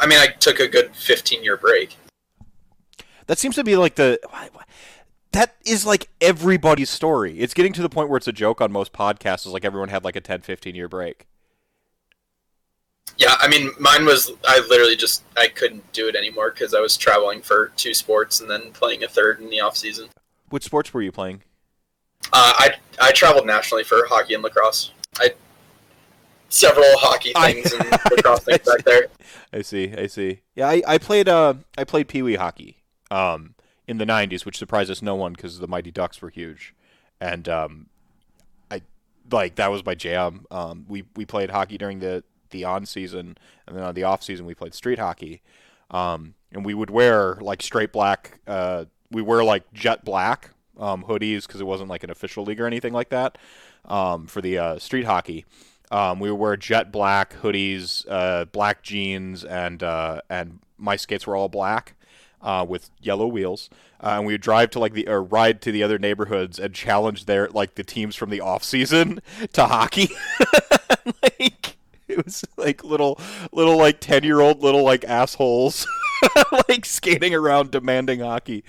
I mean, I took a good 15-year break. That seems to be like the... That is like everybody's story. It's getting to the point where it's a joke on most podcasts. It's like everyone had like a 10, 15-year break. Yeah, I mean, mine was... I literally just... I couldn't do it anymore because I was traveling for 2 sports and then playing a third in the off-season. Which sports were you playing? I traveled nationally for hockey and lacrosse. Several hockey things and lacrosse things back there. I see. Yeah, I played peewee hockey in the 90s, which surprises no one because the Mighty Ducks were huge. And that was my jam. We played hockey during the on season, and then on the off season we played street hockey. And we would wear like straight black jet black hoodies because it wasn't like an official league or anything like that for the street hockey. We wore jet black hoodies, black jeans, and my skates were all black with yellow wheels. And we would drive to ride to the other neighborhoods and challenge the teams from the off season to hockey. It was little 10-year-old little assholes skating around demanding hockey.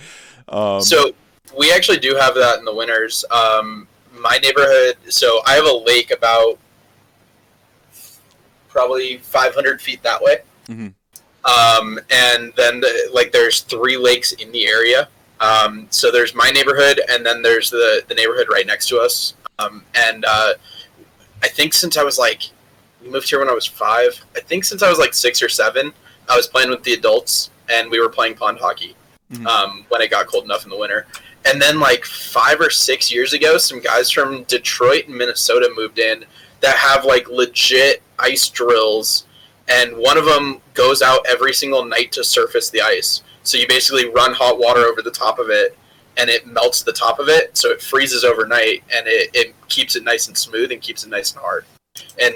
So we actually do have that in the winters. My neighborhood. So I have a lake about. Probably 500 feet that way. Mm-hmm. And then there's 3 lakes in the area. So there's my neighborhood, and then there's the neighborhood right next to us. I think since I was we moved here when I was 5. I think since I was 6 or 7, I was playing with the adults, and we were playing pond hockey. Mm-hmm. When it got cold enough in the winter. And then 5 or 6 years ago, some guys from Detroit and Minnesota moved in that have legit ice drills, and one of them goes out every single night to surface the ice. So you basically run hot water over the top of it, and it melts the top of it, so it freezes overnight, and it keeps it nice and smooth and keeps it nice and hard. And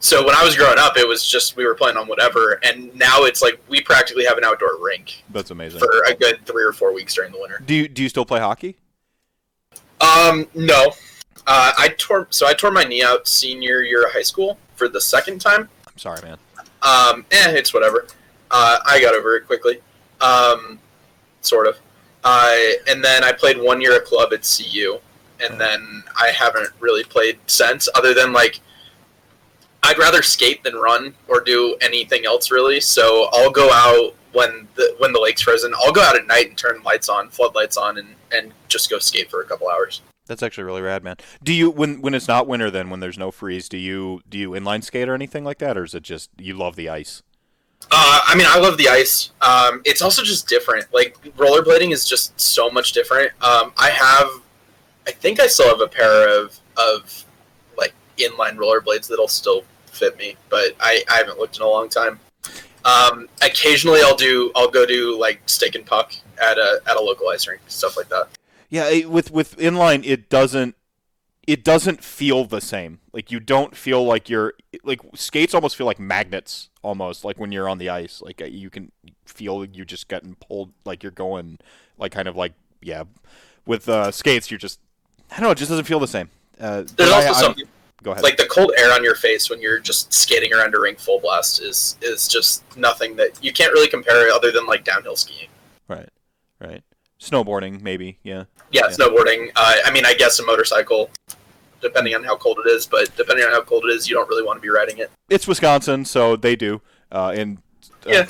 so when I was growing up, it was just we were playing on whatever, and now it's we practically have an outdoor rink. That's amazing. For a good 3 or 4 weeks during the winter. Do you still play hockey? No. I tore my knee out senior year of high school for the 2nd time. I'm sorry, man. It's whatever. I got over it quickly, sort of. And then I played 1 year at club at CU, and then I haven't really played since. Other than I'd rather skate than run or do anything else really. So I'll go out when the lake's frozen. I'll go out at night and turn lights on, floodlights on, and just go skate for a couple hours. That's actually really rad, man. Do you when it's not winter then, when there's no freeze, do you inline skate or anything like that, or is it just you love the ice? I mean, I love the ice. It's also just different. Rollerblading is just so much different. I think I still have a pair of inline rollerblades that'll still fit me, but I haven't looked in a long time. Occasionally I'll go do stick and puck at a local ice rink, stuff like that. Yeah, with inline, it doesn't feel the same. You don't feel skates almost feel like magnets almost, when you're on the ice. You can feel you just getting pulled, you're going, yeah. With skates, you're just, I don't know, it just doesn't feel the same. There's also something, go ahead. The cold air on your face when you're just skating around a rink full blast is just nothing that, you can't really compare it other than, downhill skiing. Right. Snowboarding, maybe, yeah. Yeah, snowboarding. I mean, I guess a motorcycle, depending on how cold it is, but depending on how cold it is, you don't really want to be riding it. It's Wisconsin, so they do. Yeah.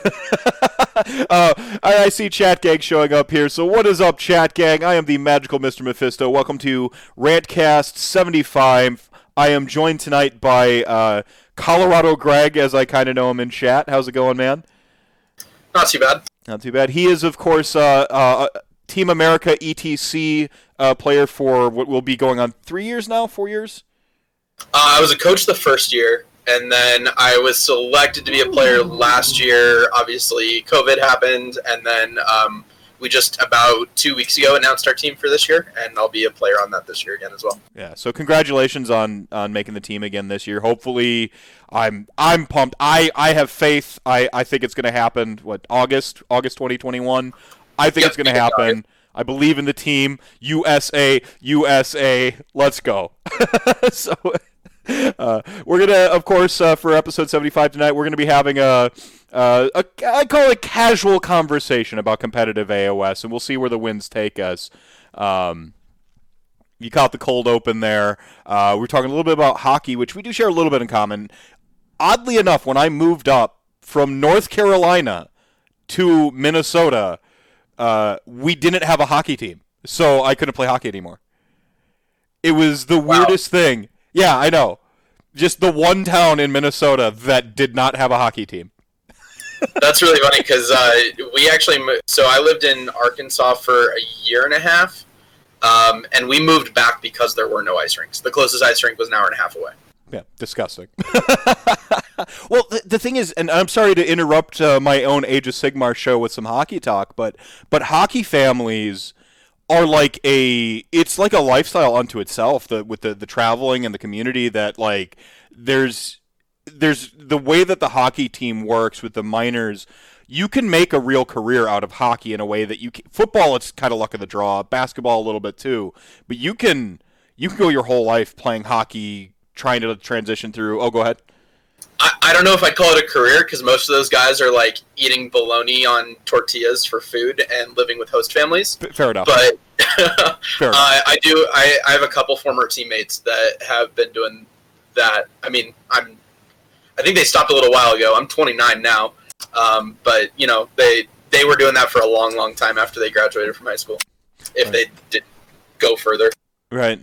I see Chat Gang showing up here, so what is up, Chat Gang? I am the magical Mr. Mephisto. Welcome to Rantcast 75. I am joined tonight by Colorado Greg, as I kind of know him in chat. How's it going, man? Not too bad. He is, of course, Team America ETC player for what will be going on 3 years now, 4 years? I was a coach the first year, and then I was selected to be a player last year. Obviously, COVID happened, and then we just about 2 weeks ago announced our team for this year, and I'll be a player on that this year again as well. Yeah, so congratulations on making the team again this year. Hopefully, I'm pumped. I have faith. I think it's going to happen, August 2021? I think it's going to happen. I believe in the team. USA, let's go. So We're going to, of course, for episode 75 tonight, we're going to be having a I call it casual conversation about competitive AOS, and we'll see where the winds take us. You caught the cold open there. We're talking a little bit about hockey, which we do share a little bit in common. Oddly enough, when I moved up from North Carolina to Minnesota, we didn't have a hockey team, so I couldn't play hockey anymore. It was the weirdest thing. Yeah, I know. Just the one town in Minnesota that did not have a hockey team. That's really funny because we actually moved. So I lived in Arkansas for a year and a half, and we moved back because there were no ice rinks. The closest ice rink was an hour and a half away. Yeah, disgusting. Well, the thing is, and I'm sorry to interrupt my own Age of Sigmar show with some hockey talk, but hockey families are like it's like a lifestyle unto itself. With the traveling and the community that like there's the way that the hockey team works with the minors. You can make a real career out of hockey in a way that you can, football. It's kind of luck of the draw. Basketball a little bit too, but you can go your whole life playing hockey. Trying to transition through. Oh, go ahead. I don't know if I'd call it a career because most of those guys are like eating bologna on tortillas for food and living with host families. Fair enough. But Fair enough. I do. I have a couple former teammates that have been doing that. I mean, I think they stopped a little while ago. I'm 29 now, but you know they were doing that for a long, long time after they graduated from high school. If they didn't go further. Right.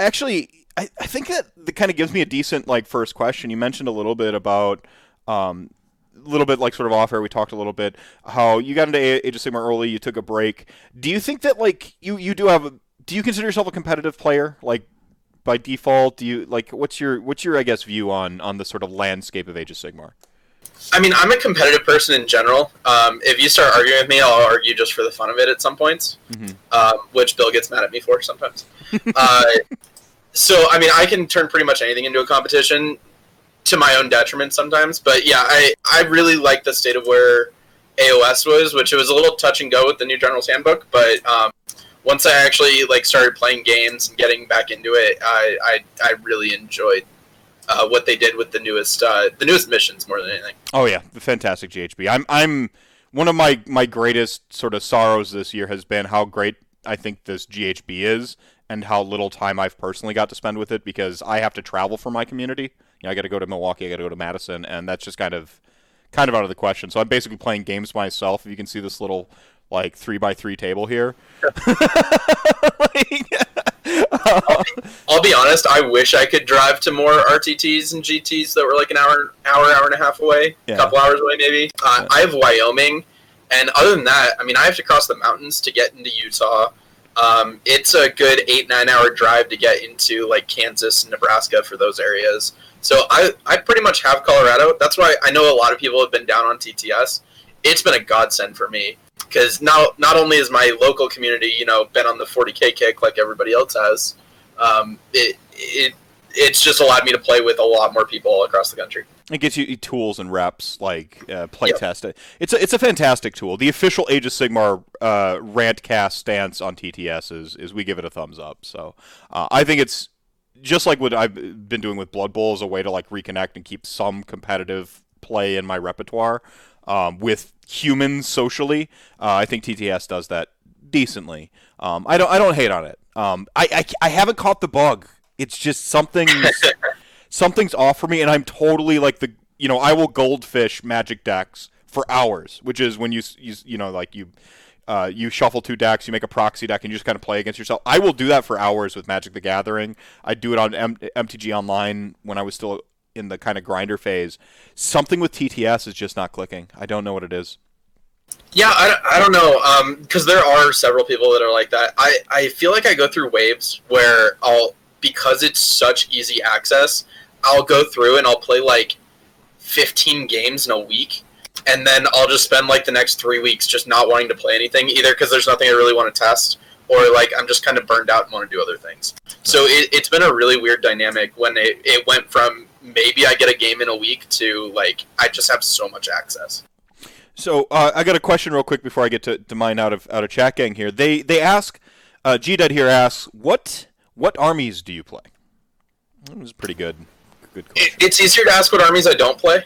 Actually, I think that kind of gives me a decent, like, first question. You mentioned a little bit about, like, sort of off air, we talked a little bit, how you got into Age of Sigmar early, you took a break. Do you think that, like, do you consider yourself a competitive player, like, by default? Do you, like, what's your, I guess, view on the sort of landscape of Age of Sigmar? I mean, I'm a competitive person in general. If you start arguing with me, I'll argue just for the fun of it at some points, which Bill gets mad at me for sometimes. So, I mean, I can turn pretty much anything into a competition to my own detriment sometimes. But, yeah, I really like the state of where AOS was, which it was a little touch and go with the new General's Handbook. But once I actually like started playing games and getting back into it, I really enjoyed what they did with the newest missions more than anything. Oh yeah, the fantastic GHB. I'm one of my greatest sort of sorrows this year has been how great I think this GHB is and how little time I've personally got to spend with it because I have to travel for my community. You know, I got to go to Milwaukee, I got to go to Madison, and that's just kind of out of the question. So I'm basically playing games myself. You can see this little like 3x3 table here. Sure. I'll be honest, I wish I could drive to more RTTs and GTs that were like an hour and a half away, a couple hours away maybe. I have Wyoming, and other than that, I mean, I have to cross the mountains to get into Utah. It's a good 8-9 hour drive to get into like Kansas and Nebraska for those areas. So I pretty much have Colorado. That's why I know a lot of people have been down on TTS. It's been a godsend for me. Because not only is my local community, you know, been on the 40K kick like everybody else has, it's just allowed me to play with a lot more people all across the country. It gets you tools and reps, like playtest. Yep. It's a fantastic tool. The official Age of Sigmar rantcast stance on TTS is we give it a thumbs up. So I think it's just like what I've been doing with Blood Bowl as a way to like reconnect and keep some competitive play in my repertoire. With humans socially, I think TTS does that decently. I don't hate on it. I haven't caught the bug. It's just something's off for me, and I'm totally like I will goldfish Magic decks for hours, which is when you shuffle two decks, you make a proxy deck, and you just kind of play against yourself. I will do that for hours with Magic the Gathering. I do it on MTG Online when I was still in the kind of grinder phase. Something with TTS is just not clicking. I don't know what it is. Yeah, I don't know, because there are several people that are like that. I feel like I go through waves where because it's such easy access, I'll go through and I'll play like 15 games in a week, and then I'll just spend like the next 3 weeks just not wanting to play anything, either because there's nothing I really want to test, or like I'm just kind of burned out and want to do other things. So it's been a really weird dynamic when it went from maybe I get a game in a week to like I just have so much access. So I got a question real quick before I get to mine out of chat gang here. They ask, G Dad here asks, what armies do you play? It was pretty good. Good question. It's easier to ask what armies I don't play.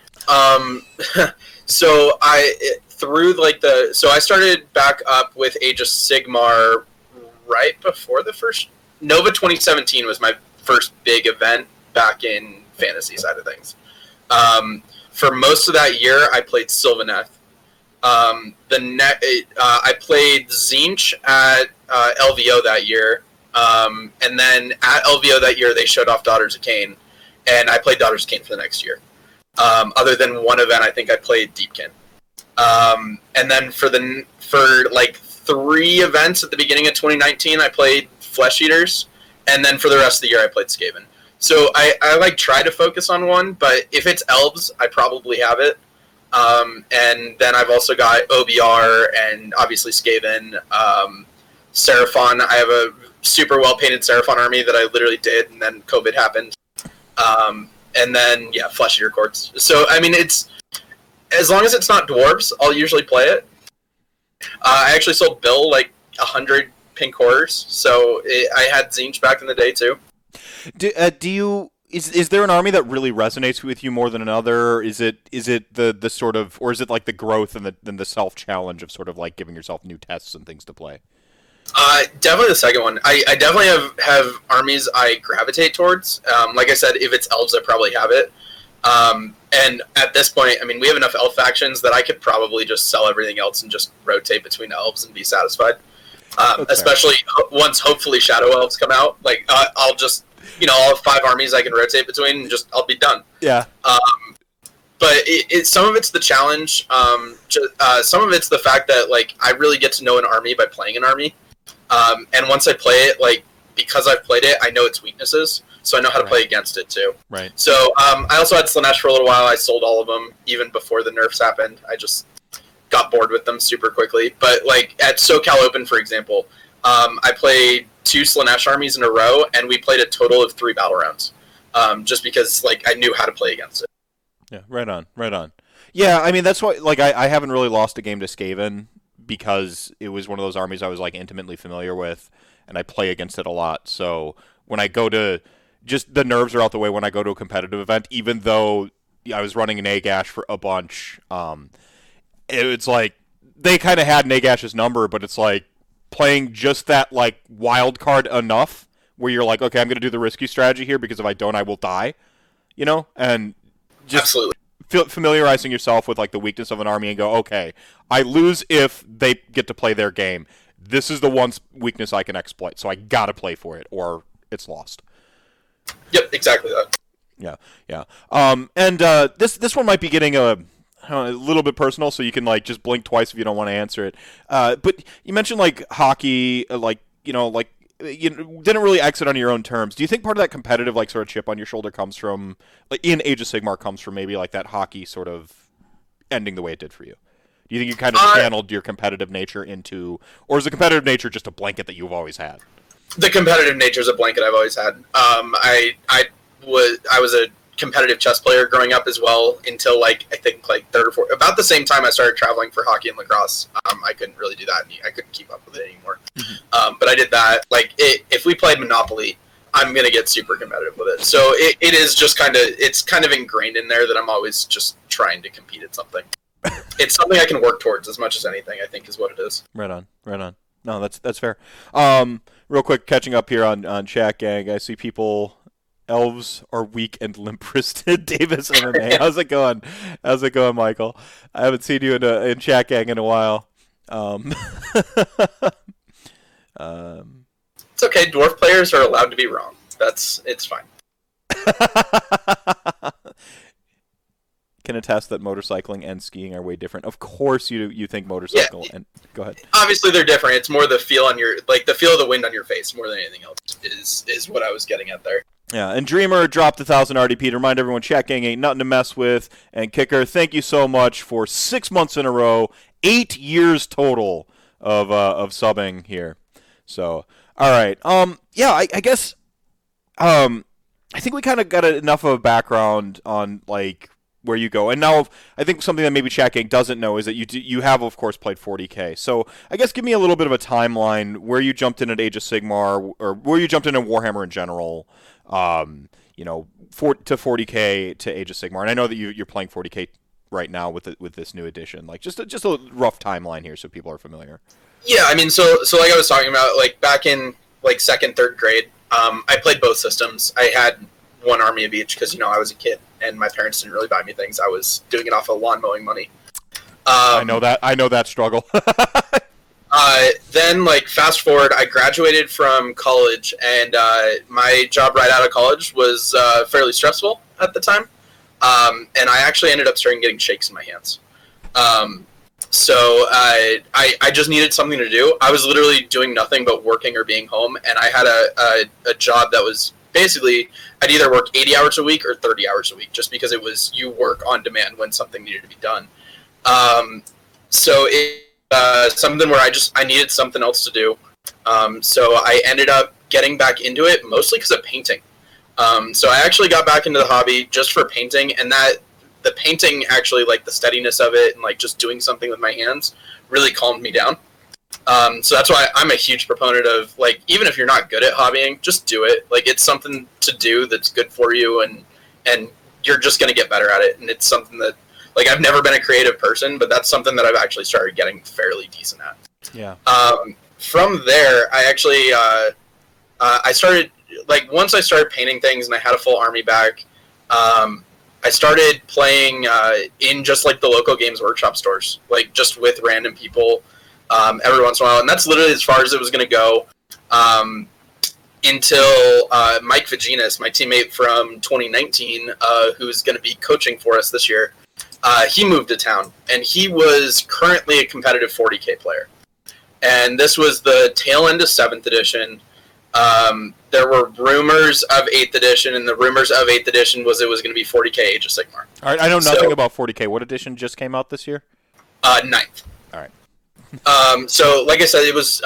So I started back up with Age of Sigmar right before the first Nova 2017 was my first big event back in fantasy side of things. For most of that year, I played Sylvaneth. I played Tzeentch at LVO that year, and then at LVO that year they showed off Daughters of Cain, and I played Daughters of Cain for the next year. Other than one event, I think I played Deepkin. And then for 3 events at the beginning of 2019, I played Flesh Eaters, and then for the rest of the year, I played Skaven. So I try to focus on one, but if it's Elves, I probably have it. And then I've also got OBR and obviously Skaven. Seraphon, I have a super well-painted Seraphon army that I literally did, and then COVID happened. And then, yeah, Flesh Eater Courts. So, I mean, it's... As long as it's not dwarves, I'll usually play it. I actually sold Bill, 100 pink horrors, so I had Tzeentch back in the day, too. Is there an army that really resonates with you more than another? Is it the sort of, or is it the growth and the self challenge of sort of giving yourself new tests and things to play? Definitely the second one. I definitely have armies I gravitate towards. Like I said, if it's elves, I probably have it. And at this point, I mean, we have enough elf factions that I could probably just sell everything else and just rotate between elves and be satisfied. Okay. Especially once hopefully Shadow Elves come out, I'll just. I'll have 5 armies I can rotate between, and just I'll be done. Yeah. But some of it's the challenge. Some of it's the fact that I really get to know an army by playing an army. And once I play it, because I've played it, I know its weaknesses, so I know how to play against it too. Right. So I also had Slaanesh for a little while. I sold all of them even before the nerfs happened. I just got bored with them super quickly. But at SoCal Open, for example, I played 2 Slaanesh armies in a row, and we played a total of 3 battle rounds, just because, I knew how to play against it. Yeah, right on. Yeah, I mean, that's why, I haven't really lost a game to Skaven, because it was one of those armies I was, intimately familiar with, and I play against it a lot, so when I go to, just the nerves are out the way when I go to a competitive event, even though I was running an Nagash for a bunch, it's they kind of had Nagash's number, but it's playing just that wild card enough where you're okay, I'm going to do the risky strategy here because if I don't, I will die, and just absolutely familiarizing yourself with the weakness of an army and go, okay, I lose if they get to play their game. This is the one weakness I can exploit, so I got to play for it or it's lost. Yep, exactly that. Yeah. And this one might be getting a little bit personal, so you can just blink twice if you don't want to answer it. But you mentioned hockey, you didn't really exit on your own terms. Do you think part of that competitive sort of chip on your shoulder comes from in Age of Sigmar comes from maybe that hockey sort of ending the way it did for you? Do you think you kind of channeled your competitive nature into, or is the competitive nature just a blanket that you've always had? The competitive nature is a blanket I've always had. I was a competitive chess player growing up as well until I think third or fourth, about the same time I started traveling for hockey and lacrosse. I couldn't really do that. I couldn't keep up with it anymore. But I did that. If we played Monopoly, I'm going to get super competitive with it. So it is just it's kind of ingrained in there that I'm always just trying to compete at something. It's something I can work towards as much as anything, I think is what it is. Right on. No, that's fair. Real quick, catching up here on Chat Gang. I see people... Elves are weak and limp-wristed. Davis MMA. How's it going, Michael? I haven't seen you in Chat Gang in a while. It's okay. Dwarf players are allowed to be wrong. It's fine. Can attest that motorcycling and skiing are way different. Of course, you think motorcycle and go ahead. Obviously, they're different. It's more the feel on your the feel of the wind on your face more than anything else is what I was getting at there. Yeah, and Dreamer dropped 1,000 RDP to remind everyone Chat Gang ain't nothing to mess with. And Kicker, thank you so much for 6 months in a row, 8 years total of subbing here. So, all right. I guess I think we kind of got enough of a background on, where you go. And now I think something that maybe Chat Gang doesn't know is that you have, of course, played 40K. So I guess give me a little bit of a timeline where you jumped in at Age of Sigmar or where you jumped in at Warhammer in general. you know, to 40K to Age of Sigmar. And I know that you're playing 40K right now with this new edition. Like, just a rough timeline here so people are familiar. Yeah, I mean, so like I was talking about, like, back in, like, second, third grade, I played both systems. I had one army of each because, you know, I was a kid and my parents didn't really buy me things. I was doing it off of lawn mowing money. I know that struggle. Then, like, fast forward, I graduated from college, and my job right out of college was fairly stressful at the time. And I actually ended up starting getting shakes in my hands. So I just needed something to do. I was literally doing nothing but working or being home, and I had a job that was basically I'd either work 80 hours a week or 30 hours a week, just because it was you work on demand when something needed to be done. So it something where I needed something else to do. So I ended up getting back into it mostly because of painting. So I actually got back into the hobby just for painting, and that the painting actually, like, the steadiness of it and, like, just doing something with my hands really calmed me down. So that's why I'm a huge proponent of, like, even if you're not good at hobbying, just do it. Like, it's something to do that's good for you, and you're just going to get better at it. And it's something that, like, I've never been a creative person, but that's something that I've actually started getting fairly decent at. Yeah. From there, I actually, I started, like, once I started painting things and I had a full army back, I started playing in just, like, the local Games Workshop stores, like, just with random people every once in a while. And that's literally as far as it was going to go until Mike Vaginas, my teammate from 2019, who's going to be coaching for us this year, he moved to town, and he was currently a competitive 40K player. And this was the tail end of 7th edition. There were rumors of 8th edition, and the rumors of 8th edition was it was going to be 40K Age of Sigmar. All right, I know nothing about 40K. What edition just came out this year? 9th. All right. So, like I said, it was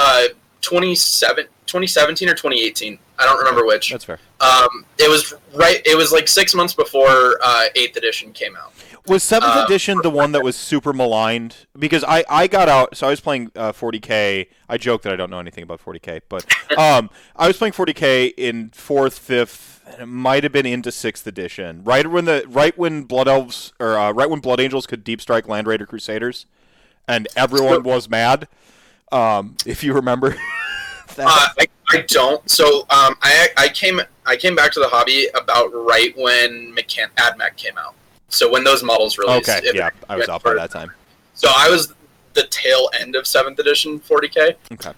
2017 or 2018. I don't remember which. That's fair. It was right. It was like 6 months before 8th edition came out. Was 7th edition the one that was super maligned? Because I got out, so I was playing 40K. I joke that I don't know anything about 40K, but I was playing 40K in 4th, 5th, and it might have been into 6th edition. Right when Blood Elves or right when Blood Angels could deep strike Land Raider Crusaders, and everyone was mad. If you remember that. I don't. So I came back to the hobby about right when AdMech came out. So when those models released. Okay, yeah, I was off by that time. So I was the tail end of 7th edition 40K. Okay.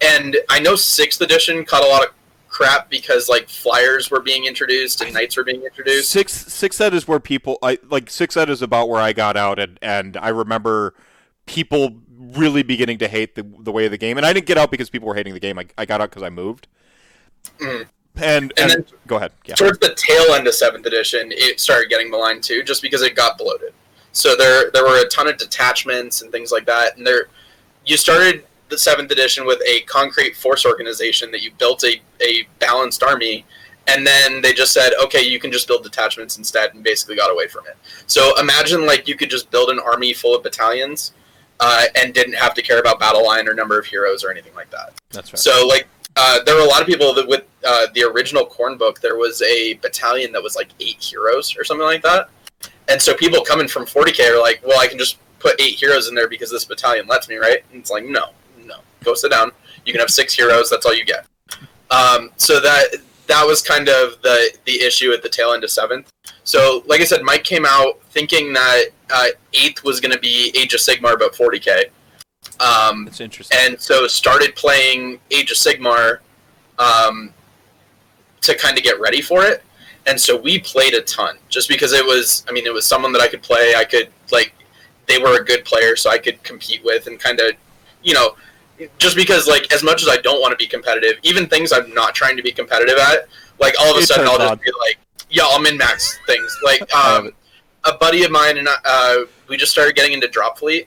And I know 6th edition caught a lot of crap because, like, flyers were being introduced and knights were being introduced. 6th ed is where people... 6th ed is about where I got out, and I remember people really beginning to hate the way of the game. And I didn't get out because people were hating the game. I got out because I moved. Mm. And then, go ahead. Yeah. Towards the tail end of 7th edition, it started getting maligned too, just because it got bloated. So there were a ton of detachments and things like that. And you started the 7th edition with a concrete force organization that you built a balanced army, and then they just said, okay, you can just build detachments instead, and basically got away from it. So imagine, like, you could just build an army full of battalions and didn't have to care about battle line or number of heroes or anything like that. That's right. So, like, there were a lot of people that with the original Khorne book, there was a battalion that was like 8 heroes or something like that. And so people coming from 40K are like, well, I can just put 8 heroes in there because this battalion lets me, right? And it's like, no, go sit down. You can have 6 heroes. That's all you get. So that was kind of the issue at the tail end of 7th. So, like I said, Mike came out thinking that 8th was going to be Age of Sigmar, but 40K. That's interesting. And so started playing Age of Sigmar to kind of get ready for it. And so we played a ton, just because it was someone that I could play. I could, like, they were a good player, so I could compete with and kind of, you know, just because, like, as much as I don't want to be competitive, even things I'm not trying to be competitive at, like, all of a sudden I'll just be like, yeah, I'll min-max things. Like, a buddy of mine and we just started getting into Drop Fleet.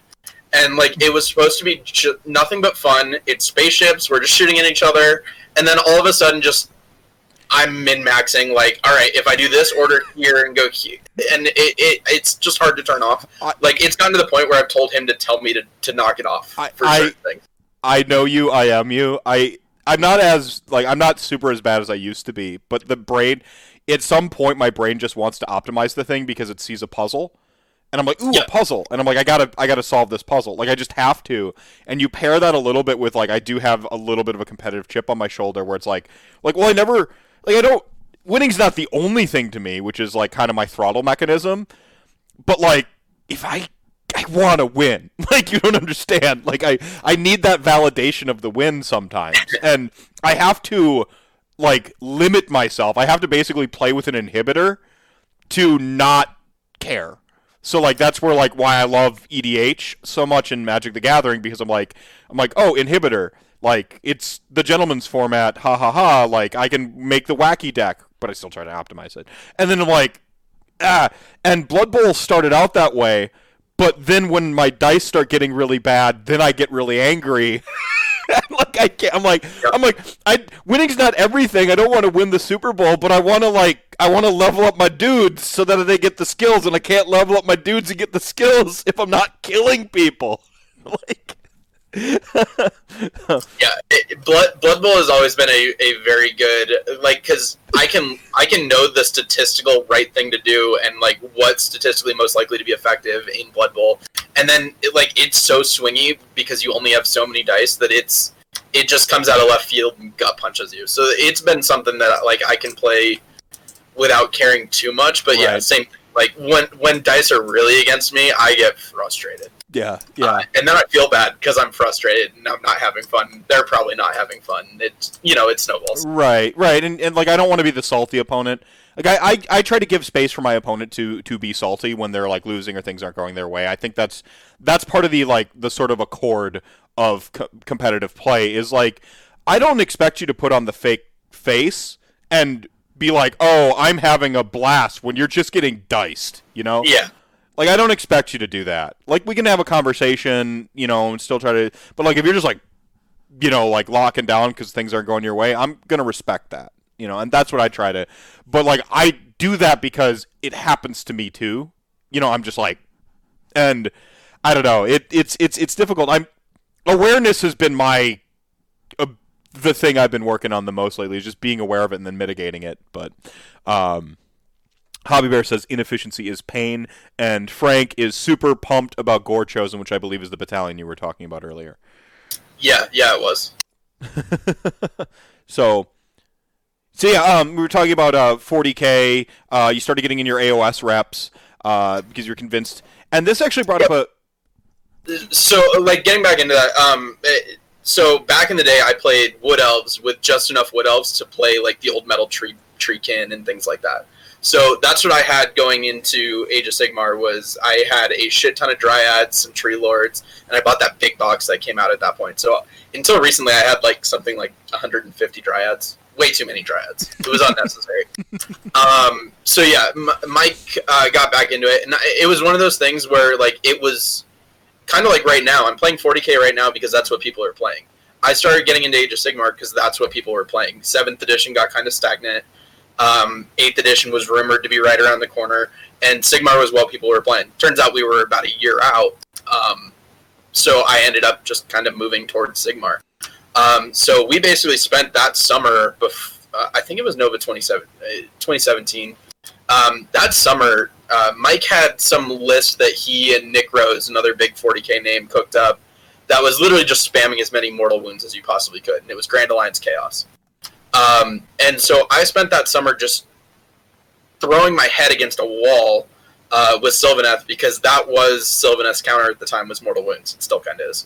And, like, it was supposed to be nothing but fun. It's spaceships. We're just shooting at each other. And then all of a sudden, just, I'm min-maxing. Like, all right, if I do this order here and go here. And it's just hard to turn off. Like, it's gotten to the point where I've told him to tell me to knock it off for certain things. I know you. I am you. I'm not super as bad as I used to be. But the brain... at some point my brain just wants to optimize the thing because it sees a puzzle. And I'm like, ooh, yeah. A puzzle. And I'm like, I gotta solve this puzzle. Like, I just have to. And you pair that a little bit with, like, I do have a little bit of a competitive chip on my shoulder where it's like, well, I never, like, I don't, winning's not the only thing to me, which is, like, kind of my throttle mechanism. But, like, if I want to win. Like, you don't understand. Like, I need that validation of the win sometimes. And I have to, like, limit myself. I have to basically play with an inhibitor to not care. So, like, that's where, like, why I love EDH so much in Magic the Gathering, because I'm like, oh, inhibitor. Like, it's the gentleman's format, ha ha ha. Like, I can make the wacky deck, but I still try to optimize it. And then I'm like, ah. And Blood Bowl started out that way, but then when my dice start getting really bad, then I get really angry. Like, I can't, I'm like, winning's not everything. I don't want to win the Super Bowl, but I want to level up my dudes so that they get the skills, and I can't level up my dudes and get the skills if I'm not killing people. Like, yeah, Blood Bowl has always been a very good, like, because I can know the statistical right thing to do and, like, what's statistically most likely to be effective in Blood Bowl, and then it's so swingy because you only have so many dice that it just comes out of left field and gut punches you. So it's been something that, like, I can play without caring too much, but right. Yeah, same. Like, when dice are really against me, I get frustrated. Yeah. And then I feel bad because I'm frustrated and I'm not having fun. They're probably not having fun. It snowballs. Right. And like, I don't want to be the salty opponent. Like, I try to give space for my opponent to be salty when they're, like, losing or things aren't going their way. I think that's part of the, like, the sort of accord of competitive play is, like, I don't expect you to put on the fake face and be like, oh, I'm having a blast when you're just getting diced, you know? Yeah. Like, I don't expect you to do that. Like, we can have a conversation, you know, and still try to... But, like, if you're just, like, you know, like, locking down because things aren't going your way, I'm going to respect that, you know? And that's what I try to... But, like, I do that because it happens to me, too. You know, I'm just, like... And, I don't know. It's difficult. Awareness has been my... the thing I've been working on the most lately is just being aware of it and then mitigating it. But... Hobby Bear says inefficiency is pain, and Frank is super pumped about Gore Chosen, which I believe is the battalion you were talking about earlier. Yeah, it was. So yeah, we were talking about 40K. You started getting in your AOS reps because you're convinced, and this actually brought up a. So, like, getting back into that. So back in the day, I played Wood Elves with just enough Wood Elves to play, like, the old metal treekin and things like that. So that's what I had going into Age of Sigmar. Was I had a shit ton of Dryads, some Tree Lords, and I bought that big box that came out at that point. So until recently, I had, like, something like 150 Dryads. Way too many Dryads. It was unnecessary. So yeah, Mike got back into it, and it was one of those things where, like, it was kind of like right now. I'm playing 40K right now because that's what people are playing. I started getting into Age of Sigmar because that's what people were playing. 7th edition got kind of stagnant. 8th edition was rumored to be right around the corner, and Sigmar was what people were playing. Turns out we were about a year out, so I ended up just kind of moving towards Sigmar. So we basically spent that summer, I think it was Nova 2017, that summer, Mike had some list that he and Nick Rose, another big 40K name, cooked up that was literally just spamming as many mortal wounds as you possibly could, and it was Grand Alliance Chaos. And so I spent that summer just throwing my head against a wall with Sylvaneth, because that was Sylvaneth's counter at the time was Mortal Wounds. It still kind of is.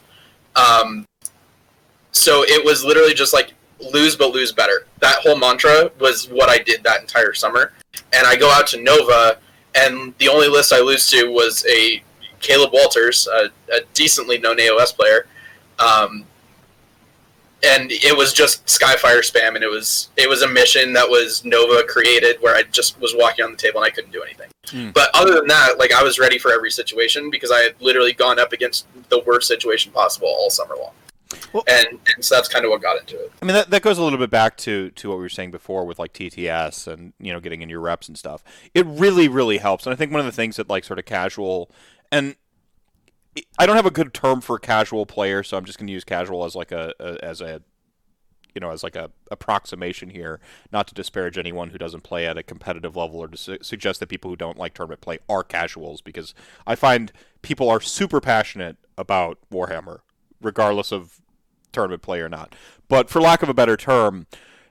So it was literally just like lose, but lose better. That whole mantra was what I did that entire summer. And I go out to Nova, and the only list I lose to was a Caleb Walters, a decently known AOS player, and it was just Skyfire spam, and it was a mission that was Nova created where I just was walking on the table and I couldn't do anything. But other than that, like, I was ready for every situation because I had literally gone up against the worst situation possible all summer long. Well, and so that's kind of what got into it. I mean, that goes a little bit back to what we were saying before with, like, TTS and, you know, getting in your reps and stuff. It really, really helps. And I think one of the things that, like, sort of casual and... I don't have a good term for casual player, so I'm just going to use casual as, like, a you know, as like a approximation here, not to disparage anyone who doesn't play at a competitive level or to suggest that people who don't like tournament play are casuals, because I find people are super passionate about Warhammer, regardless of tournament play or not. But for lack of a better term,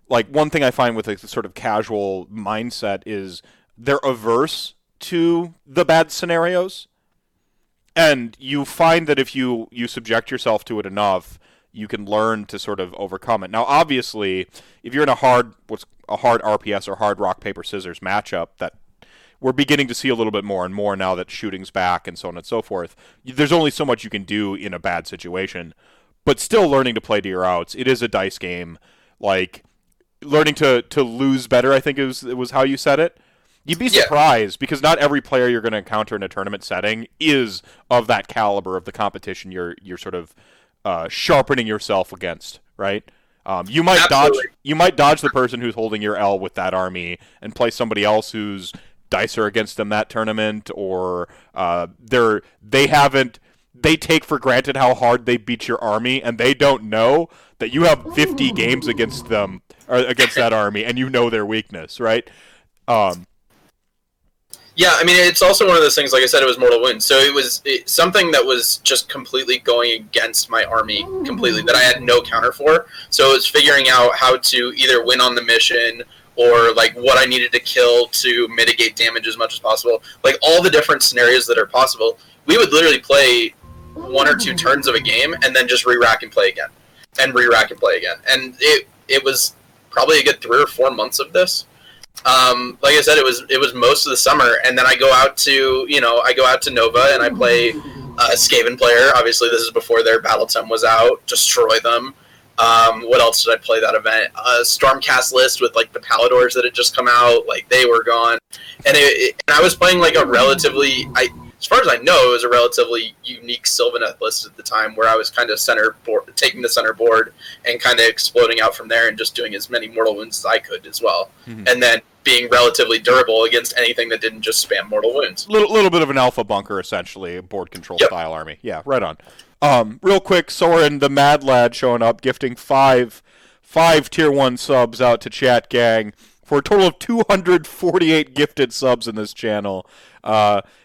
like one thing I find with a sort of casual mindset is they're averse to the bad scenarios. And you find that if you subject yourself to it enough, you can learn to sort of overcome it. Now, obviously, if you're in a hard RPS or hard rock, paper, scissors matchup that we're beginning to see a little bit more and more now that shooting's back and so on and so forth, there's only so much you can do in a bad situation. But still learning to play to your outs. It is a dice game. Like, learning to lose better, I think it was how you said it. You'd be surprised, because not every player you're going to encounter in a tournament setting is of that caliber of the competition you're sort of sharpening yourself against, right? You might dodge the person who's holding your L with that army and play somebody else whose dice are against them that tournament, or they take for granted how hard they beat your army, and they don't know that you have 50 games against them or against that army, and you know their weakness, right? Yeah, I mean, it's also one of those things, like I said, it was Mortal Wounds. So it was something that was just completely going against my army completely, that I had no counter for. So it was figuring out how to either win on the mission or, like, what I needed to kill to mitigate damage as much as possible. Like, all the different scenarios that are possible. We would literally play one or two turns of a game and then just re-rack and play again. And re-rack and play again. And it was probably a good 3 or 4 months of this. Like I said, it was most of the summer, and then I go out to Nova and I play a Skaven player. Obviously, this is before their Battle Temp was out. Destroy them. What else did I play that event? Stormcast list with like the Paladors that had just come out. Like they were gone, and and I was playing like a relatively as far as I know, it was a relatively unique Sylvaneth list at the time, where I was kind of taking the center board and kind of exploding out from there and just doing as many Mortal Wounds as I could as well. Mm-hmm. And then being relatively durable against anything that didn't just spam Mortal Wounds. Little bit of an alpha bunker, essentially, a board control style army. Yeah, right on. Real quick, Soren, the Mad Lad, showing up, gifting five Tier 1 subs out to Chat Gang for a total of 248 gifted subs in this channel.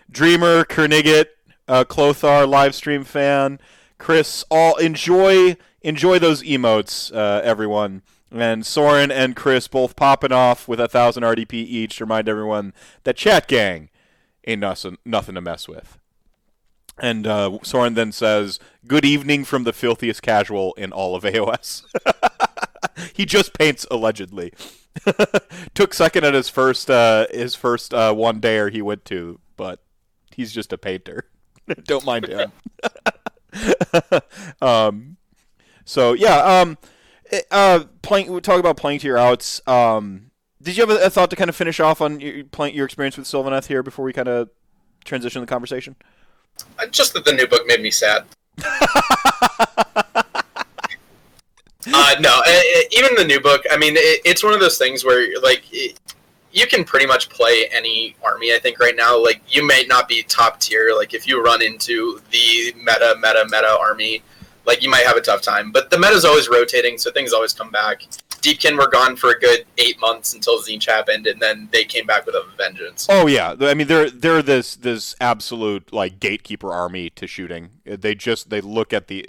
Dreamer, Kernigit, Clothar, livestream fan, Chris, all enjoy those emotes, everyone. And Soren and Chris both popping off with 1,000 RDP each to remind everyone that Chat Gang ain't nothing to mess with. And Soren then says, "Good evening from the filthiest casual in all of AOS." He just paints allegedly. Took second at his first one dayer he went to, but he's just a painter. Don't mind him. We'll talk about playing to your outs. Did you have a thought to kind of finish off on your experience with Sylvaneth here before we kind of transition the conversation? Just that the new book made me sad. No, even the new book, I mean, it's one of those things where, like, you can pretty much play any army, I think, right now. Like, you may not be top tier. Like, if you run into the meta army, like, you might have a tough time. But the meta's always rotating, so things always come back. Deepkin were gone for a good 8 months until Zinch happened, and then they came back with a vengeance. Oh, yeah. I mean, they're this absolute, like, gatekeeper army to shooting. They look at they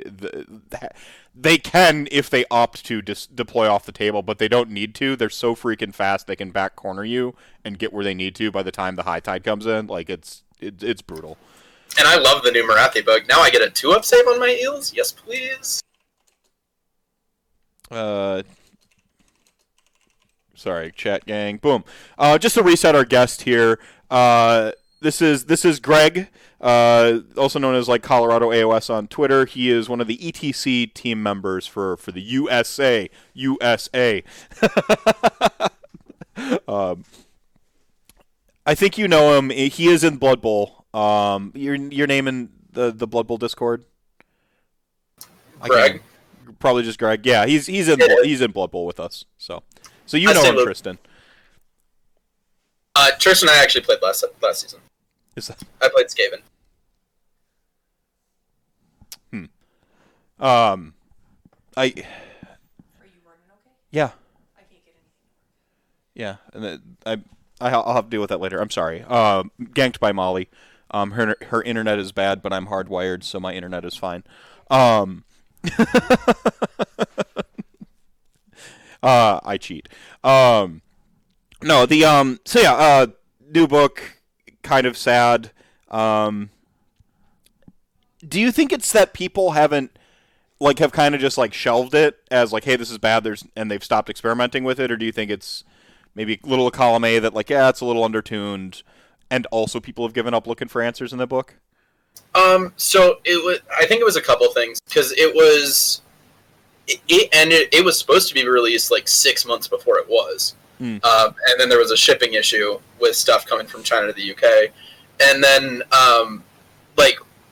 can, if they opt to, deploy off the table, but they don't need to. They're so freaking fast, they can back corner you and get where they need to by the time the high tide comes in. Like, it's brutal. And I love the new Marathi bug. Now I get a 2-up save on my eels? Yes, please. Sorry, Chat Gang. Boom. Just to reset our guest here. This is Greg, also known as like Colorado AOS on Twitter. He is one of the ETC team members for the USA. I think you know him. He is in Blood Bowl. Your name in the Blood Bowl Discord. Greg. Probably just Greg. Yeah, he's in Blood Bowl with us. So. So you know him, Tristan. Tristan, I actually played last season. I played Skaven. Are you running Yeah. I can't get anything. Yeah, and I'll have to deal with that later. I'm sorry. Ganked by Molly. Her internet is bad, but I'm hardwired, so my internet is fine. I cheat. No, the so yeah, new book, kind of sad. Do you think it's that people haven't have kind of just shelved it as hey, this is bad, and they've stopped experimenting with it, or do you think it's maybe a little column A that it's a little undertuned, and also people have given up looking for answers in the book? So it was, I think it was a couple things, because it was supposed to be released 6 months before it was. And then there was a shipping issue with stuff coming from China to the UK. And then,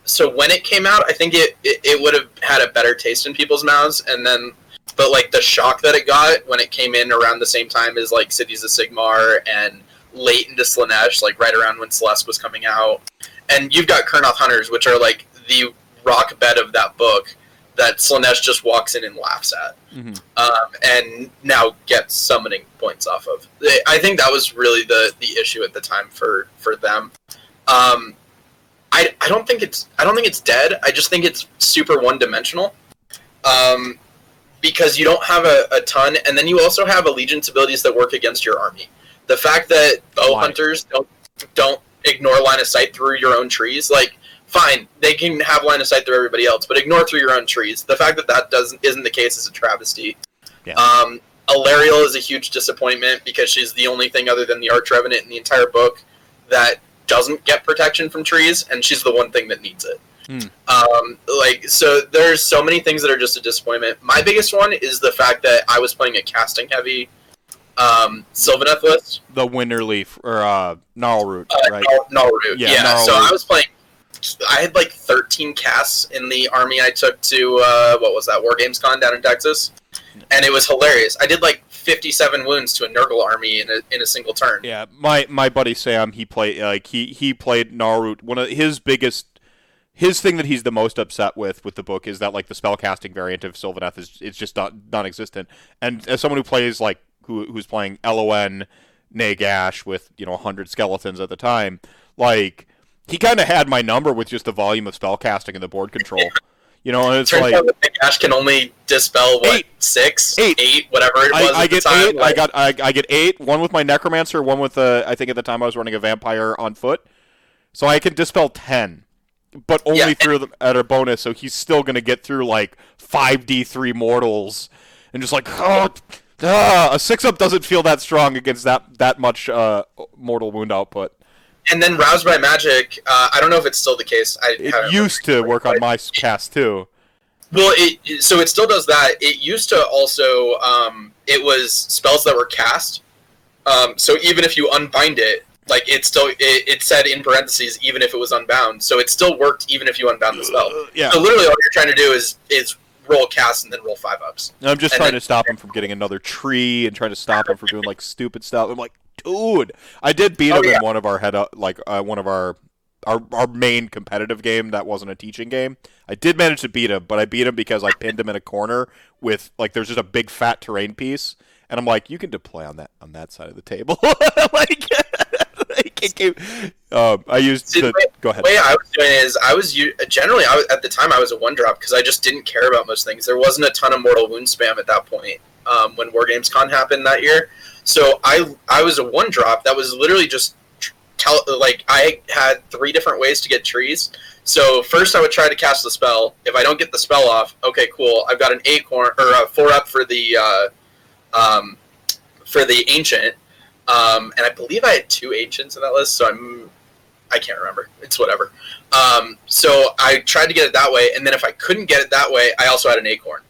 so when it came out, I think it would have had a better taste in people's mouths. And then, but the shock that it got when it came in around the same time as Cities of Sigmar and late into Slaanesh, right around when Celeste was coming out. And you've got Kurnoth Hunters, which are the rock bed of that book that Slaanesh just walks in and laughs at. Mm-hmm. And now gets summoning points off of. I think that was really the issue at the time for them. I don't think it's dead. I just think it's super one-dimensional, because you don't have a ton, and then you also have allegiance abilities that work against your army. The fact that bow hunters don't ignore line of sight through your own trees, fine, they can have line of sight through everybody else, but ignore through your own trees. The fact that isn't the case is a travesty. Yeah. Alariel is a huge disappointment because she's the only thing other than the Arch Revenant in the entire book that doesn't get protection from trees, and she's the one thing that needs it. So there's so many things that are just a disappointment. My biggest one is the fact that I was playing a casting heavy Sylvaneth list. The Winterleaf, or Gnarlroot, right? Gnarlroot, yeah. So I was playing... I had 13 casts in the army I took to, War Games Con down in Texas, and it was hilarious. I did 57 wounds to a Nurgle army in a single turn. Yeah, my buddy Sam, he played Gnarlroot. One of his thing that he's the most upset with the book is that the spellcasting variant of Sylvaneth is just non-existent. And as someone who plays who's playing LON Nagash with 100 skeletons at the time, he kind of had my number with just the volume of spellcasting and the board control. And it's turns out that Nagash can only dispel eight, whatever it was. I get the time. Eight. I get eight. One with my necromancer. One with I think at the time I was running a vampire on foot, so I can dispel 10, but only through at a bonus. So he's still going to get through 5d3 mortals, and just a 6-up doesn't feel that strong against that much mortal wound output. And then Roused by Magic, I don't know if it's still the case. It used to work on my cast, too. Well, so it still does that. It used to also, it was spells that were cast. So even if you unbind it, it still, it said in parentheses, even if it was unbound. So it still worked even if you unbound the spell. Yeah. So literally all you're trying to do is roll cast and then roll 5-ups. And I'm just trying to stop him from getting another tree and trying to stop him from doing, stupid stuff. I'm dude, I did beat him in one of our our main competitive game that wasn't a teaching game. I did manage to beat him, but I beat him because I pinned him in a corner with there's just a big fat terrain piece, and I'm you can deploy on that side of the table. I used to go ahead. The way I was doing it is at the time I was a one drop because I just didn't care about most things. There wasn't a ton of mortal wound spam at that point when War Games Con happened that year. So I was a one drop that was literally just I had 3 different ways to get trees. So first I would try to cast the spell. If I don't get the spell off, okay, cool. I've got an acorn or a 4-up for the ancient, and I believe I had 2 ancients in that list. So I can't remember. It's whatever. So I tried to get it that way, and then if I couldn't get it that way, I also had an acorn.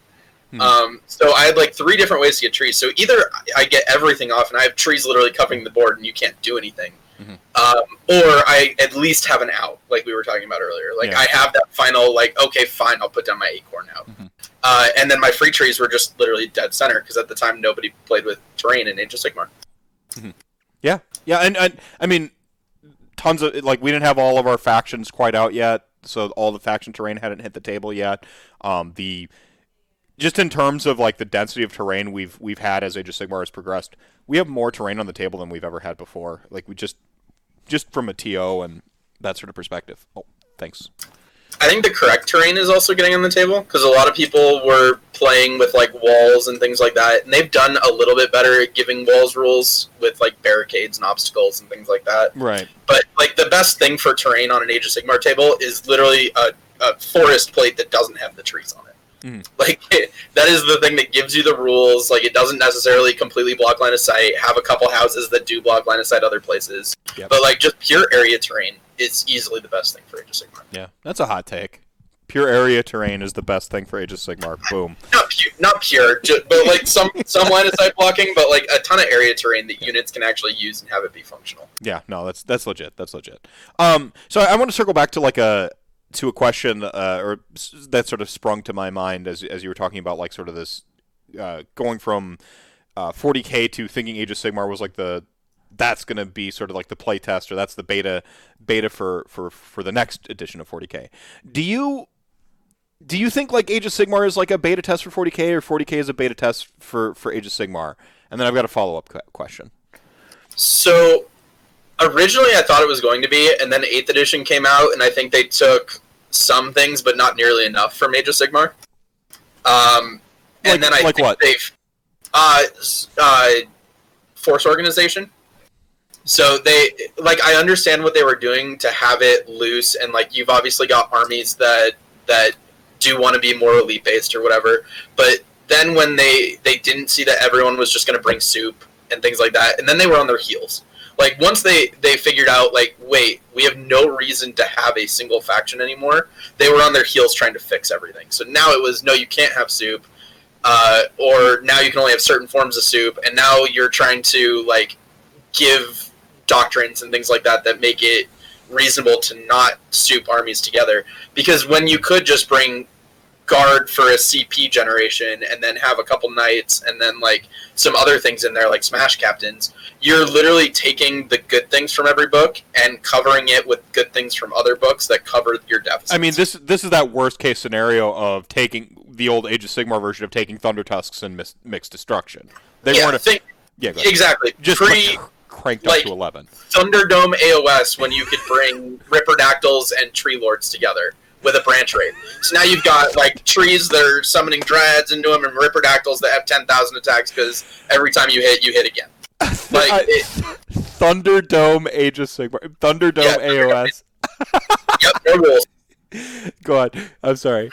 So I had 3 different ways to get trees. So either I get everything off and I have trees literally covering the board and you can't do anything, or I at least have an out, like we were talking about earlier. I have that final, okay, fine, I'll put down my acorn out. And then my free trees were just literally dead center because at the time nobody played with terrain in Age of Sigmar. Mm-hmm. Yeah, yeah, and I mean, tons of we didn't have all of our factions quite out yet, so all the faction terrain hadn't hit the table yet. The just in terms of like the density of terrain we've had as Age of Sigmar has progressed, we have more terrain on the table than we've ever had before. Like we just from a TO and that sort of perspective. Oh, thanks. I think the correct terrain is also getting on the table, because a lot of people were playing with, like, walls and things like that, and they've done a little bit better at giving walls rules with, like, barricades and obstacles and things like that. Right. But, like, the best thing for terrain on an Age of Sigmar table is literally a forest plate that doesn't have the trees on it. Mm. Like, that is the thing that gives you the rules. Like, it doesn't necessarily completely block line of sight, have a couple houses that do block line of sight other places. Yep. But, like, just pure area terrain. It's easily the best thing for Age of Sigmar. Yeah, that's a hot take. Pure area terrain is the best thing for Age of Sigmar. Boom. Not pure, just, but like some line of sight blocking, but like a ton of area terrain that units can actually use and have it be functional. Yeah, no, that's legit. That's legit. So I want to circle back to like a question or that sort of sprung to my mind as you were talking about like sort of this going from 40K to thinking Age of Sigmar was like that's going to be sort of like the playtest, or that's the beta for the next edition of 40K. Do you think like Age of Sigmar is like a beta test for 40K, or 40K is a beta test for Age of Sigmar? And then I've got a follow-up question. So originally I thought it was going to be, and then 8th edition came out, and I think they took some things, but not nearly enough from Age of Sigmar. And then I think what? They've... Force organization. So they, like, I understand what they were doing to have it loose, and, like, you've obviously got armies that do want to be more elite-based or whatever, but then when they didn't see that everyone was just going to bring soup and things like that, and then they were on their heels. Like, once they figured out, like, wait, we have no reason to have a single faction anymore, they were on their heels trying to fix everything. So now it was, no, you can't have soup, or now you can only have certain forms of soup, and now you're trying to, like, give doctrines and things like that make it reasonable to not soup armies together, because when you could just bring guard for a CP generation and then have a couple knights and then like some other things in there like smash captains, you're literally taking the good things from every book and covering it with good things from other books that cover your deficits. I mean, this is that worst case scenario of taking the old Age of Sigmar version of taking Thunder Tusks and mixed destruction. Exactly. Just cranked up to 11. Thunderdome AOS when you could bring Ripperdactyls and Tree Lords together with a branch raid. So now you've got like trees that are summoning dryads into them and Ripperdactyls that have 10,000 attacks because every time you hit again. Like Thunderdome Age of Sigmar. Thunderdome AOS. Yep, no rules. Go on. I'm sorry.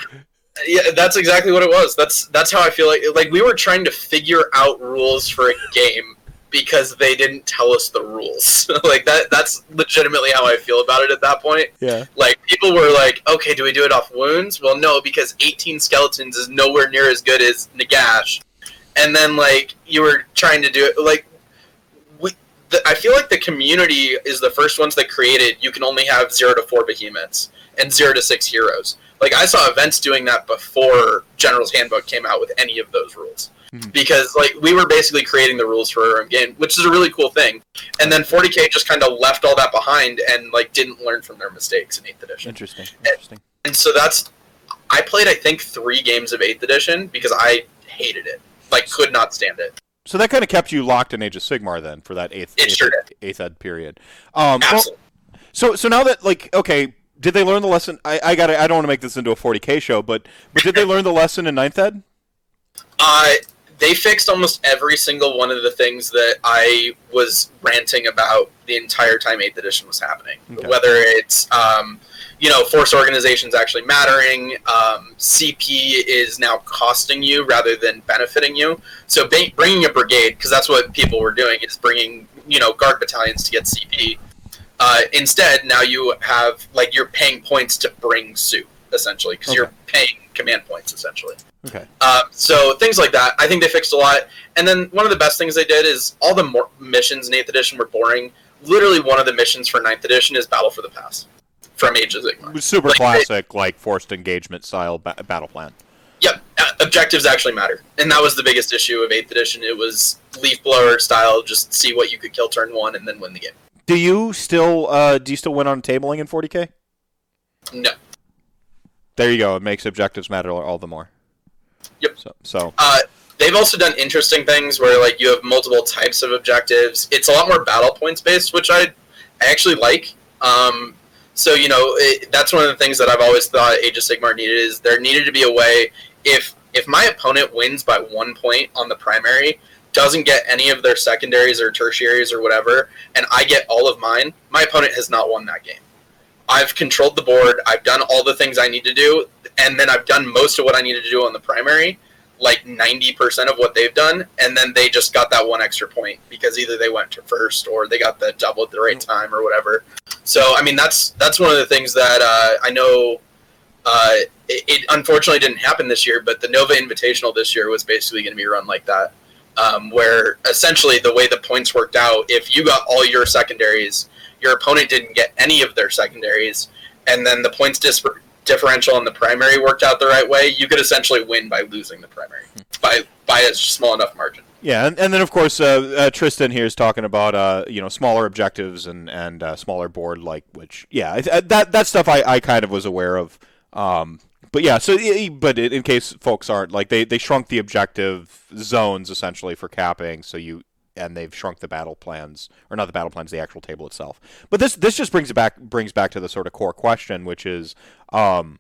Yeah, that's exactly what it was. That's how I feel like we were trying to figure out rules for a game because they didn't tell us the rules. Like, that's legitimately how I feel about it at that point. Yeah. Like, people were like, okay, do we do it off wounds? Well, no, because 18 skeletons is nowhere near as good as Nagash. And then, like, you were trying to do it, like, I feel like the community is the first ones that created you can only have 0 to 4 behemoths and 0 to 6 heroes. Like, I saw events doing that before General's Handbook came out with any of those rules. Because, like, we were basically creating the rules for our own game, which is a really cool thing. And then 40K just kind of left all that behind and, like, didn't learn from their mistakes in 8th edition. Interesting. And so I played, I think, 3 games of 8th edition because I hated it. Like, could not stand it. So that kind of kept you locked in Age of Sigmar, then, for that 8th ed period. Absolutely. Well, so now that, like, okay, did they learn the lesson? I don't want to make this into a 40K show, but did they learn the lesson in 9th ed? They fixed almost every single one of the things that I was ranting about the entire time 8th edition was happening. Okay. Whether it's, force organizations actually mattering, CP is now costing you rather than benefiting you. So bringing a brigade, because that's what people were doing, is bringing, guard battalions to get CP. Instead, now you have, like, you're paying points to bring soup, essentially, because you're paying command points, essentially. Okay. So things like that, I think they fixed a lot. And then one of the best things they did is all the missions in 8th edition were boring. Literally one of the missions for 9th edition is Battle for the Pass from Age of Sigmar. Super classic, like forced engagement style battle plan. Yep. Objectives actually matter. And that was the biggest issue of 8th edition. It was leaf blower style, just see what you could kill turn 1 and then win the game. Do you still win on tabling in 40K? No. There you go. It makes objectives matter all the more. Yep. So they've also done interesting things where like you have multiple types of objectives. It's a lot more battle points based, which I actually like. So you know that's one of the things that I've always thought Age of Sigmar needed is there needed to be a way if my opponent wins by 1 point on the primary, doesn't get any of their secondaries or tertiaries or whatever, and I get all of mine, my opponent has not won that game. I've controlled the board, I've done all the things I need to do, and then I've done most of what I need to do on the primary, like 90% of what they've done, and then they just got that one extra point because either they went to first or they got the double at the right time or whatever. So, I mean, that's one of the things that I know... It unfortunately didn't happen this year, but the Nova Invitational this year was basically going to be run like that, where essentially the way the points worked out, if you got all your secondaries, your opponent didn't get any of their secondaries, and then the points differential in the primary worked out the right way, you could essentially win by losing the primary by a small enough margin. Yeah, and then of course Tristan here is talking about smaller objectives and smaller board, like, which that stuff I kind of was aware of. But yeah, but in case folks aren't, like, they shrunk the objective zones essentially for capping. And they've shrunk the battle plans, or not the battle plans, the actual table itself. But this just brings back to the sort of core question, which is, does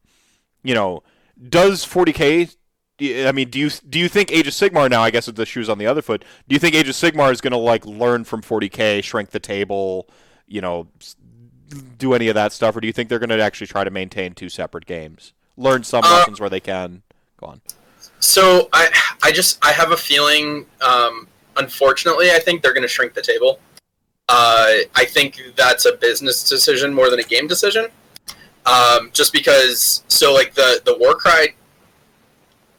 40K? I mean, do you think Age of Sigmar now? I guess the shoe's on the other foot. Do you think Age of Sigmar is going to like learn from 40K, shrink the table, do any of that stuff, or do you think they're going to actually try to maintain two separate games? Learn some lessons where they can. Go on. So I have a feeling, unfortunately, I think they're going to shrink the table. I think that's a business decision more than a game decision. Just because, the Warcry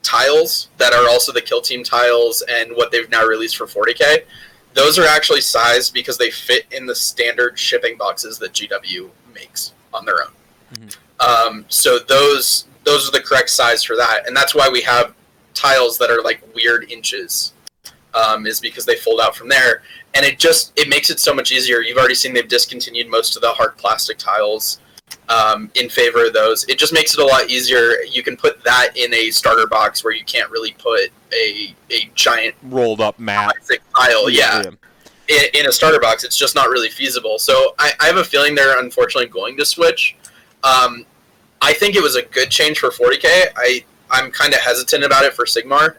tiles that are also the Kill Team tiles and what they've now released for 40K, those are actually sized because they fit in the standard shipping boxes that GW makes on their own. Mm-hmm. So those are the correct size for that, and that's why we have tiles that are like weird inches, is because they fold out from there, and it makes it so much easier. You've already seen they've discontinued most of the hard plastic tiles in favor of those. It just makes it a lot easier. You can put that in a starter box where you can't really put a giant rolled up mat tile, in a starter box. It's just not really feasible. So I have a feeling they're unfortunately going to switch. I think it was a good change for 40K. I'm kind of hesitant about it for Sigmar.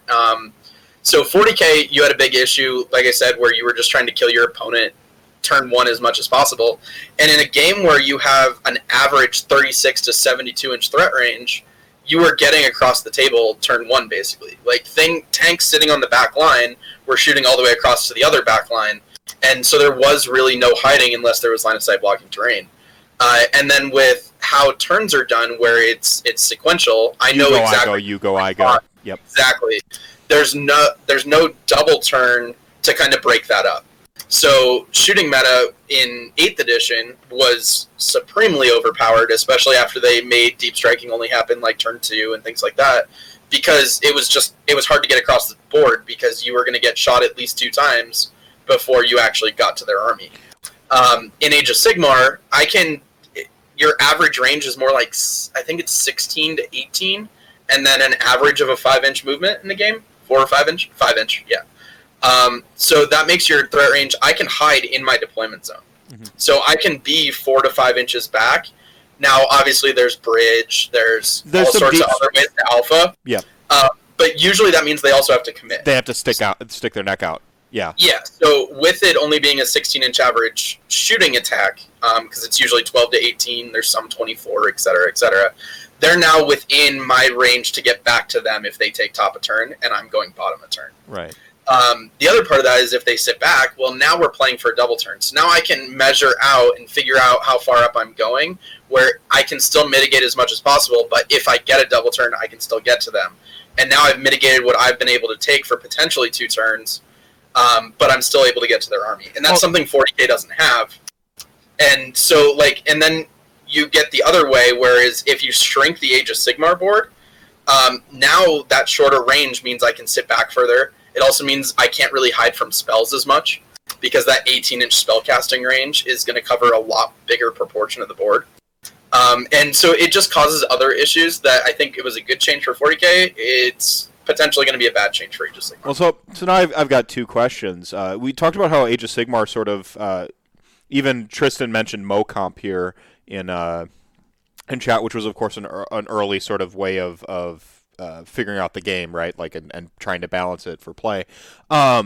So 40K, you had a big issue, like I said, where you were just trying to kill your opponent turn one as much as possible. And in a game where you have an average 36 to 72-inch threat range, you were getting across the table turn one, basically. Like, tanks sitting on the back line were shooting all the way across to the other back line, and so there was really no hiding unless there was line-of-sight blocking terrain. And then with how turns are done, where it's sequential, I know exactly. You go, I go, you go, I go. Yep. Exactly. There's no double turn to kind of break that up. So shooting meta in 8th edition was supremely overpowered, especially after they made deep striking only happen like turn 2 and things like that, because it was hard to get across the board because you were going to get shot at least 2 times before you actually got to their army. In Age of Sigmar, your average range is more like, I think it's 16 to 18, and then an average of a 5-inch movement in the game, 4 or 5-inch? 5-inch, yeah. So that makes your threat range, I can hide in my deployment zone. Mm-hmm. So I can be 4 to 5 inches back. Now, obviously, there's bridge, there's all sorts of other ways to alpha. Yeah. But usually that means they also have to commit. They have to stick their neck out. Yeah. Yeah, so with it only being a 16-inch average shooting attack, because it's usually 12 to 18, there's some 24, et cetera, they're now within my range to get back to them if they take top a turn, and I'm going bottom a turn. Right. The other part of that is if they sit back, well, now we're playing for a double turn. So now I can measure out and figure out how far up I'm going, where I can still mitigate as much as possible, but if I get a double turn, I can still get to them. And now I've mitigated what I've been able to take for potentially 2 turns, but I'm still able to get to their army. And that's something 40K doesn't have. And so, and then you get the other way, whereas if you shrink the Age of Sigmar board, now that shorter range means I can sit back further. It also means I can't really hide from spells as much, because that 18-inch spellcasting range is going to cover a lot bigger proportion of the board. And so it just causes other issues that I think it was a good change for 40K. It's potentially going to be a bad change for Age of Sigmar. Well, so now I've got two questions. We talked about how Age of Sigmar sort of, even Tristan mentioned MoComp here in chat, which was, of course, an early sort of way of figuring out the game, right? Like, and trying to balance it for play. In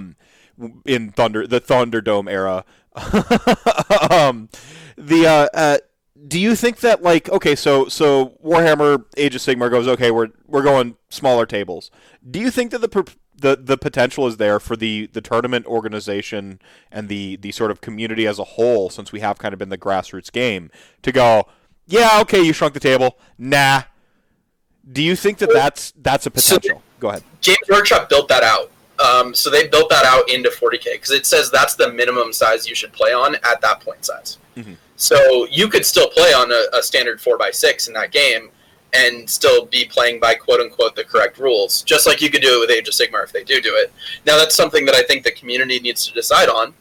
the Thunderdome era. Do you think that, like, okay, so Warhammer Age of Sigmar goes, okay, we're going smaller tables. Do you think that the potential is there for the tournament organization and the sort of community as a whole, since we have kind of been the grassroots game, to go, yeah, okay, you shrunk the table, nah. Do you think that that's a potential? Go ahead. Games Workshop built that out. So they built that out into 40K, because it says that's the minimum size you should play on at that point size. Mm-hmm. So you could still play on a standard 4x6 in that game and still be playing by, quote-unquote, the correct rules, just like you could do it with Age of Sigmar if they do it. Now, that's something that I think the community needs to decide on,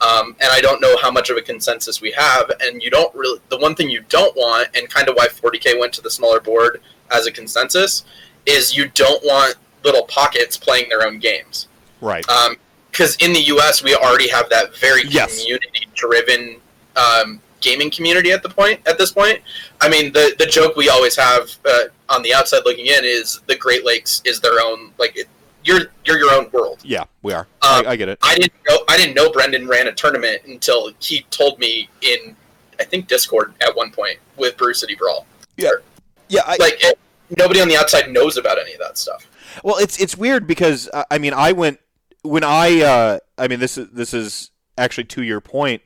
and I don't know how much of a consensus we have, and you don't really... The one thing you don't want, and kind of why 40K went to the smaller board as a consensus, is you don't want little pockets playing their own games. Right. Because in the U.S., we already have that very community-driven... gaming community at this point. I mean, the joke we always have on the outside looking in is the Great Lakes is their own, like, you're your own world. Yeah, we are. I get it. I didn't know Brendan ran a tournament until he told me in, I think, Discord at one point with Brew City Brawl. Yeah. Nobody on the outside knows about any of that stuff. Well, it's weird because I mean, I went when this is actually to your point,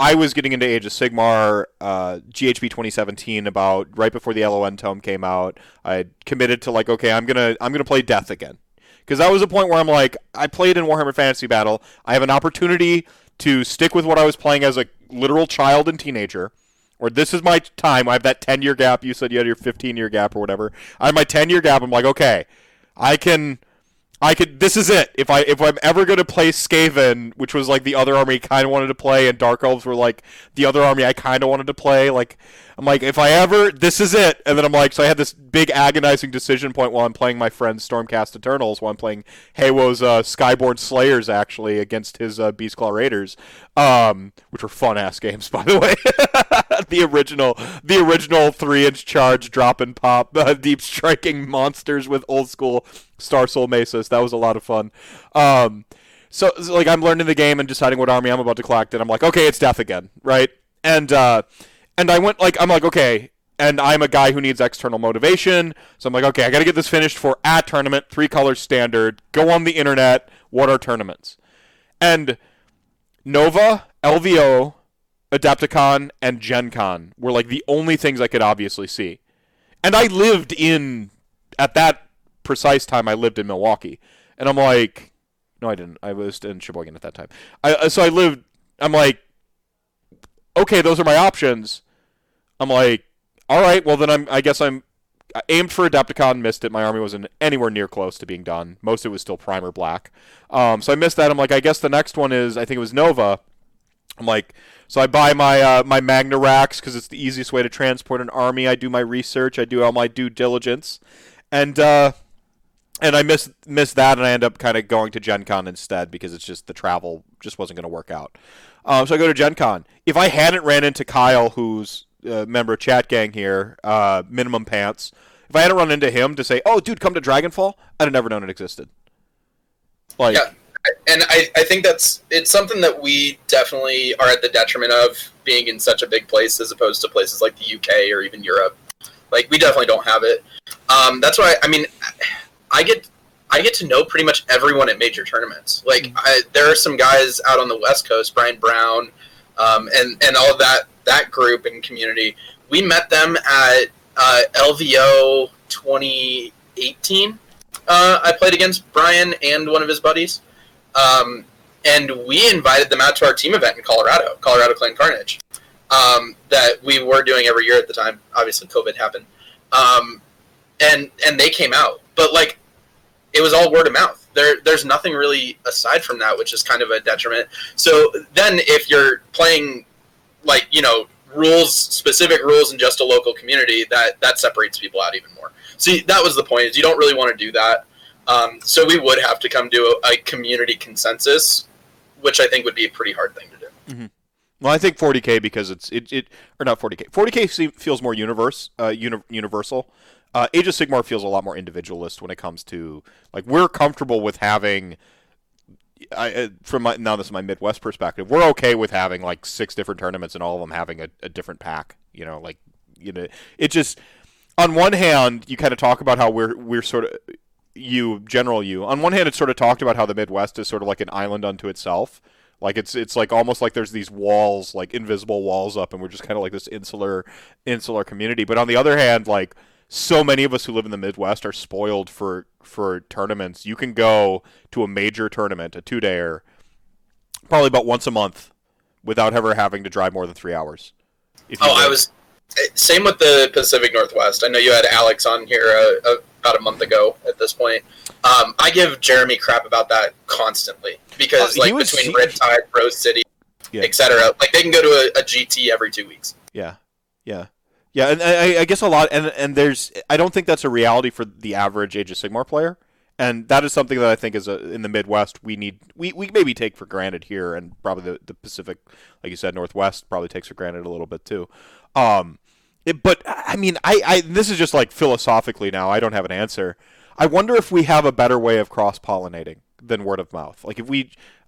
I was getting into Age of Sigmar, GHB 2017, about right before the LON tome came out. I committed to, like, okay, I'm gonna play Death again, because that was a point where I'm like, I played in Warhammer Fantasy Battle. I have an opportunity to stick with what I was playing as a literal child and teenager, or this is my time. I have that 10-year gap. You said you had your 15-year gap or whatever. I have my 10-year gap. I'm like, okay, I could. This is it. If I'm ever gonna play Skaven, which was like the other army I kind of wanted to play, and Dark Elves were like the other army I kind of wanted to play. Like, I'm like, if I ever, this is it. And then I'm like, so I had this big agonizing decision point while I'm playing my friend's Stormcast Eternals, while I'm playing Haywo's Skyborn Slayers actually against his Beastclaw Raiders, which were fun ass games, by the way. The original 3-inch charge drop and pop, deep striking monsters with old school Star Soul Mesas. That was a lot of fun. So like, I'm learning the game and deciding what army I'm about to collect, and I'm like, okay, it's Death again, right? And I went, like, I'm like, okay, and I'm a guy who needs external motivation, so I'm like, okay, I got to get this finished for at tournament, 3 colors standard. Go on the internet. What are tournaments? And Nova, LVO, Adepticon, and Gen Con were, like, the only things I could obviously see. And I lived in, at that precise time, I lived in Milwaukee. And I'm like, no, I didn't. I was in Sheboygan at that time. I'm like, okay, those are my options. I'm like, all right, well, then I aimed for Adepticon, missed it. My army wasn't anywhere near close to being done. Most of it was still primer black. So I missed that. I'm like, I guess the next one is, I think it was Nova. I'm like, so I buy my my Magna Racks because it's the easiest way to transport an army. I do my research. I do all my due diligence. And I miss that, and I end up kind of going to Gen Con instead because it's just the travel just wasn't going to work out. So I go to Gen Con. If I hadn't ran into Kyle, who's a member of Chat Gang here, Minimum Pants, if I hadn't run into him to say, oh, dude, come to Dragonfall, I'd have never known it existed. Like, yeah. And I think it's something that we definitely are at the detriment of, being in such a big place as opposed to places like the UK or even Europe. Like, we definitely don't have it. That's why, I mean, I get to know pretty much everyone at major tournaments. Like, there are some guys out on the West Coast, Brian Brown, and all of that group and community. We met them at LVO 2018. I played against Brian and one of his buddies. And we invited them out to our team event in Colorado Clan Carnage, that we were doing every year at the time. Obviously, COVID happened. And they came out. But, like, it was all word of mouth. There's nothing really aside from that, which is kind of a detriment. So then if you're playing, like, you know, specific rules in just a local community, that separates people out even more. So that was the point, is you don't really want to do that. So we would have to come to a community consensus, which I think would be a pretty hard thing to do. Mm-hmm. Well, I think 40K because it's not 40K. 40K feels more universal. Age of Sigmar feels a lot more individualist when it comes to, like, we're comfortable with having, this is my Midwest perspective, we're okay with having, like, 6 different tournaments and all of them having a different pack. It just, on one hand, you kind of talk about how we're sort of, on one hand, it's sort of talked about how the Midwest is sort of like an island unto itself. Like, it's like almost like there's these walls, like invisible walls up, and we're just kind of like this insular community. But on the other hand, like, so many of us who live in the Midwest are spoiled for tournaments. You can go to a major tournament, a 2-dayer, probably about once a month without ever having to drive more than 3 hours. Same with the Pacific Northwest. I know you had Alex on here about a month ago at this point. I give Jeremy crap about that constantly because between Red Tide, Rose City, etc. Like, they can go to a GT every 2 weeks. Yeah. And I guess a lot. And there's, I don't think that's a reality for the average Age of Sigmar player. And that is something that I think in the Midwest we maybe take for granted here, and probably the Pacific, like you said, Northwest probably takes for granted a little bit too. But this is just like philosophically now. I don't have an answer. I wonder if we have a better way of cross-pollinating than word of mouth. Like, if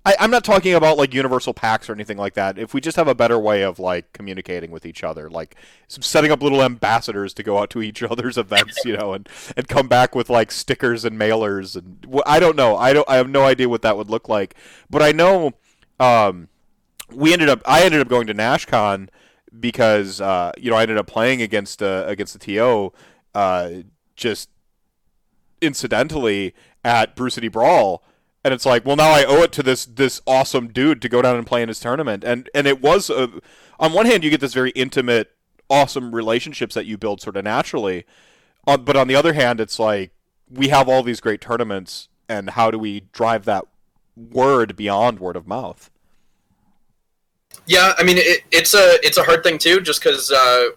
I'm not talking about like universal packs or anything like that. If we just have a better way of like communicating with each other, like setting up little ambassadors to go out to each other's events, and come back with like stickers and mailers, and I don't know. I have no idea what that would look like. But I know I ended up going to NashCon because I ended up playing against the TO just incidentally at Brew City Brawl, and it's like, well, now I owe it to this awesome dude to go down and play in his tournament, and it was on one hand you get this very intimate, awesome relationships that you build sort of naturally, but on the other hand it's like we have all these great tournaments, and how do we drive that word beyond word of mouth? Yeah, I mean, it's a hard thing, too, just because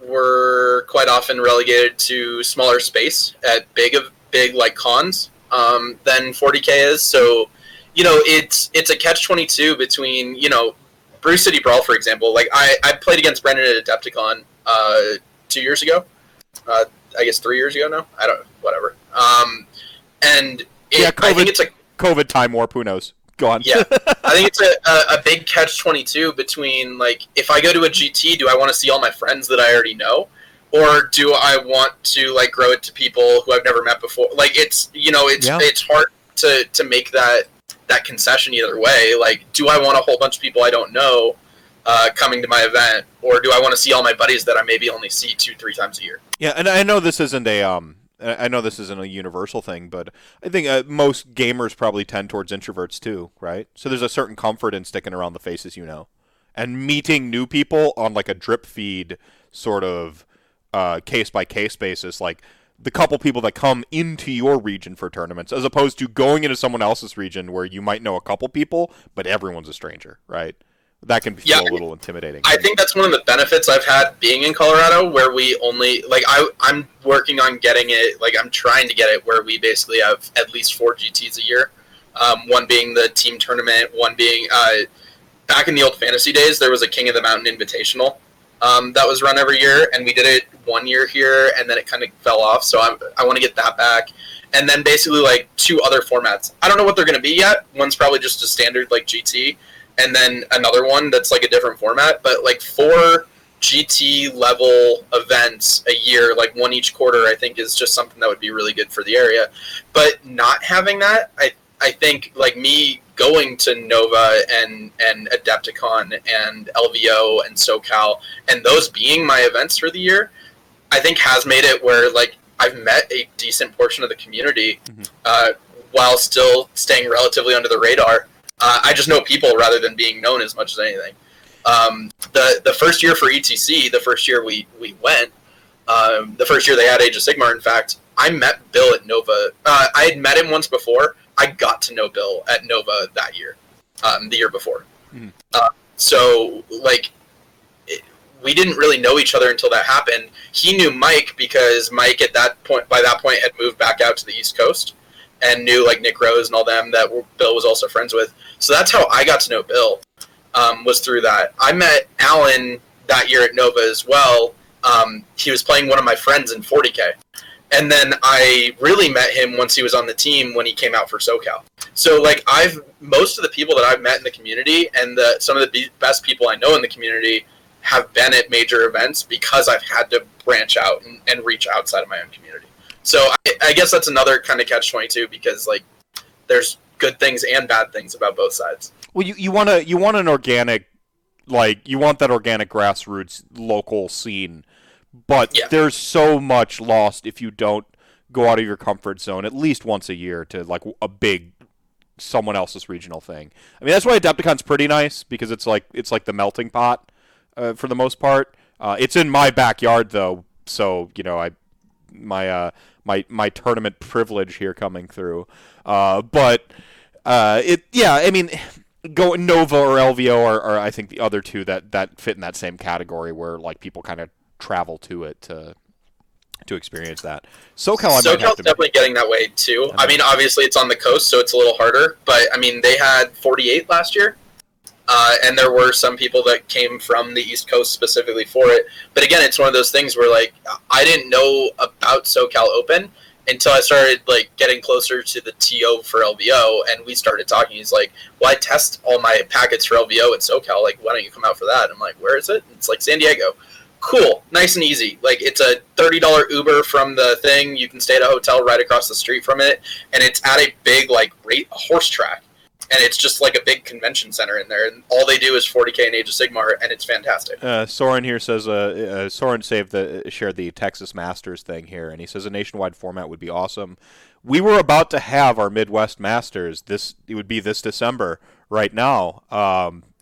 we're quite often relegated to smaller space at big like, cons than 40K is. So, it's a catch-22 between, Brew City Brawl, for example. Like, I played against Brendan at Adepticon 2 years ago. I guess 3 years ago now? I don't know. Whatever. I think it's a COVID time warp. Who knows? Go on. Yeah, I think it's a big catch-22 between, like, if I go to a GT, do I want to see all my friends that I already know, or do I want to, like, grow it to people who I've never met before? Like, it's hard to make that concession either way. Like, do I want a whole bunch of people I don't know coming to my event, or do I want to see all my buddies that I maybe only see 2-3 times a year? Yeah, and I know this isn't a universal thing, but I think most gamers probably tend towards introverts too, right? So there's a certain comfort in sticking around the faces and meeting new people on like a drip feed sort of case-by-case basis, like the couple people that come into your region for tournaments, as opposed to going into someone else's region where you might know a couple people, but everyone's a stranger, right? That can feel a little intimidating. I think that's one of the benefits I've had being in Colorado, where we only, like, I'm working on getting it, like, I'm trying to get it where we basically have at least 4 GTs a year, one being the team tournament, one being, back in the old fantasy days, there was a King of the Mountain Invitational that was run every year, and we did it 1 year here, and then it kind of fell off, so I want to get that back. And then basically, like, 2 other formats. I don't know what they're going to be yet. One's probably just a standard, like, GT, and then another one that's, like, a different format, but, like, 4 GT-level events a year, like, one each quarter, I think is just something that would be really good for the area. But not having that, I think, like, me going to Nova and Adepticon and LVO and SoCal, and those being my events for the year, I think has made it where, like, I've met a decent portion of the community while still staying relatively under the radar. I just know people rather than being known as much as anything. The first year for ETC, the first year we went, the first year they had Age of Sigmar, in fact, I met Bill at Nova. I had met him once before. I got to know Bill at Nova that year, the year before. Mm-hmm. We didn't really know each other until that happened. He knew Mike because Mike at that point had moved back out to the East Coast. and knew like Nick Rose and all them that Bill was also friends with. So that's how I got to know Bill, was through that. I met Alan that year at Nova as well. He was playing one of my friends in 40K. And then I really met him once he was on the team when he came out for SoCal. So, like, most of the people that I've met in the community and some of the best people I know in the community have been at major events because I've had to branch out and reach outside of my own community. So I guess that's another kind of catch-22 because, like, there's good things and bad things about both sides. Well, you want an organic, like, you want that organic grassroots local scene. But there's so much lost if you don't go out of your comfort zone at least once a year to, like, a big someone else's regional thing. I mean, that's why Adepticon's pretty nice because it's like the melting pot for the most part. It's in my backyard, though, so, you know, my tournament privilege here coming through. I mean, go Nova or LVO are I think the other two that fit in that same category where, like, people kind of travel to it to experience that. SoCal's definitely getting that way too. I mean, obviously it's on the coast, so it's a little harder. But I mean, they had 48 last year, and there were some people that came from the East Coast specifically for it. But again, it's one of those things where, like, I didn't know about SoCal Open until I started, like, getting closer to the TO for LVO, and we started talking. He's like, well, I test all my packets for LVO at SoCal. Like, why don't you come out for that? I'm like, where is it? And it's like San Diego. Cool, nice and easy. Like, it's a $30 Uber from the thing. You can stay at a hotel right across the street from it, and it's at a big, like, horse track, and it's just like a big convention center in there. And all they do is 40K and Age of Sigmar, and it's fantastic. Soren here says, Soren shared the Texas Masters thing here, and he says a nationwide format would be awesome. We were about to have our Midwest Masters. It would be this December right now.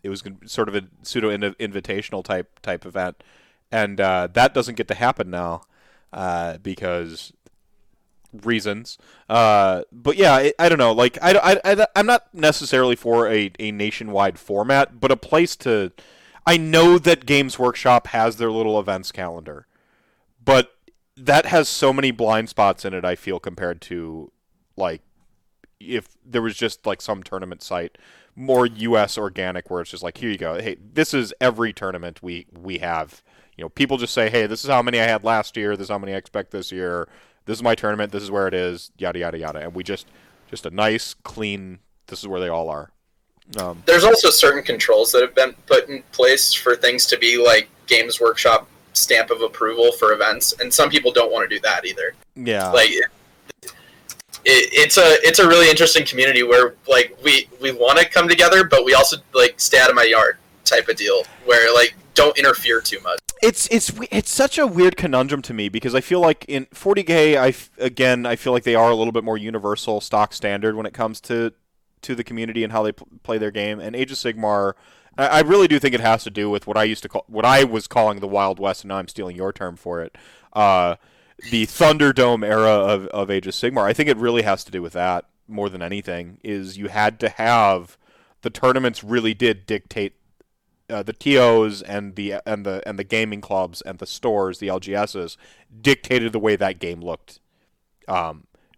It was sort of a pseudo invitational type event. And that doesn't get to happen now because reasons. But yeah, I don't know. Like, I'm not necessarily for a nationwide format, but a place to... I know that Games Workshop has their little events calendar, but that has so many blind spots in it, I feel, compared to, like, if there was just, like, some tournament site... more U.S. organic where it's just like, here you go. Hey, this is every tournament we have. You know, people just say, hey, this is how many I had last year. This is how many I expect this year. This is my tournament. This is where it is. Yada, yada, yada. And we just a nice, clean, this is where they all are. There's also certain controls that have been put in place for things to be like Games Workshop stamp of approval for events. And some people don't want to do that either. Yeah. Like, It's a really interesting community where, like, we want to come together, but we also, like, stay out of my yard type of deal where, like, don't interfere too much. It's such a weird conundrum to me because I feel like in 40K, I feel like they are a little bit more universal stock standard when it comes to the community and how they play their game. And Age of Sigmar, I really do think it has to do with what I used to call, what I was calling the Wild West, and now I'm stealing your term for it. The Thunderdome era of Age of Sigmar, I think it really has to do with that more than anything, is you had to have, the tournaments really did dictate the TOs and the gaming clubs and the stores, the LGSs, dictated the way that game looked,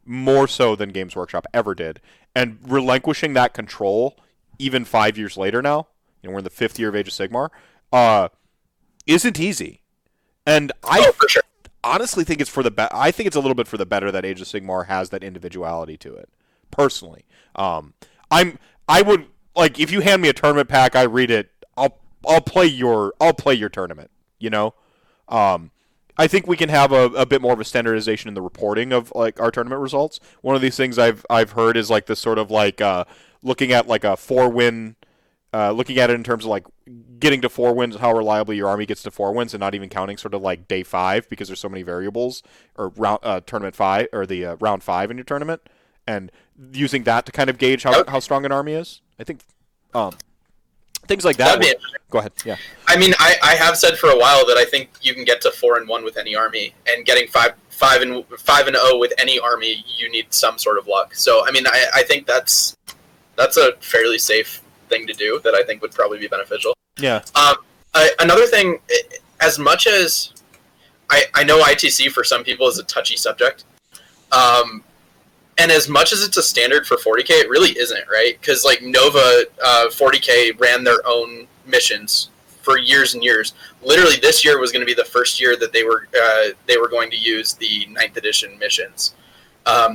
more so than Games Workshop ever did. And relinquishing that control, even 5 years later now, you know, we're in the fifth year of Age of Sigmar, isn't easy. And for sure. Honestly, think it's for the I think it's a little bit for the better that Age of Sigmar has that individuality to it. Personally, I would, like, if you hand me a tournament pack, I read it. I'll play your tournament. You know, I think we can have a bit more of a standardization in the reporting of, like, our tournament results. One of these things I've heard is, like, this sort of, like, looking at, like, a 4-win. Looking at it in terms of, like, getting to 4 wins and how reliably your army gets to 4 wins, and not even counting sort of, like, day 5 because there's so many variables, or tournament 5 or the round 5 in your tournament, and using that to kind of gauge how strong an army is. I think things like that. Go ahead. Yeah. I mean, I have said for a while that I think you can get to 4-1 with any army, and getting 5-0 with any army, you need some sort of luck. So I mean, I think that's a fairly safe thing to do that I think would probably be beneficial. Yeah. Another thing, as much as I know ITC for some people is a touchy subject, And as much as it's a standard for 40K, it really isn't, right? Because, like, Nova 40K ran their own missions for years and years. Literally, this year was going to be the first year that they were going to use the 9th edition missions.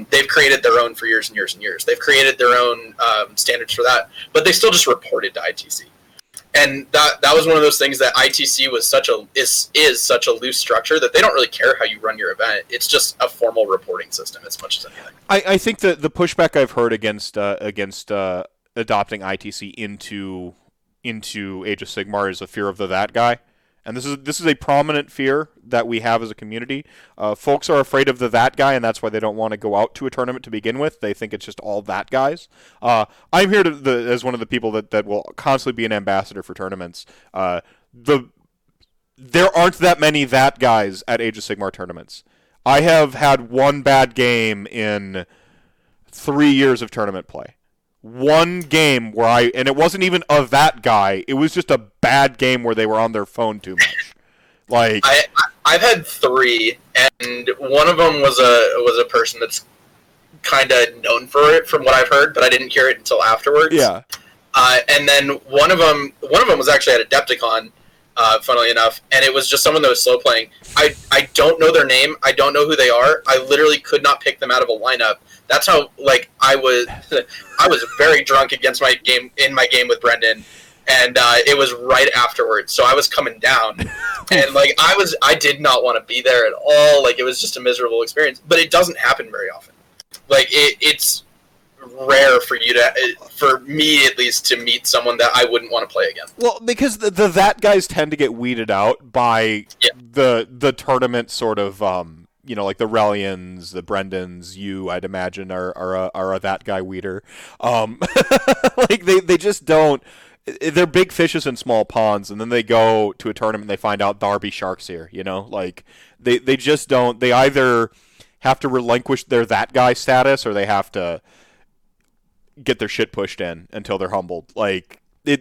They've created their own for years and years and years. They've created their own standards for that, but they still just reported to ITC. And that was one of those things that ITC was such a loose structure that they don't really care how you run your event. It's just a formal reporting system as much as anything. I think that the pushback I've heard against adopting ITC into Age of Sigmar is a fear of the that guy. And this is a prominent fear that we have as a community. Folks are afraid of the that guy, and that's why they don't want to go out to a tournament to begin with. They think it's just all that guys. I'm here as one of the people that will constantly be an ambassador for tournaments. There aren't that many that guys at Age of Sigmar tournaments. I have had one bad game in 3 years of tournament play. One game where and it wasn't even a that guy. It was just a bad game where they were on their phone too much. Like I've had three, and one of them was a person that's kind of known for it, from what I've heard, but I didn't hear it until afterwards. Yeah. And then one of them was actually at Adepticon, funnily enough, and it was just someone that was slow playing. I don't know their name. I don't know who they are. I literally could not pick them out of a lineup. That's how, like, I was very drunk in my game with Brendan, and it was right afterwards. So I was coming down, and like I did not want to be there at all. Like, it was just a miserable experience. But it doesn't happen very often. Like, it's rare for me at least to meet someone that I wouldn't want to play against. Well, because the that guys tend to get weeded out by the tournament sort of. You know, like the Relians, the Brendans, I'd imagine are a that guy weeder. Like they just don't. They're big fishes in small ponds, and then they go to a tournament and they find out Darby Sharks here. You know, like they just don't. They either have to relinquish their that guy status, or they have to get their shit pushed in until they're humbled. Like. I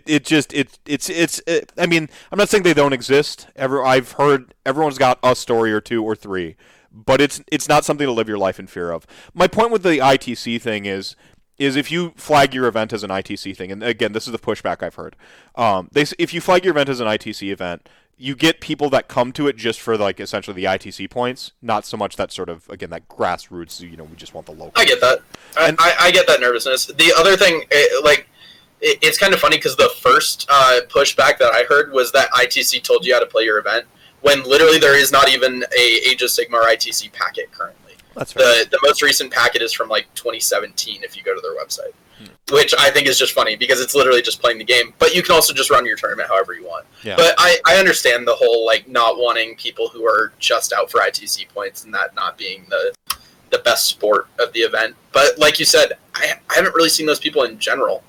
mean, I'm not saying they don't exist. I've heard everyone's got a story or two or three, but it's not something to live your life in fear of. My point with the ITC thing is if you flag your event as an ITC thing, and again, this is the pushback I've heard. If you flag your event as an ITC event, you get people that come to it just for, like, essentially the ITC points, not so much that sort of, again, that grassroots. You know, we just want the local. I get that. I get that nervousness. The other thing, it's kind of funny because the first pushback that I heard was that ITC told you how to play your event, when literally there is not even a Age of Sigmar ITC packet currently. That's right. The most recent packet is from, like, 2017 if you go to their website, which I think is just funny because it's literally just playing the game. But you can also just run your tournament however you want. Yeah. But I understand the whole, like, not wanting people who are just out for ITC points and that not being the best sport of the event. But like you said, I haven't really seen those people in general.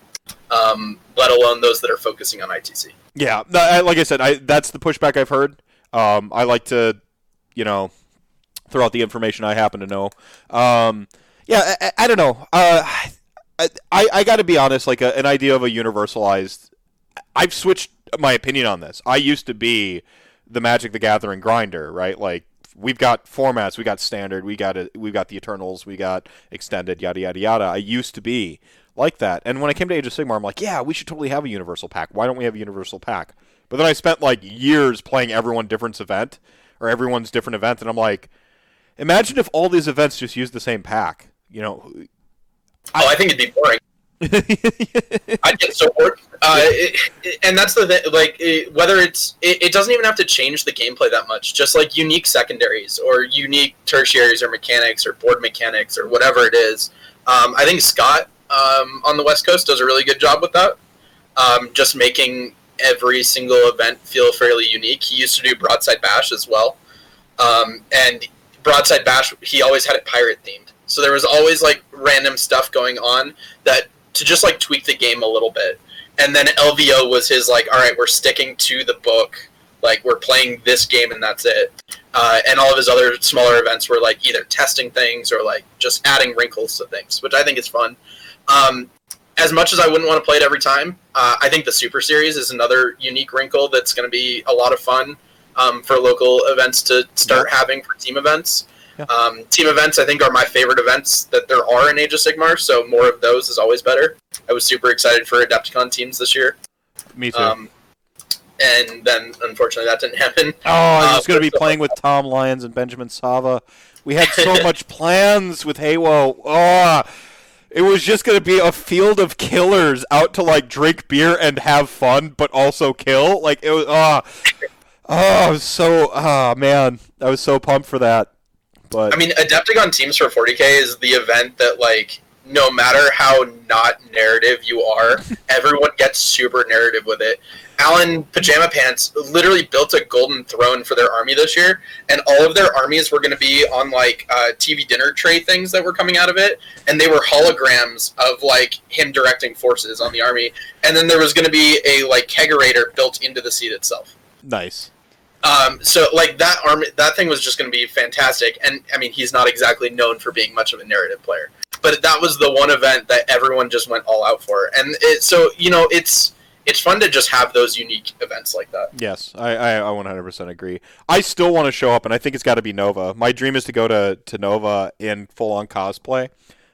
Let alone those that are focusing on ITC. Yeah, like I said, that's the pushback I've heard. I like to, you know, throw out the information I happen to know. Yeah, I don't know. I got to be honest, like an idea of a universalized... I've switched my opinion on this. I used to be the Magic the Gathering grinder, right? Like, we've got formats, we got standard, we got the Eternals, we got extended, yada, yada, yada. I used to be like that. And when I came to Age of Sigmar, I'm like, yeah, we should totally have a universal pack. Why don't we have a universal pack? But then I spent, like, years playing everyone's different event, and I'm like, imagine if all these events just used the same pack. You know, I think it'd be boring. I'd get so bored. And that's the thing, like, it doesn't even have to change the gameplay that much. Just, like, unique secondaries or unique tertiaries or mechanics or board mechanics or whatever it is. I think Scott on the West Coast does a really good job with that. Just making every single event feel fairly unique. He used to do Broadside Bash as well. And Broadside Bash, he always had it pirate themed. So there was always, like, random stuff going on that to just, like, tweak the game a little bit. And then LVO was his, like, all right, we're sticking to the book. Like, we're playing this game and that's it. And all of his other smaller events were, like, either testing things or, like, just adding wrinkles to things, which I think is fun. As much as I wouldn't want to play it every time, I think the Super Series is another unique wrinkle that's going to be a lot of fun for local events to start having for team events. Yeah. Team events, I think, are my favorite events that there are in Age of Sigmar, so more of those is always better. I was super excited for Adepticon teams this year. Me too. And then, unfortunately, that didn't happen. Oh, I was going to be playing with Tom Lyons and Benjamin Sava. We had so much plans with Haywo. Oh, it was just going to be a field of killers out to, like, drink beer and have fun, but also kill. Like, it was, man, I was so pumped for that. But I mean, Adepticon Teams for 40K is the event that, like, no matter how not narrative you are, everyone gets super narrative with it. Alan Pajama Pants literally built a golden throne for their army this year, and all of their armies were going to be on, like, TV dinner tray things that were coming out of it, and they were holograms of, like, him directing forces on the army, and then there was going to be a, like, kegerator built into the seat itself. Nice. So, like, that thing was just going to be fantastic, and, I mean, he's not exactly known for being much of a narrative player, but that was the one event that everyone just went all out for, and it's fun to just have those unique events like that. Yes, I 100% agree. I still want to show up, and I think it's got to be Nova. My dream is to go to Nova in full-on cosplay.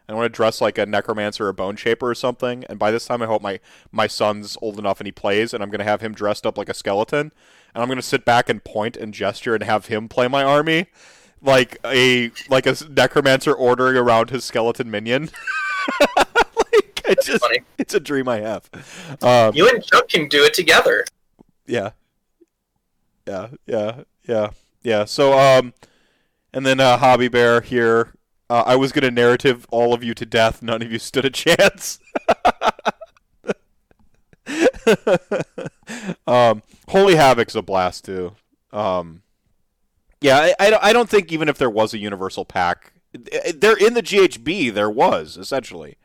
I want to dress like a necromancer or bone shaper or something, and by this time I hope my son's old enough and he plays, and I'm going to have him dressed up like a skeleton, and I'm going to sit back and point and gesture and have him play my army like a necromancer ordering around his skeleton minion. It's a dream I have. You and Chuck can do it together. Yeah. So, and then Hobby Bear here. I was going to narrative all of you to death. None of you stood a chance. Holy Havoc's a blast too. I don't think even if there was a universal pack, they're in the GHB. There was essentially.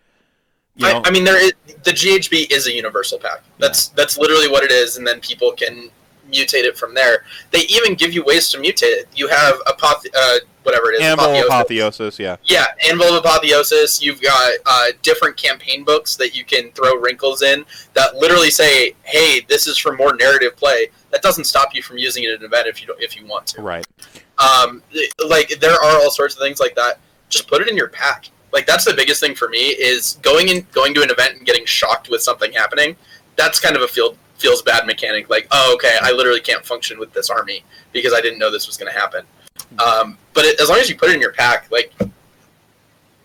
I mean, the GHB is a universal pack. That's literally what it is, and then people can mutate it from there. They even give you ways to mutate it. You have Anvil of Apotheosis, yeah. Yeah, Anvil of Apotheosis. You've got different campaign books that you can throw wrinkles in that literally say, hey, this is for more narrative play. That doesn't stop you from using it in an event if you want to. Right. There are all sorts of things like that. Just put it in your pack. Like, that's the biggest thing for me, is going to an event and getting shocked with something happening. That's kind of a feels bad mechanic. Like, oh, okay, I literally can't function with this army because I didn't know this was going to happen. But as long as you put it in your pack, like,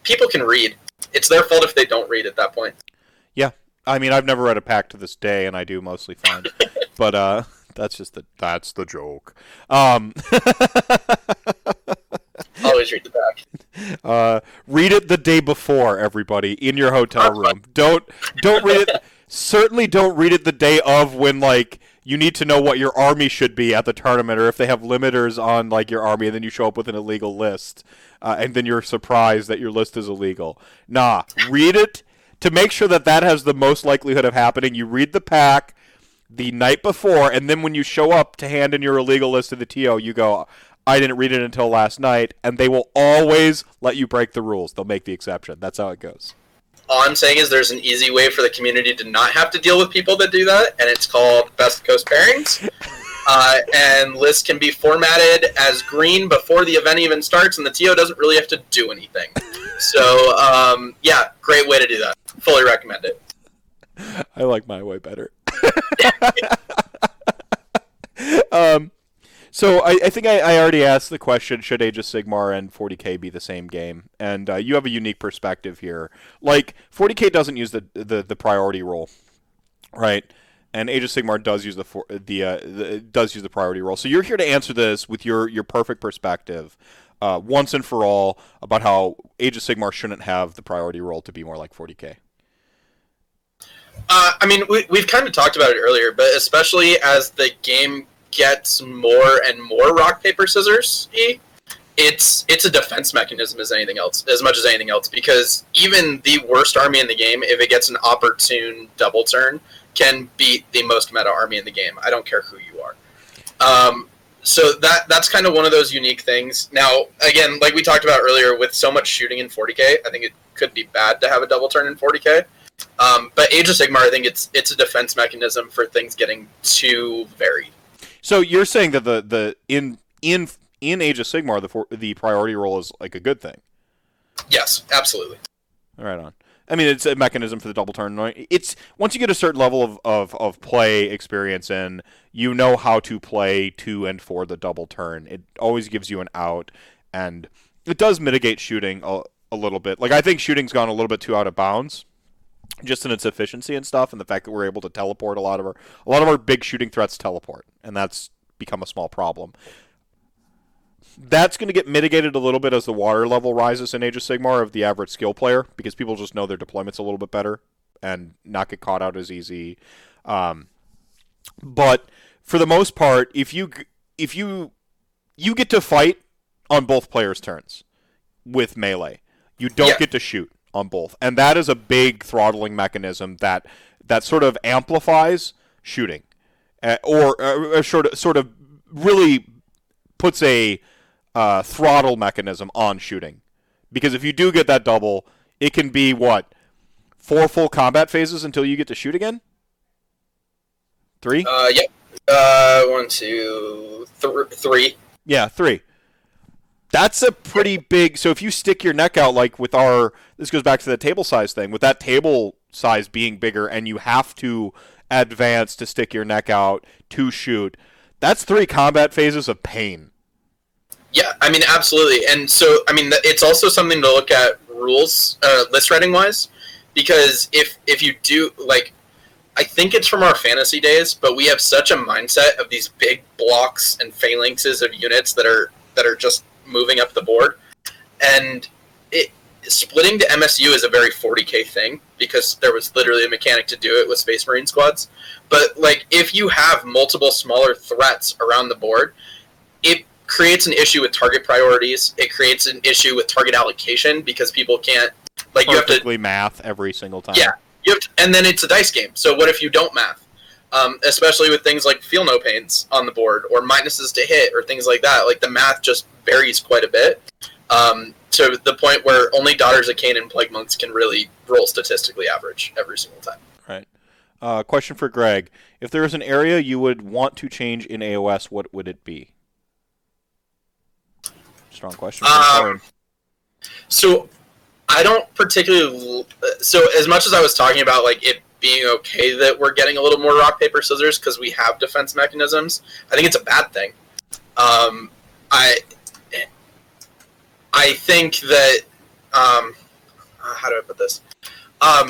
people can read. It's their fault if they don't read at that point. Yeah. I mean, I've never read a pack to this day, and I do mostly fine. But that's the joke. Always read the back. Read it the day before, everybody, in your hotel room. Don't read it. Certainly don't read it the day of, when, like, you need to know what your army should be at the tournament, or if they have limiters on, like, your army, and then you show up with an illegal list, and then you're surprised that your list is illegal. Nah, read it to make sure that has the most likelihood of happening. You read the pack the night before, and then when you show up to hand in your illegal list to the TO, you go, I didn't read it until last night, and they will always let you break the rules. They'll make the exception. That's how it goes. All I'm saying is there's an easy way for the community to not have to deal with people that do that, and it's called Best Coast Pairings. And lists can be formatted as green before the event even starts, and the TO doesn't really have to do anything. So, great way to do that. Fully recommend it. I like my way better. So I think I already asked the question, should Age of Sigmar and 40K be the same game? And you have a unique perspective here. Like, 40K doesn't use the priority rule, right? And Age of Sigmar does use the priority rule. So you're here to answer this with your perfect perspective, once and for all, about how Age of Sigmar shouldn't have the priority rule to be more like 40K. I mean, we've kind of talked about it earlier, but especially as the game gets more and more rock, paper, scissors-y, it's a defense mechanism as much as anything else, because even the worst army in the game, if it gets an opportune double turn, can beat the most meta army in the game. I don't care who you are. So that's kind of one of those unique things. Now, again, like we talked about earlier, with so much shooting in 40K, I think it could be bad to have a double turn in 40K. But Age of Sigmar, I think it's a defense mechanism for things getting too varied. So you're saying that the in in Age of Sigmar, the priority roll is like a good thing. Yes, absolutely. Right on. I mean, it's a mechanism for the double turn. It's once you get a certain level of play experience in, you know how to play to and for the double turn. It always gives you an out, and it does mitigate shooting a little bit. Like, I think shooting's gone a little bit too out of bounds, just in its efficiency and stuff, and the fact that we're able to teleport a lot of our big shooting threats teleport, and that's become a small problem. That's going to get mitigated a little bit as the water level rises in Age of Sigmar of the average skill player, because people just know their deployment's a little bit better and not get caught out as easy. But for the most part, if you get to fight on both players' turns with melee, you don't get to shoot on both, and that is a big throttling mechanism that sort of amplifies shooting, or sort of really puts a throttle mechanism on shooting, because if you do get that double, it can be four full combat phases until you get to shoot again. 3. Yep. 1, 2, 3. Yeah, 3. That's a pretty big... So if you stick your neck out, like with our... This goes back to the table size thing. With that table size being bigger and you have to advance to stick your neck out to shoot, that's 3 combat phases of pain. Yeah, I mean, absolutely. And so, I mean, it's also something to look at rules, list writing-wise, because if you do, like... I think it's from our fantasy days, but we have such a mindset of these big blocks and phalanxes of units that are just... moving up the board, and splitting to MSU is a very 40k thing, because there was literally a mechanic to do it with Space Marine squads. But like, if you have multiple smaller threats around the board, it creates an issue with target priorities. It creates an issue with target allocation, because people can't, like, you have to math every single time. Yeah, you have to, and then it's a dice game. So what if you don't math? Especially with things like feel no pains on the board, or minuses to hit, or things like that. Like, the math just varies quite a bit, to the point where only Daughters of Cain and Plague Monks can really roll statistically average every single time. Right. Question for Greg. If there was an area you would want to change in AOS, what would it be? Strong question. So, I don't particularly... So, as much as I was talking about, like, it being okay that we're getting a little more rock, paper, scissors because we have defense mechanisms, I think it's a bad thing. I think that... how do I put this? I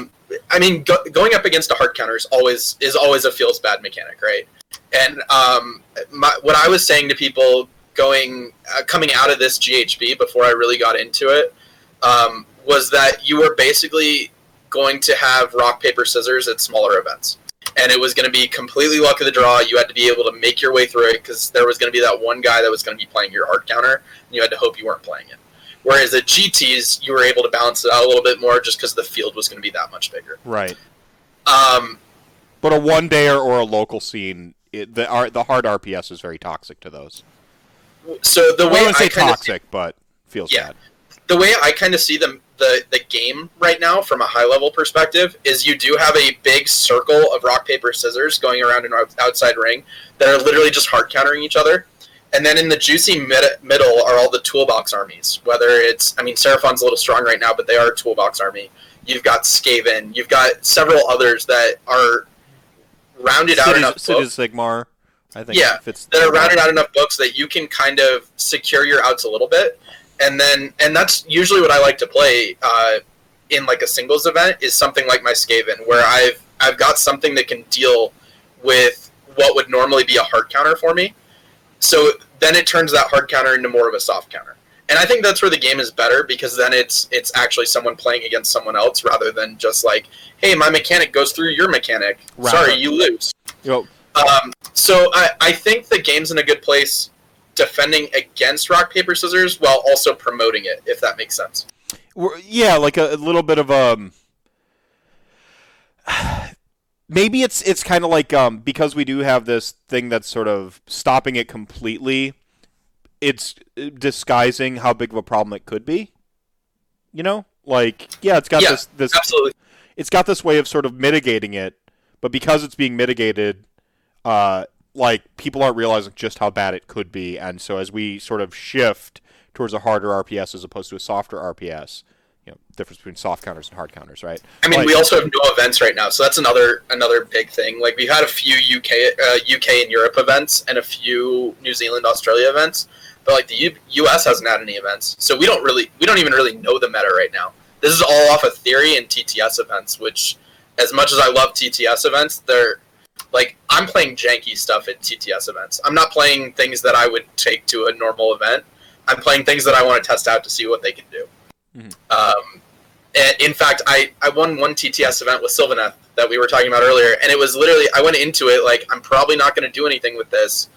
mean, going up against a hard counter is always a feels bad mechanic, right? And what I was saying to people coming out of this GHB before I really got into it, was that you were basically going to have rock, paper, scissors at smaller events. And it was going to be completely luck of the draw. You had to be able to make your way through it, because there was going to be that one guy that was going to be playing your hard counter, and you had to hope you weren't playing it. Whereas at GTs, you were able to balance it out a little bit more just because the field was going to be that much bigger. Right. But a one-dayer or a local scene, the hard RPS is very toxic to those. So the way I wouldn't say toxic, but feels bad. The way I kind of see the game right now from a high-level perspective is you do have a big circle of rock, paper, scissors going around an outside ring that are literally just hard countering each other. And then in the juicy middle are all the toolbox armies, whether it's... I mean, Seraphon's a little strong right now, but they are a toolbox army. You've got Skaven. You've got several others that are rounded out enough. City of Sigmar, I think. Yeah, fits that are rounded out enough books that you can kind of secure your outs a little bit. And that's usually what I like to play in like a singles event, is something like my Skaven, where I've got something that can deal with what would normally be a hard counter for me. So then it turns that hard counter into more of a soft counter. And I think that's where the game is better, because then it's actually someone playing against someone else rather than just like, hey, my mechanic goes through your mechanic. Right. Sorry, you lose. Yep. So I think the game's in a good place defending against rock, paper, scissors while also promoting it, if that makes sense. Yeah, like a little bit of maybe it's kind of like, because we do have this thing that's sort of stopping it completely, it's disguising how big of a problem it could be. You know? Like, yeah, it's got this absolutely. It's got this way of sort of mitigating it, but because it's being mitigated, like, people aren't realizing just how bad it could be, and so as we sort of shift towards a harder RPS as opposed to a softer RPS, you know, difference between soft counters and hard counters, right? I mean, like, we also have no events right now, so that's another big thing. Like, we've had a few UK and Europe events and a few New Zealand, Australia events, but, like, the US hasn't had any events, so we don't even really know the meta right now. This is all off of theory and TTS events, which, as much as I love TTS events, they're, like, I'm playing janky stuff at TTS events. I'm not playing things that I would take to a normal event. I'm playing things that I want to test out to see what they can do. And in fact, I won one TTS event with Sylvaneth that we were talking about earlier, and it was literally, I went into it like, I'm probably not going to do anything with this,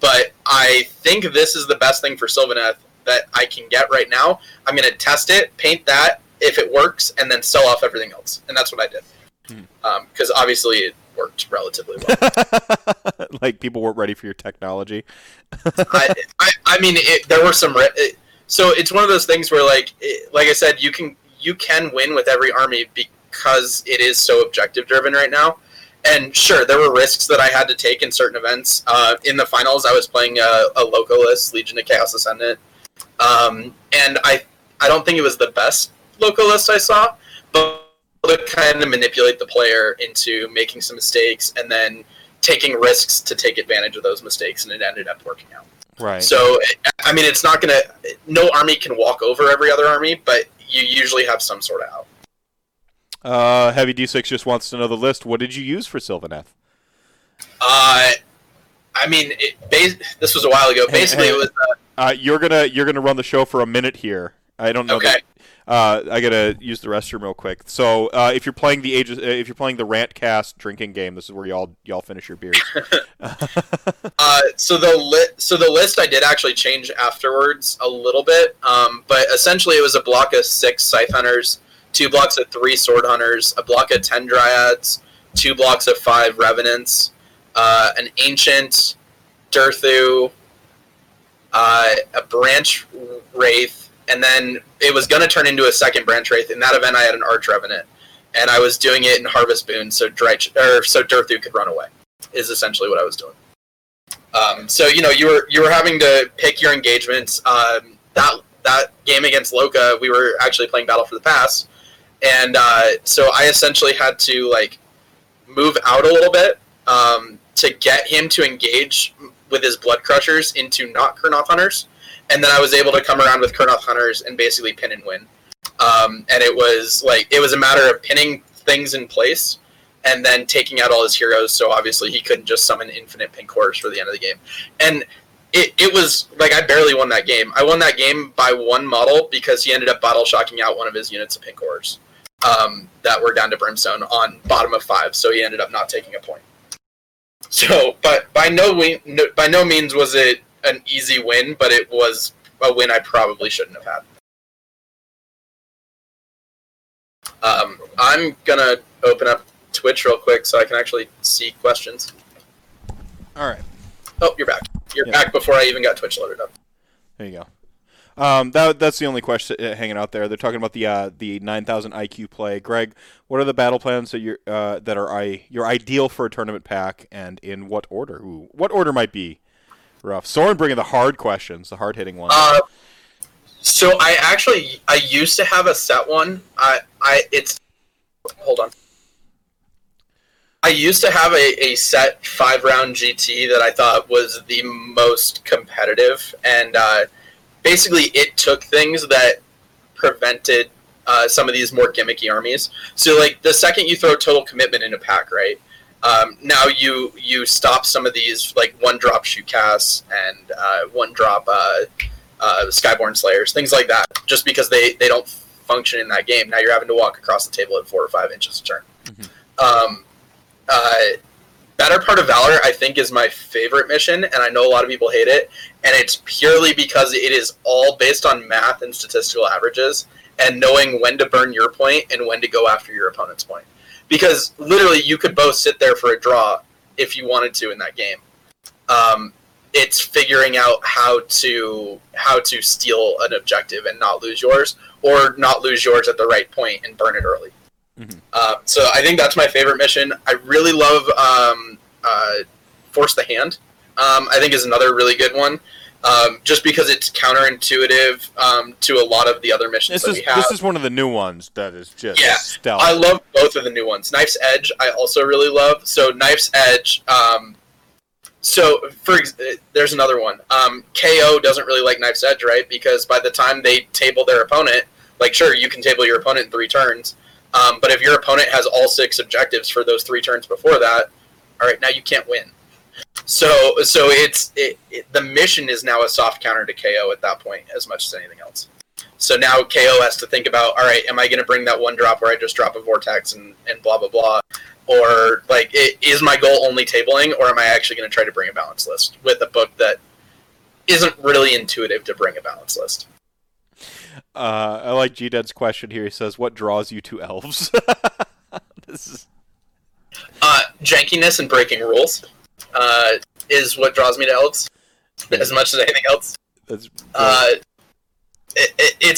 but I think this is the best thing for Sylvaneth that I can get right now. I'm going to test it, paint that, if it works, and then sell off everything else. And that's what I did. Because obviously it worked relatively well. Like, people weren't ready for your technology. So it's one of those things where, like I said, you can win with every army because it is so objective-driven right now. And sure, there were risks that I had to take in certain events. In the finals, I was playing a loco list, Legion of Chaos Ascendant. And I don't think it was the best loco list I saw, but to kind of manipulate the player into making some mistakes and then taking risks to take advantage of those mistakes, and it ended up working out. Right. So, I mean, it's not going to... No army can walk over every other army, but you usually have some sort of out. Heavy D6 just wants to know the list. What did you use for Sylvaneth? I mean, this was a while ago. Basically, it was... You're gonna run the show for a minute here. I don't know. Okay. I gotta use the restroom real quick. So if you're playing the Rantcast drinking game, this is where y'all finish your beers. So the list I did actually change afterwards a little bit, but essentially it was a block of 6 Scythe Hunters, 2 blocks of 3 Sword Hunters, a block of 10 Dryads, 2 blocks of 5 Revenants, an Ancient, Durthu, a Branch Wraith. And then it was going to turn into a second Branch Wraith. In that event, I had an Arch Revenant, and I was doing it in Harvest Boon, so Durthu could run away. Is essentially what I was doing. So you were having to pick your engagements. That game against Loka, we were actually playing Battle for the Pass, and so I essentially had to move out a little bit to get him to engage with his Blood Crushers into not Kurnoth Hunters. And then I was able to come around with Kurnoth Hunters and basically pin and win. And it was a matter of pinning things in place and then taking out all his heroes. So obviously he couldn't just summon infinite pink horrors for the end of the game. And it was I barely won that game. I won that game by 1 model because he ended up bottle shocking out one of his units of pink horrors that were down to Brimstone on bottom of 5. So he ended up not taking a point. So, but by no means was it an easy win, but it was a win I probably shouldn't have had. I'm gonna open up Twitch real quick so I can actually see questions. All right. Oh, you're back. Back before I even got Twitch loaded up. There you go. That's the only question hanging out there. They're talking about the 9,000 IQ play. Greg, what are the battle plans that you're ideal for a tournament pack, and in what order? Ooh, what order might be rough? Soren bringing the hard questions, the hard-hitting ones. So I used to have a set one. Hold on. I used to have a set 5-round GT that I thought was the most competitive, and basically it took things that prevented some of these more gimmicky armies. So the second you throw total commitment in a pack, right? Now you stop some of these one-drop shoot casts and one-drop Skyborn Slayers, things like that, just because they don't function in that game. Now you're having to walk across the table at 4 or 5 inches a turn. Better Part of Valor, I think, is my favorite mission, and I know a lot of people hate it, and it's purely because it is all based on math and statistical averages and knowing when to burn your point and when to go after your opponent's point. Because literally, you could both sit there for a draw if you wanted to in that game. It's figuring out how to steal an objective and not lose yours, or not lose yours at the right point and burn it early. So I think that's my favorite mission. I really love Force the Hand, I think is another really good one. Just because it's counterintuitive to a lot of the other missions that we have. This is one of the new ones that is just stellar. I love both of the new ones. Knife's Edge I also really love. So Knife's Edge, there's another one. KO doesn't really like Knife's Edge, right? Because by the time they table their opponent, like sure, you can table your opponent in 3 turns, but if your opponent has all 6 objectives for those 3 turns before that, all right, now you can't win. So it's the mission is now a soft counter to KO at that point as much as anything else. So now KO has to think about, all right, am I going to bring that one drop where I just drop a vortex and blah, blah, blah? Or, like, is my goal only tabling, or am I actually going to try to bring a balance list with a book that isn't really intuitive to bring a balance list? I like G-Dead's question here. He says, what draws you to elves? This is... jankiness and breaking rules. Is what draws me to elves as much as anything else. It's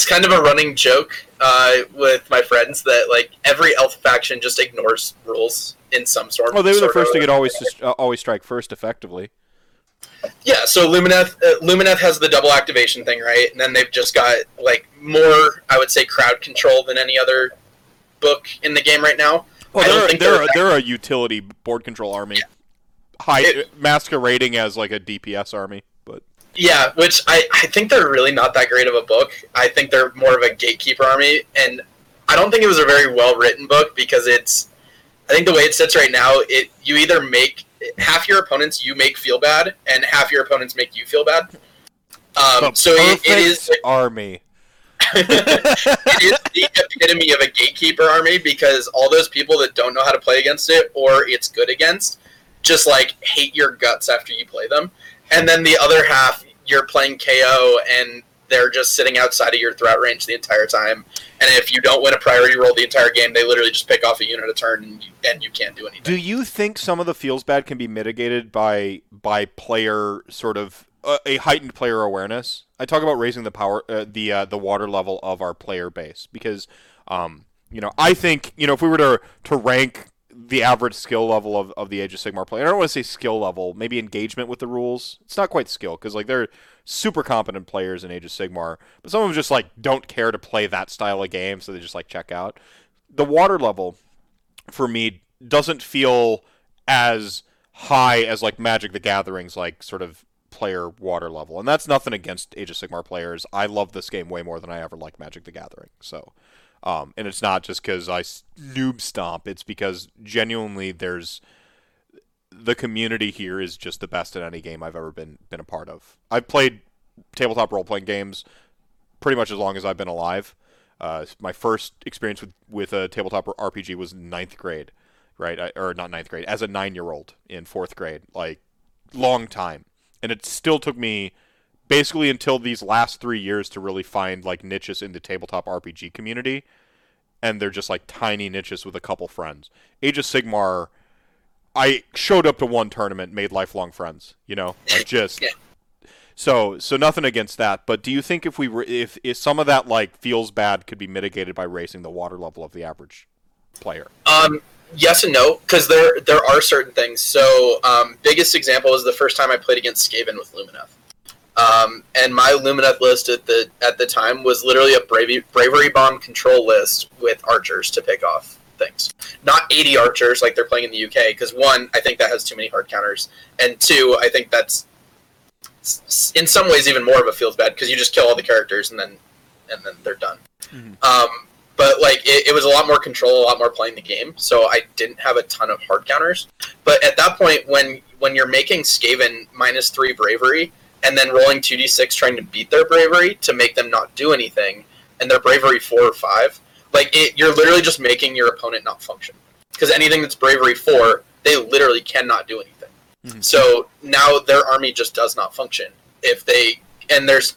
kind of a running joke with my friends that like every elf faction just ignores rules in some sort. Well, they were the first to get always strike first, effectively. Yeah, so Lumineth has the double activation thing, right? And then they've just got like more, I would say, crowd control than any other book in the game right now. Well, they're a utility board control army. Yeah. Masquerading as like a DPS army, but yeah, which I think they're really not that great of a book. I think they're more of a gatekeeper army, and I don't think it was a very well written book because I think the way it sits right now, you either make half your opponents you make feel bad, and half your opponents make you feel bad. So it is army. It is the epitome of a gatekeeper army because all those people that don't know how to play against it or it's good against. Just, like, hate your guts after you play them. And then the other half, you're playing KO, and they're just sitting outside of your threat range the entire time. And if you don't win a priority roll the entire game, they literally just pick off a unit a turn, and you can't do anything. Do you think some of the feels bad can be mitigated by player sort of a heightened player awareness? I talk about raising the power, the water level of our player base. Because, I think, if we were to rank... the average skill level of the Age of Sigmar player. I don't want to say skill level, maybe engagement with the rules. It's not quite skill, because like they're super competent players in Age of Sigmar, but some of them just like don't care to play that style of game, so they just like check out. The water level, for me, doesn't feel as high as like Magic the Gathering's like sort of player water level, and that's nothing against Age of Sigmar players. I love this game way more than I ever liked Magic the Gathering, so... and it's not just because I noob stomp. It's because genuinely there's... The community here is just the best in any game I've ever been a part of. I've played tabletop role-playing games pretty much as long as I've been alive. My first experience with a tabletop RPG was 9th grade. Right? Or not 9th grade. As a 9-year-old in 4th grade. Like, long time. And it still took me... basically until these last 3 years to really find like niches in the tabletop RPG community, and they're just like tiny niches with a couple friends. Age of Sigmar, I showed up to one tournament, made lifelong friends, like just yeah. So nothing against that, but do you think if we were if some of that like feels bad could be mitigated by raising the water level of the average player? Yes and no, because there are certain things. So biggest example is the first time I played against Skaven with Lumineth. And my Lumineth list at the time was literally a bravery bomb control list with archers to pick off things. Not 80 archers like they're playing in the UK, because one, I think that has too many hard counters, and two, I think that's in some ways even more of a feels bad because you just kill all the characters and then they're done. Mm-hmm. But like it was a lot more control, a lot more playing the game, so I didn't have a ton of hard counters. But at that point, when you're making Skaven -3 bravery. And then rolling 2d6 trying to beat their bravery to make them not do anything, and their bravery 4 or 5, you're literally just making your opponent not function. Because anything that's bravery 4, they literally cannot do anything. Mm-hmm. So now their army just does not function. There's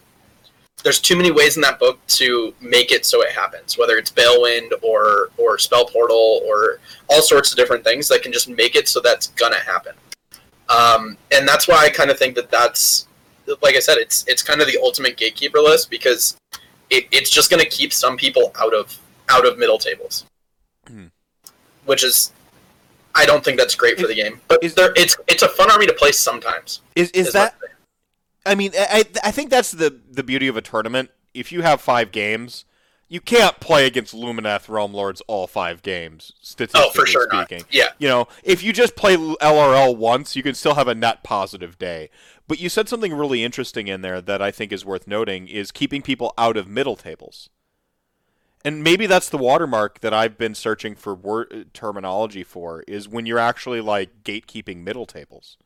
too many ways in that book to make it so it happens, whether it's Balewind or Spell Portal or all sorts of different things that can just make it so that's gonna happen. And that's why I kind of think that's... like I said, it's kind of the ultimate gatekeeper list because it's just going to keep some people out of middle tables, which is I don't think that's great for the game. But it's a fun army to play sometimes. Is that? I mean, I think that's the beauty of a tournament. If you have 5 games, you can't play against Lumineth Realm Lords all 5 games, statistically speaking. Oh, for sure not. Yeah. You know, if you just play LRL once, you can still have a net positive day. But you said something really interesting in there that I think is worth noting, is keeping people out of middle tables. And maybe that's the watermark that I've been searching for terminology for, is when you're actually, like, gatekeeping middle tables.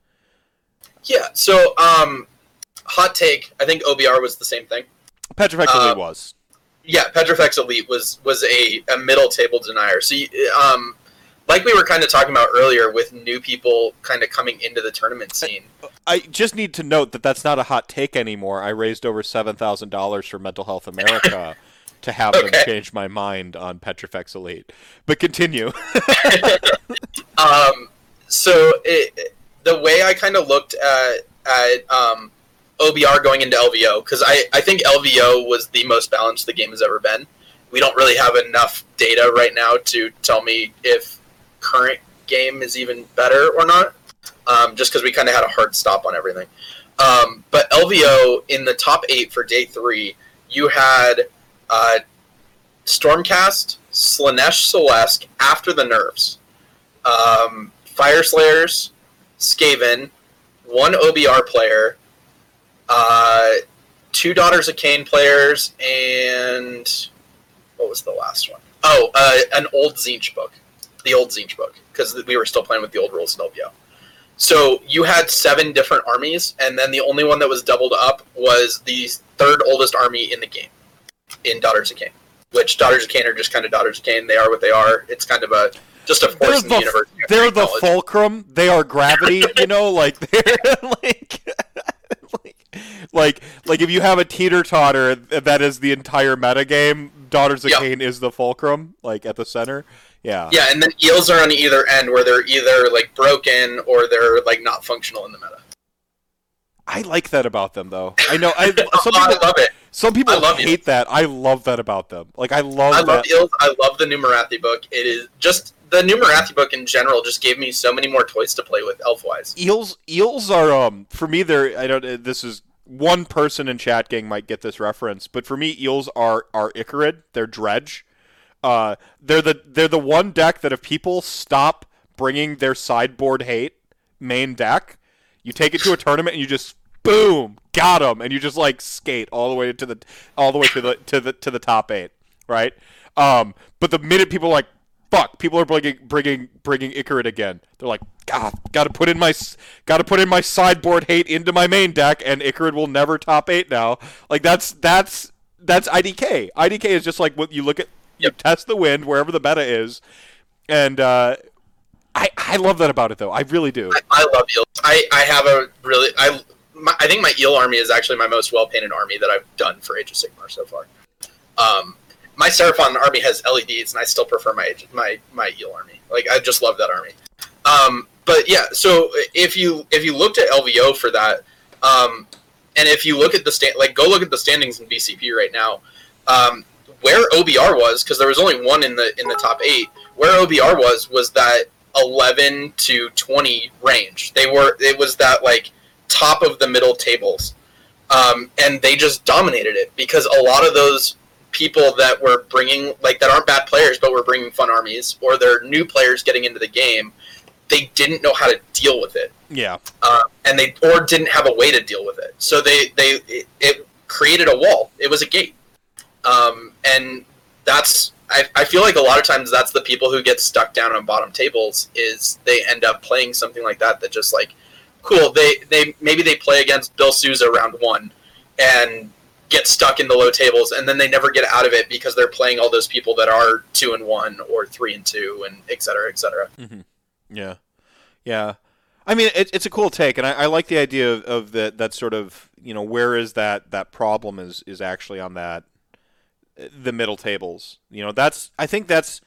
Yeah, so, hot take, I think OBR was the same thing. Petrifex Elite was. Yeah, Petrifex Elite was a middle table denier. So, like we were kind of talking about earlier with new people kind of coming into the tournament scene. I just need to note that that's not a hot take anymore. I raised over $7,000 for Mental Health America to have them change my mind on Petrifex Elite. But continue. So the way I kind of looked at OBR going into LVO, because I think LVO was the most balanced the game has ever been. We don't really have enough data right now to tell me if current game is even better or not, just because we kind of had a hard stop on everything. But LVO, in the top 8 for day 3, you had Stormcast, Slanesh Celeste, After the Nerves, Fire Slayers, Skaven, one OBR player, 2 Daughters of Cain players, and what was the last one? Oh, an old Tzeentch book. The old Tzeentch book, because we were still playing with the old rules in LVO. So you had 7 different armies, and then the only one that was doubled up was the 3rd oldest army in the game, in Daughters of Cain. Which Daughters of Cain are just kind of Daughters of Cain. They are what they are. It's kind of a... just a force in the universe. They're the fulcrum. They are gravity, you know? Like, they're like... Like if you have a teeter-totter that is the entire metagame, Daughters of Cain is the fulcrum, like, at the center. Yeah. Yeah, and then eels are on either end, where they're either, like, broken or they're, like, not functional in the meta. I like that about them, though. I know. I love it. Some people hate that. I love that about them. Like, I love eels. I love the New Marathi book. It is just... the New Marathi book in general just gave me so many more toys to play with, elf-wise. Eels are, for me, they're... I don't... this is... one person in chat gang might get this reference, but for me, eels are Icarid. They're Dredge. They're the one deck that if people stop bringing their sideboard hate main deck, you take it to a tournament and you just boom, got 'em, and you just like skate all the way to the top 8, right? But the minute people are like, fuck, people are bringing Icarid again. They're like, God, gotta put in my sideboard hate into my main deck, and Icarid will never top 8 now. Like that's IDK. IDK is just like what you look at. You test the wind wherever the meta is, and I love that about it though. I really do. I love eels. I think my eel army is actually my most well painted army that I've done for Age of Sigmar so far. My Seraphon army has LEDs, and I still prefer my eel army. Like I just love that army. But yeah, so if you looked at LVO for that, and if you look at go look at the standings in BCP right now, where OBR was, because there was only one in the top 8. Where OBR was that 11 to 20 range. It was that like top of the middle tables, and they just dominated it because a lot of those people that were bringing, like, that aren't bad players, but were bringing fun armies, or they're new players getting into the game, they didn't know how to deal with it. Yeah. And they, or didn't have a way to deal with it. So it created a wall. It was a gate. And that's, I feel like a lot of times that's the people who get stuck down on bottom tables, is they end up playing something like that just, like, cool, they play against Bill Sousa round 1, and get stuck in the low tables, and then they never get out of it because they're playing all those people that are 2-1 or 3-2, and et cetera, et cetera. Mm-hmm. Yeah, yeah. I mean, it's a cool take, and I like the idea of that sort of, you know, where is that problem is actually on the middle tables. You know, it's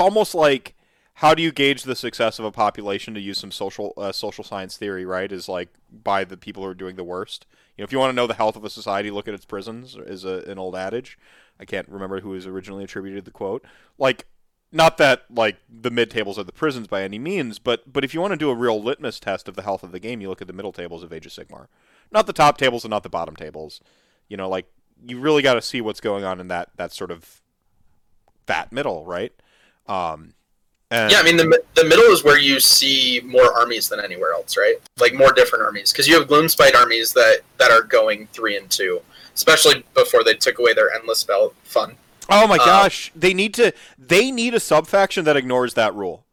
almost like, how do you gauge the success of a population, to use some social science theory, right? Is like by the people who are doing the worst. You know, if you want to know the health of a society, look at its prisons, is an old adage. I can't remember who was originally attributed the quote. Like, Not that, like, the mid-tables are the prisons by any means, but if you want to do a real litmus test of the health of the game, you look at the middle tables of Age of Sigmar. Not the top tables and not the bottom tables. You know, like, you really got to see what's going on in that sort of... that middle, right? Yeah, I mean, the middle is where you see more armies than anywhere else, right? Like, more different armies. Because you have Gloomspite armies that are going 3-2. Especially before they took away their endless spell fun. Oh my gosh, they need a sub-faction that ignores that rule.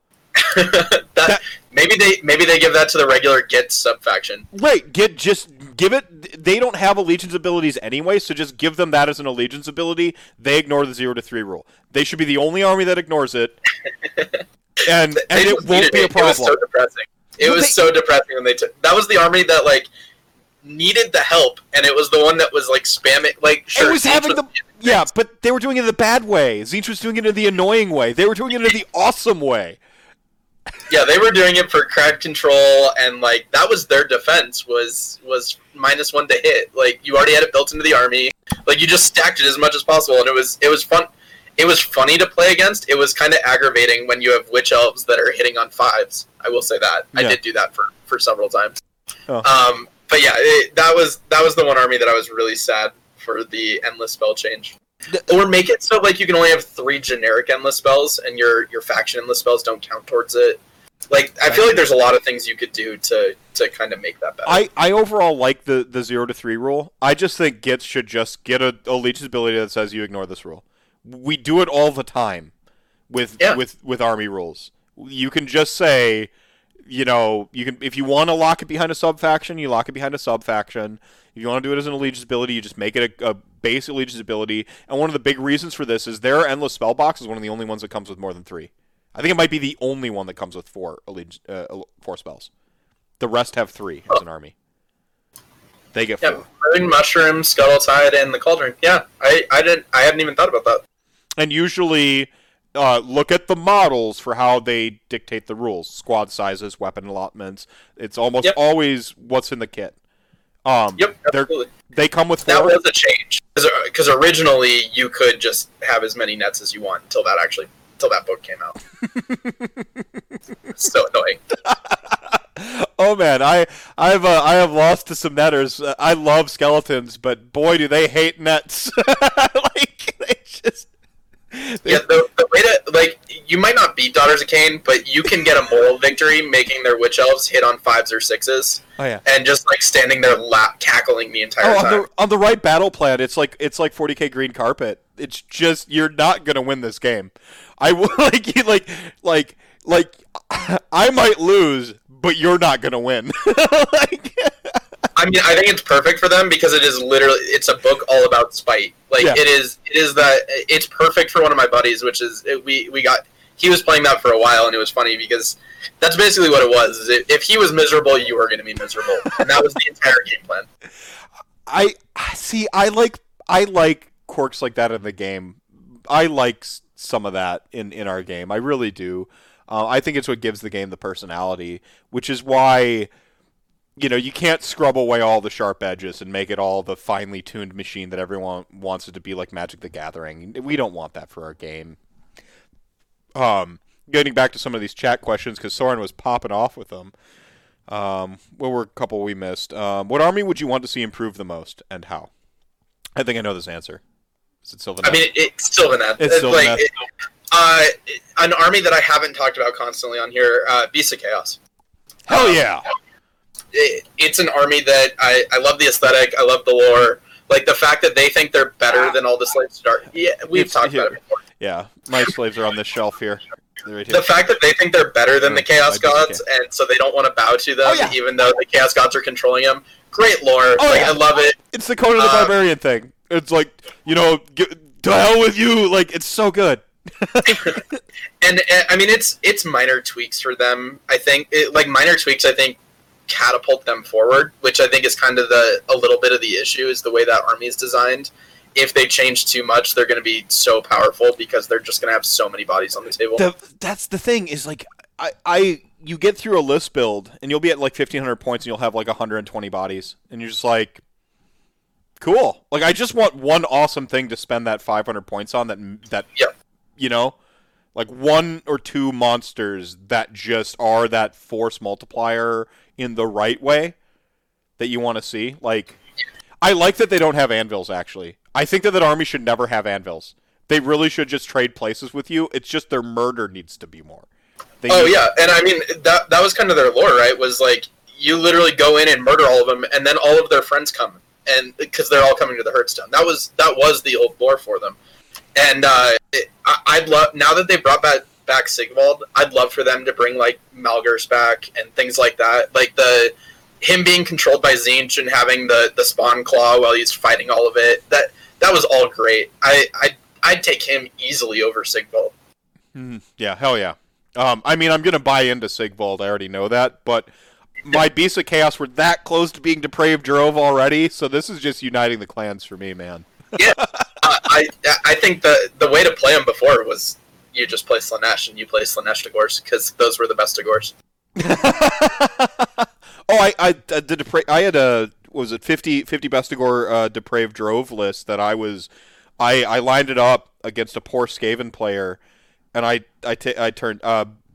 Maybe they give that to the regular Git sub-faction. Right, Git, just give it, they don't have allegiance abilities anyway, so just give them that as an allegiance ability. They ignore the 0-3 rule. They should be the only army that ignores it. and it won't be a problem. It was so depressing. It was so depressing when they took, that was the army that, like, needed the help, and it was the one that was, like, spamming, like, sure. It was having the... Yeah, but they were doing it in the bad way. Zeech was doing it in the annoying way. They were doing it in the awesome way. Yeah, they were doing it for crowd control, and, like, that was their defense, was -1 to hit. Like, you already had it built into the army. Like, you just stacked it as much as possible, and it was fun. It was funny to play against. It was kind of aggravating when you have witch elves that are hitting on 5s. I will say that. Yeah. I did do that for several times. Oh. But yeah, that was the one army that I was really sad for the endless spell change. Or make it so, like, you can only have 3 generic endless spells, and your faction endless spells don't count towards it. Like, I feel like there's a lot of things you could do to kind of make that better. I overall like the 0-3 rule. I just think Gits should just get a allegiance ability that says you ignore this rule. We do it all the time with army rules. You can just say... You know, you can, if you want to lock it behind a sub-faction, you lock it behind a sub-faction. If you want to do it as an allegiance ability, you just make it a base allegiance ability. And one of the big reasons for this is their endless spell box is one of the only ones that comes with more than 3. I think it might be the only one that comes with 4 spells. The rest have 3 as an army. They get 4. Burning Mushroom, Scuttle Tide, and the Cauldron. Yeah, I hadn't even thought about that. And usually... look at the models for how they dictate the rules. Squad sizes, weapon allotments. It's almost always what's in the kit. Absolutely. They come with 4. That was a change. Because originally you could just have as many nets as you want until that book came out. So annoying. Oh man, I have lost to some netters. I love skeletons, but boy do they hate nets. Like, they just... Yeah, the way to, like, you might not beat Daughters of Cain, but you can get a moral victory making their witch elves hit on 5s or 6s. Oh yeah, and just like standing there cackling the entire time. On the right battle plan, it's like 40k green carpet. It's just you're not gonna win this game. I will like I might lose, but you're not gonna win. Like. I mean, I think it's perfect for them because it's a book all about spite. Like, it's perfect for one of my buddies, which is, he was playing that for a while, and it was funny because that's basically what it was. Is if he was miserable, you were going to be miserable. And that was the entire game plan. I like quirks like that in the game. I like some of that in our game. I really do. I think it's what gives the game the personality, which is why... You know, you can't scrub away all the sharp edges and make it all the finely tuned machine that everyone wants it to be, like Magic the Gathering. We don't want that for our game. Getting back to some of these chat questions, because Soren was popping off with them. What were a couple we missed? What army would you want to see improve the most, and how? I think I know this answer. Is it Sylvaneth? I mean, it's Sylvaneth. It's Sylvaneth. Like, an army that I haven't talked about constantly on here, Beasts of Chaos. Hell yeah! It's an army that I love the aesthetic, I love the lore, like the fact that they think they're better than all the slaves. We've talked about it before. Yeah, my slaves are on this shelf here. Right here. The fact that they think they're better than the Chaos Gods, and so they don't want to bow to them, even though the Chaos Gods are controlling them. Great lore, I love it. It's the Conan the Barbarian thing. It's like, you know, to hell with you, like, it's so good. and I mean, it's minor tweaks for them, I think. Catapult them forward, which I think is kind of a little bit of the issue, is the way that army is designed. If they change too much, they're going to be so powerful because they're just going to have so many bodies on the table. That's the thing, is like, you get through a list build and you'll be at like 1,500 points and you'll have like 120 bodies, and you're just like, cool. Like, I just want one awesome thing to spend that 500 points on that, you know, like one or two monsters that just are that force multiplier in the right way that you want to see. Like, I like that they don't have anvils, actually. I think that that army should never have anvils. They really should just trade places with you. It's just their murder needs to be more. Yeah, and I mean, that was kind of their lore, right? Was like, you literally go in and murder all of them, and then all of their friends come, and because they're all coming to the Hearthstone. That was the old lore for them. And I'd love, now that they brought back Sigvald, I'd love for them to bring, like, Malgur's back and things like that. Like, the him being controlled by Tzeentch and having the spawn claw while he's fighting all of it, that was all great. I'd take him easily over Sigvald. Yeah, hell yeah. I mean, I'm going to buy into Sigvald, I already know that, but my Beasts of Chaos were that close to being Depraved Drove already, so this is just uniting the clans for me, man. Yeah. I think the way to play them before was you just play Slaanesh and you play Slaanesh Dagors, because those were the best Dagors. I had a, what was it, 50 best Dagor Depraved Drove list that I lined it up against a poor Skaven player, and I turned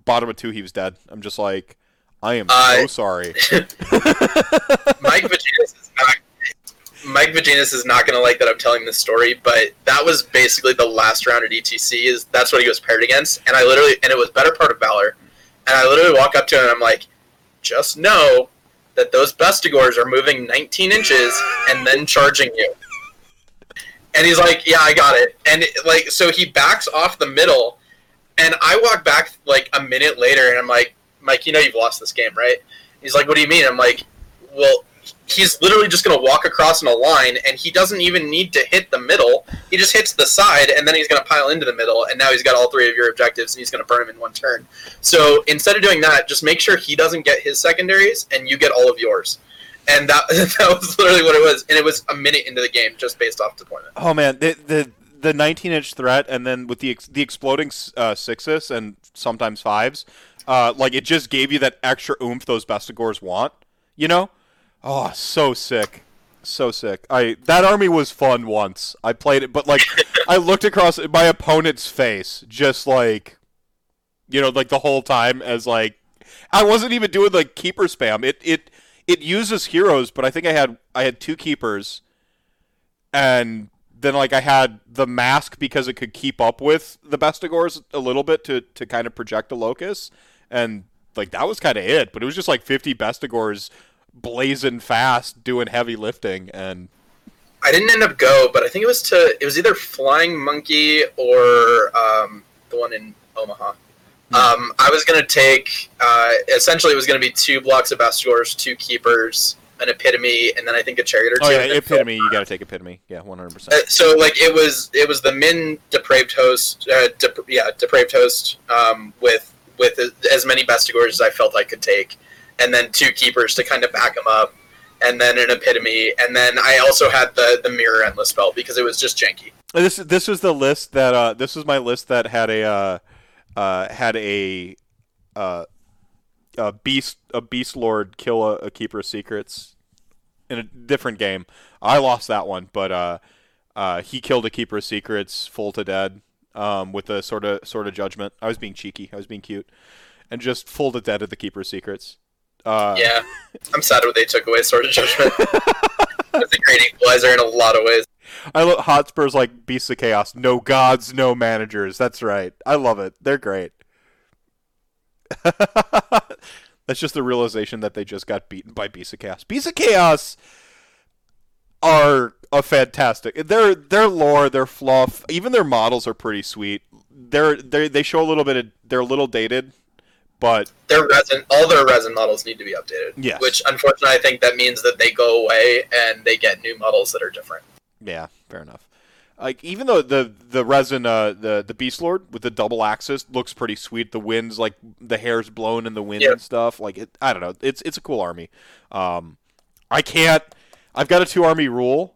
bottom of two, he was dead. I'm just like, I am so sorry. Mike Vaginas is not going to like that I'm telling this story, but that was basically the last round at ETC. That's what he was paired against, and it was better part of Valor, and I literally walk up to him and I'm like, just know that those Bestigors are moving 19 inches and then charging you. And he's like, yeah, I got it. And like, so he backs off the middle, and I walk back like a minute later, and I'm like, Mike, you know you've lost this game, right? He's like, what do you mean? I'm like, well, he's literally just going to walk across in a line, and he doesn't even need to hit the middle. He just hits the side, and then he's going to pile into the middle, and now he's got all three of your objectives, and he's going to burn him in one turn. So instead of doing that, just make sure he doesn't get his secondaries, and you get all of yours. And that was literally what it was, and it was a minute into the game just based off deployment. Oh, man, the 19-inch threat, and then with the exploding sixes and sometimes fives, like, it just gave you that extra oomph those Bestigors want, you know? Oh, so sick. So sick. That army was fun once. I played it, but, like, I looked across my opponent's face just, like, you know, like, the whole time as, like, I wasn't even doing, like, keeper spam. It uses heroes, but I think I had two keepers, and then, like, I had the mask because it could keep up with the Bestigors a little bit to kind of project a locus, and, like, that was kind of it, but it was just, like, 50 Bestigors blazing fast, doing heavy lifting, and I didn't end up go, but I think it was either Flying Monkey or the one in Omaha. Mm-hmm. I was gonna take essentially it was gonna be two blocks of Bastigors, two keepers, an Epitome, and then I think a Chariot or two. Oh yeah, Epitome. You gotta take Epitome. Yeah, 100%. So like it was the Min Depraved Host, Depraved Host, with as many Bastigors as I felt I could take. And then two keepers to kind of back them up, and then an Epitome, and then I also had the Mirror Endless spell because it was just janky. This was the list that this was my list that had a beast lord kill a keeper of secrets in a different game. I lost that one, but he killed a keeper of secrets full to dead with a sort of judgment. I was being cheeky. I was being cute, and just full to dead at the keeper of secrets. Yeah, I'm sad what they took away Sword of Judgment. That's a great equalizer in a lot of ways. I love Hotspur's like Beasts of Chaos. No gods, no managers. That's right. I love it. They're great. That's just the realization that they just got beaten by Beasts of Chaos. Beasts of Chaos are a fantastic. Their lore, their fluff, even their models are pretty sweet. They show a little bit of, they're a little dated. But all their resin models need to be updated. Yes. Which, unfortunately, I think that means that they go away and they get new models that are different. Yeah, fair enough. Like, even though the resin, the Beast Lord with the double axis looks pretty sweet. The wind's like the hair's blown in the wind and stuff. Like, I don't know. It's a cool army. I've got a two army rule,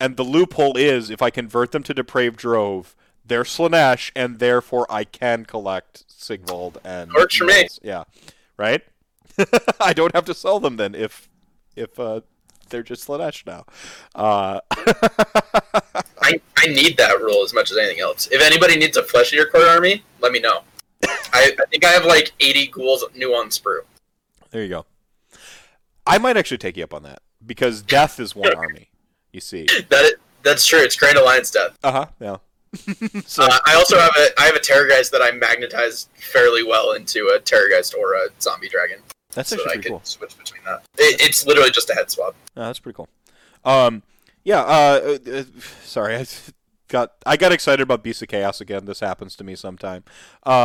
and the loophole is if I convert them to Depraved Drove, they're Slaanesh, and therefore I can collect Sigvald and works for me. Yeah, right. I don't have to sell them then if they're just Slaanesh now. I I need that rule as much as anything else. If anybody needs a fleshier card army, let me know. I think I have like 80 ghouls new on sprue. There you go. I might actually take you up on that, because death is one army, you see. That's true. It's Grand Alliance death. Uh-huh, yeah. So I also have a Terrorgeist that I magnetized fairly well into a Terrorgeist or a Zombie Dragon. That's actually pretty cool. I can switch between that. It's literally just a head swap. Oh, that's pretty cool. Yeah. Sorry, I got excited about Beasts of Chaos again. This happens to me sometime. What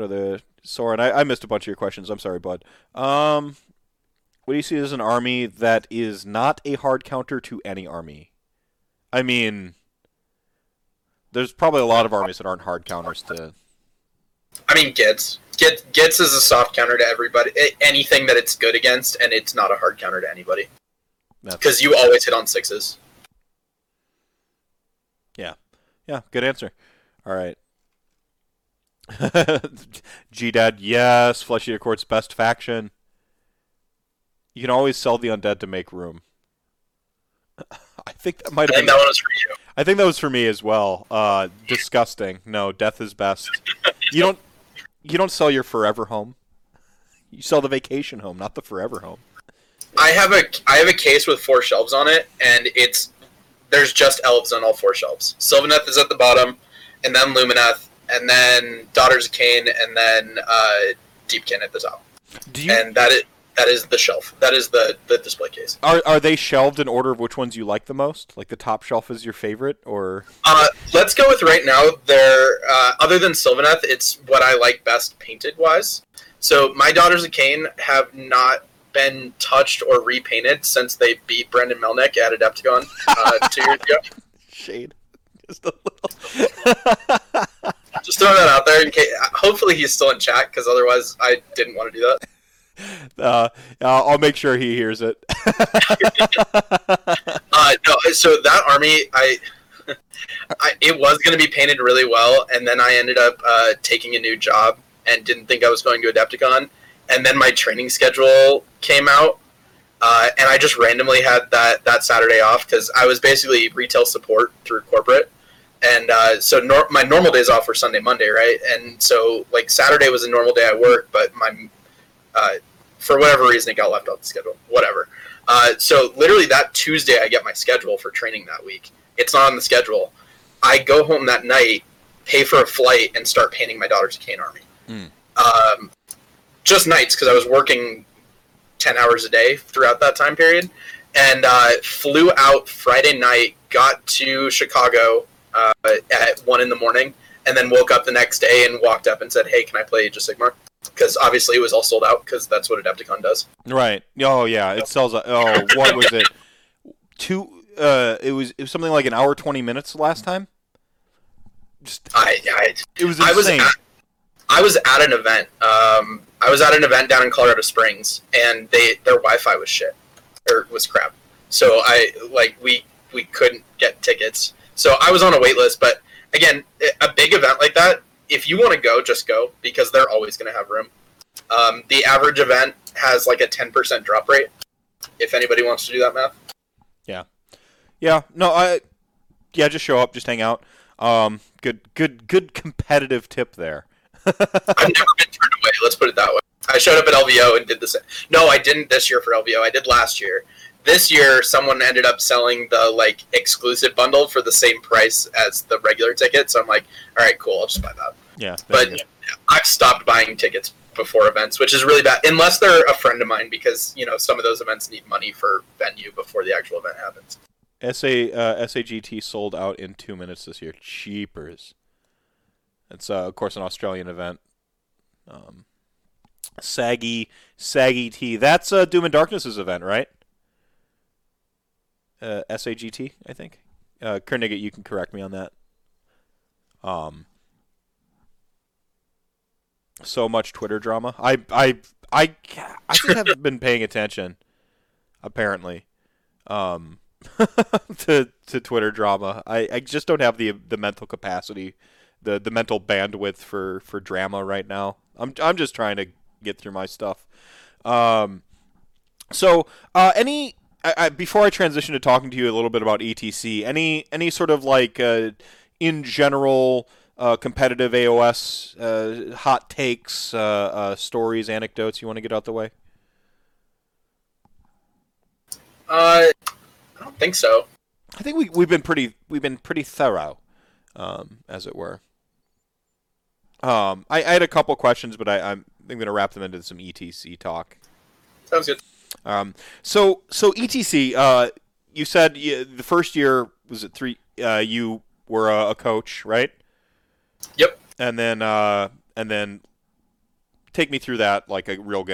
are the Soren? I missed a bunch of your questions. I'm sorry, bud. What do you see as an army that is not a hard counter to any army? I mean, there's probably a lot of armies that aren't hard counters to. I mean, Gitz. Gitz is a soft counter to everybody. Anything that it's good against, and it's not a hard counter to anybody. Because you always hit on sixes. Yeah. Yeah, good answer. All right. G-Dad, yes. Flesh Eater Court's best faction. You can always sell the undead to make room. I think that might have been... that one was for you. I think that was for me as well. Disgusting. No, death is best. You don't sell your forever home. You sell the vacation home, not the forever home. I have a case with 4 shelves on it, and there's just elves on all 4 shelves. Sylvaneth is at the bottom, and then Lumineth, and then Daughters of Cain, and then Deepkin at the top. And that is the shelf. That is the display case. Are they shelved in order of which ones you like the most? Like the top shelf is your favorite, or? Let's go with right now. They're other than Sylvaneth, it's what I like best painted wise. So my Daughters of Cain have not been touched or repainted since they beat Brendan Melnick at Adepticon 2 years ago. Shade. Just a little. Just throw that out there. In case, hopefully he's still in chat, because otherwise I didn't want to do that. I'll make sure he hears it. No, so that army, it was going to be painted really well, and then I ended up taking a new job and didn't think I was going to Adepticon, and then my training schedule came out, and I just randomly had that Saturday off, because I was basically retail support through corporate, and so my normal days off were Sunday, Monday, right? And so like Saturday was a normal day I worked, but my for whatever reason, it got left off the schedule. Whatever. So literally that Tuesday, I get my schedule for training that week. It's not on the schedule. I go home that night, pay for a flight, and start painting my Daughters of Cain army. Just nights, because I was working 10 hours a day throughout that time period. And flew out Friday night, got to Chicago at 1 in the morning, and then woke up the next day and walked up and said, hey, can I play Age of Sigmar? Because obviously it was all sold out, because that's what Adepticon does. Right. Oh, yeah. It sells out. Oh, what was it? It was something like an hour, 20 minutes last time? It was insane. I was at an event. I was at an event down in Colorado Springs, and their Wi-Fi was shit. Or was crap. So we couldn't get tickets. So I was on a wait list, but again, a big event like that, if you want to go, just go, because they're always going to have room. The average event has like a 10% drop rate, if anybody wants to do that math. Yeah. No, just show up, just hang out. Good competitive tip there. I've never been turned away, let's put it that way. I showed up at LVO and did the same. No, I didn't this year for LVO. I did last year. This year, someone ended up selling the exclusive bundle for the same price as the regular ticket. So I'm like, all right, cool, I'll just buy that. Yeah, but I've stopped buying tickets before events, which is really bad, unless they're a friend of mine, because some of those events need money for venue before the actual event happens. SAGT sold out in 2 minutes this year. Cheapers. It's of course an Australian event. SAGT. That's Doom and Darkness's event, right? SAGT, I think. Kernigget, you can correct me on that. So much Twitter drama. I just haven't been paying attention, apparently, to Twitter drama. I just don't have the mental capacity, the mental bandwidth for drama right now. I'm just trying to get through my stuff. So any before I transition to talking to you a little bit about ETC, any sort of like in general competitive AOS hot takes, stories, anecdotes you want to get out the way? I don't think so. I think we've been pretty thorough, as it were. I had a couple questions, but I'm going to wrap them into some ETC talk. Sounds good. So ETC, you said the first year, was it 3? You were a coach, right? Yep. And then take me through that, like a real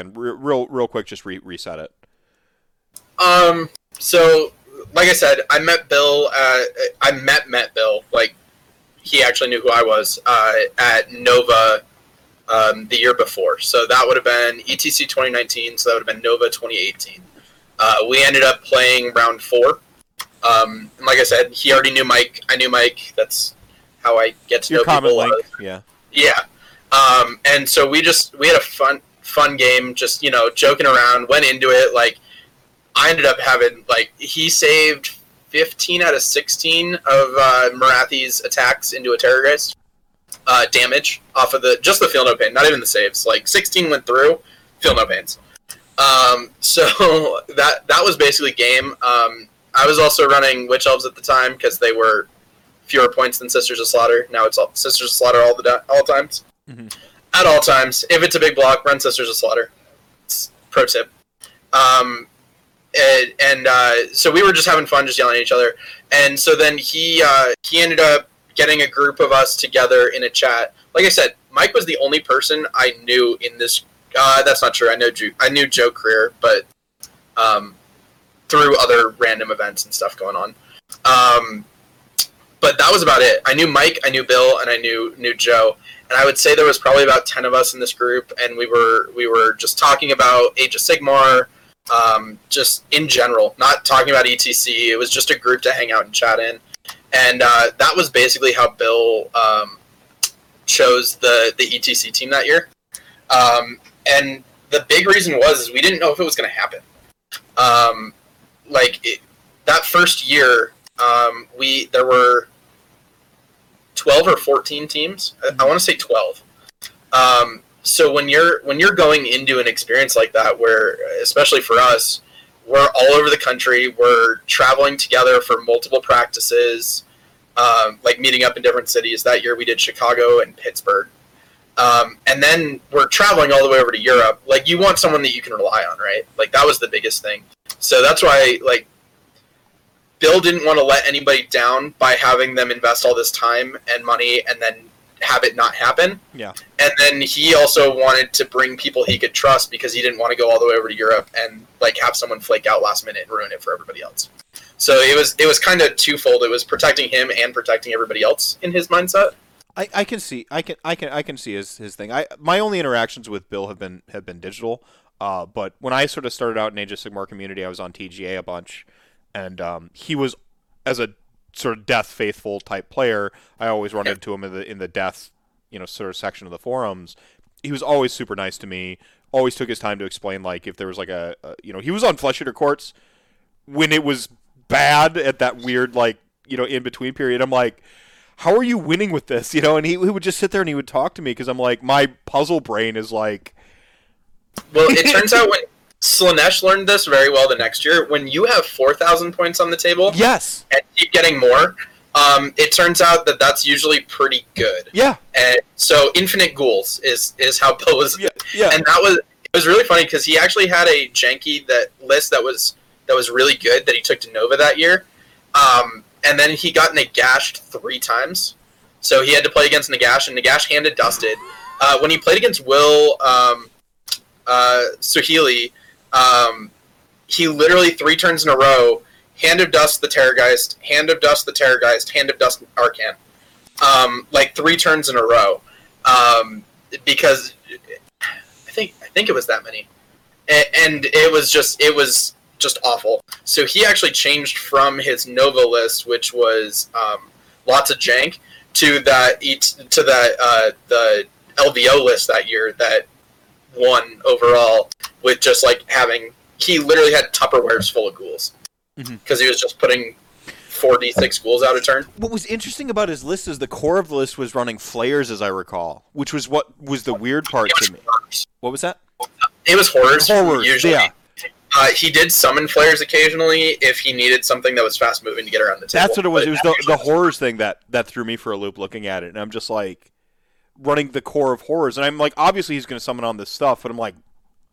quick, just reset it. So, like I said, I met Bill. I met Bill. Like, he actually knew who I was at Nova the year before. So that would have been ETC 2019. So that would have been Nova 2018. We ended up playing round 4. And like I said, he already knew Mike. I knew Mike. That's how I get to know people. Yeah. And so we had a fun game. Just joking around. Went into it like. I ended up having, like, he saved 15 out of 16 of Marathi's attacks into a Terrorgeist damage off of just the Feel No Pain, not even the saves. Like, 16 went through, Feel No Pains. So that was basically game. I was also running Witch Elves at the time because they were fewer points than Sisters of Slaughter. Now it's all Sisters of Slaughter all times. Mm-hmm. At all times. If it's a big block, run Sisters of Slaughter. It's pro tip. So we were just having fun, just yelling at each other. And so then he ended up getting a group of us together in a chat. Like I said, Mike was the only person I knew in this. That's not true. I knew Joe Creer, but through other random events and stuff going on. But that was about it. I knew Mike, I knew Bill, and I knew Joe. And I would say there was probably about 10 of us in this group, and we were just talking about Age of Sigmar. Just in general, not talking about ETC. It was just a group to hang out and chat in. And that was basically how Bill chose the ETC team that year. And the big reason was we didn't know if it was going to happen. That first year, there were 12 or 14 teams. I want to say 12. So when you're going into an experience like that, where, especially for us, we're all over the country, we're traveling together for multiple practices, meeting up in different cities. That year we did Chicago and Pittsburgh. And then we're traveling all the way over to Europe. Like, you want someone that you can rely on, right? Like, that was the biggest thing. So that's why, like, Bill didn't want to let anybody down by having them invest all this time and money and then have it not happen. Yeah. And then he also wanted to bring people he could trust because he didn't want to go all the way over to Europe and have someone flake out last minute and ruin it for everybody else. So it was kind of twofold. It was protecting him and protecting everybody else in his mindset. I can see his thing. My only interactions with Bill have been digital. But when I sort of started out in Age of Sigmar community, I was on TGA a bunch, and he was, as a sort of death faithful type player, I always run into him in the death, sort of section of the forums. He was always super nice to me. Always took his time to explain, like, if there was like a he was on Flesh Eater Courts when it was bad at that weird, in between period. I'm like, how are you winning with this? And he would just sit there and he would talk to me because I'm like, my puzzle brain is like. Well, it turns out when Slanesh learned this very well the next year. When you have 4,000 points on the table, yes, and keep getting more, it turns out that that's usually pretty good. Yeah. And so Infinite Ghouls is how Bill was. Yeah, yeah. And it was really funny because he actually had a janky list that was really good that he took to Nova that year, and then he got Nagash 3 times, so he had to play against Nagash, and Nagash handed dusted. When he played against Will Suhaili. He literally 3 turns in a row, Hand of Dust the Terrorgeist, Hand of Dust the Terrorgeist, Hand of Dust Arcan. 3 turns in a row. Because I think it was that many. And it was just awful. So he actually changed from his Nova list, which was lots of jank, to the LVO list that year that won overall, with just having, he literally had Tupperwares full of ghouls. because he was just putting 4d6 ghouls out a turn. What was interesting about his list is the core of the list was running flares, as I recall, which was what was the weird part to me. Horrors. What was that? It was horrors usually. Yeah. He did summon flares occasionally if he needed something that was fast moving to get around the table. That's what it was. It was the horrors thing that threw me for a loop looking at it, and I'm just like, running the core of horrors, and I'm like, obviously he's going to summon on this stuff, but I'm like,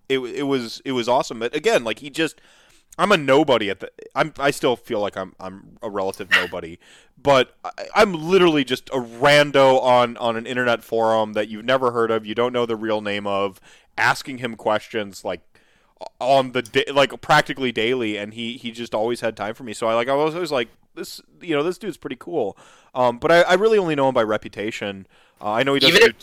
it was awesome. But again, like I'm a nobody at the. I still feel like I'm a relative nobody, but I'm literally just a rando on an internet forum that you've never heard of, you don't know the real name of, asking him questions like on the day, like practically daily, and he just always had time for me. So I was always like, this, this dude's pretty cool. But I really only know him by reputation. I know he doesn't. Even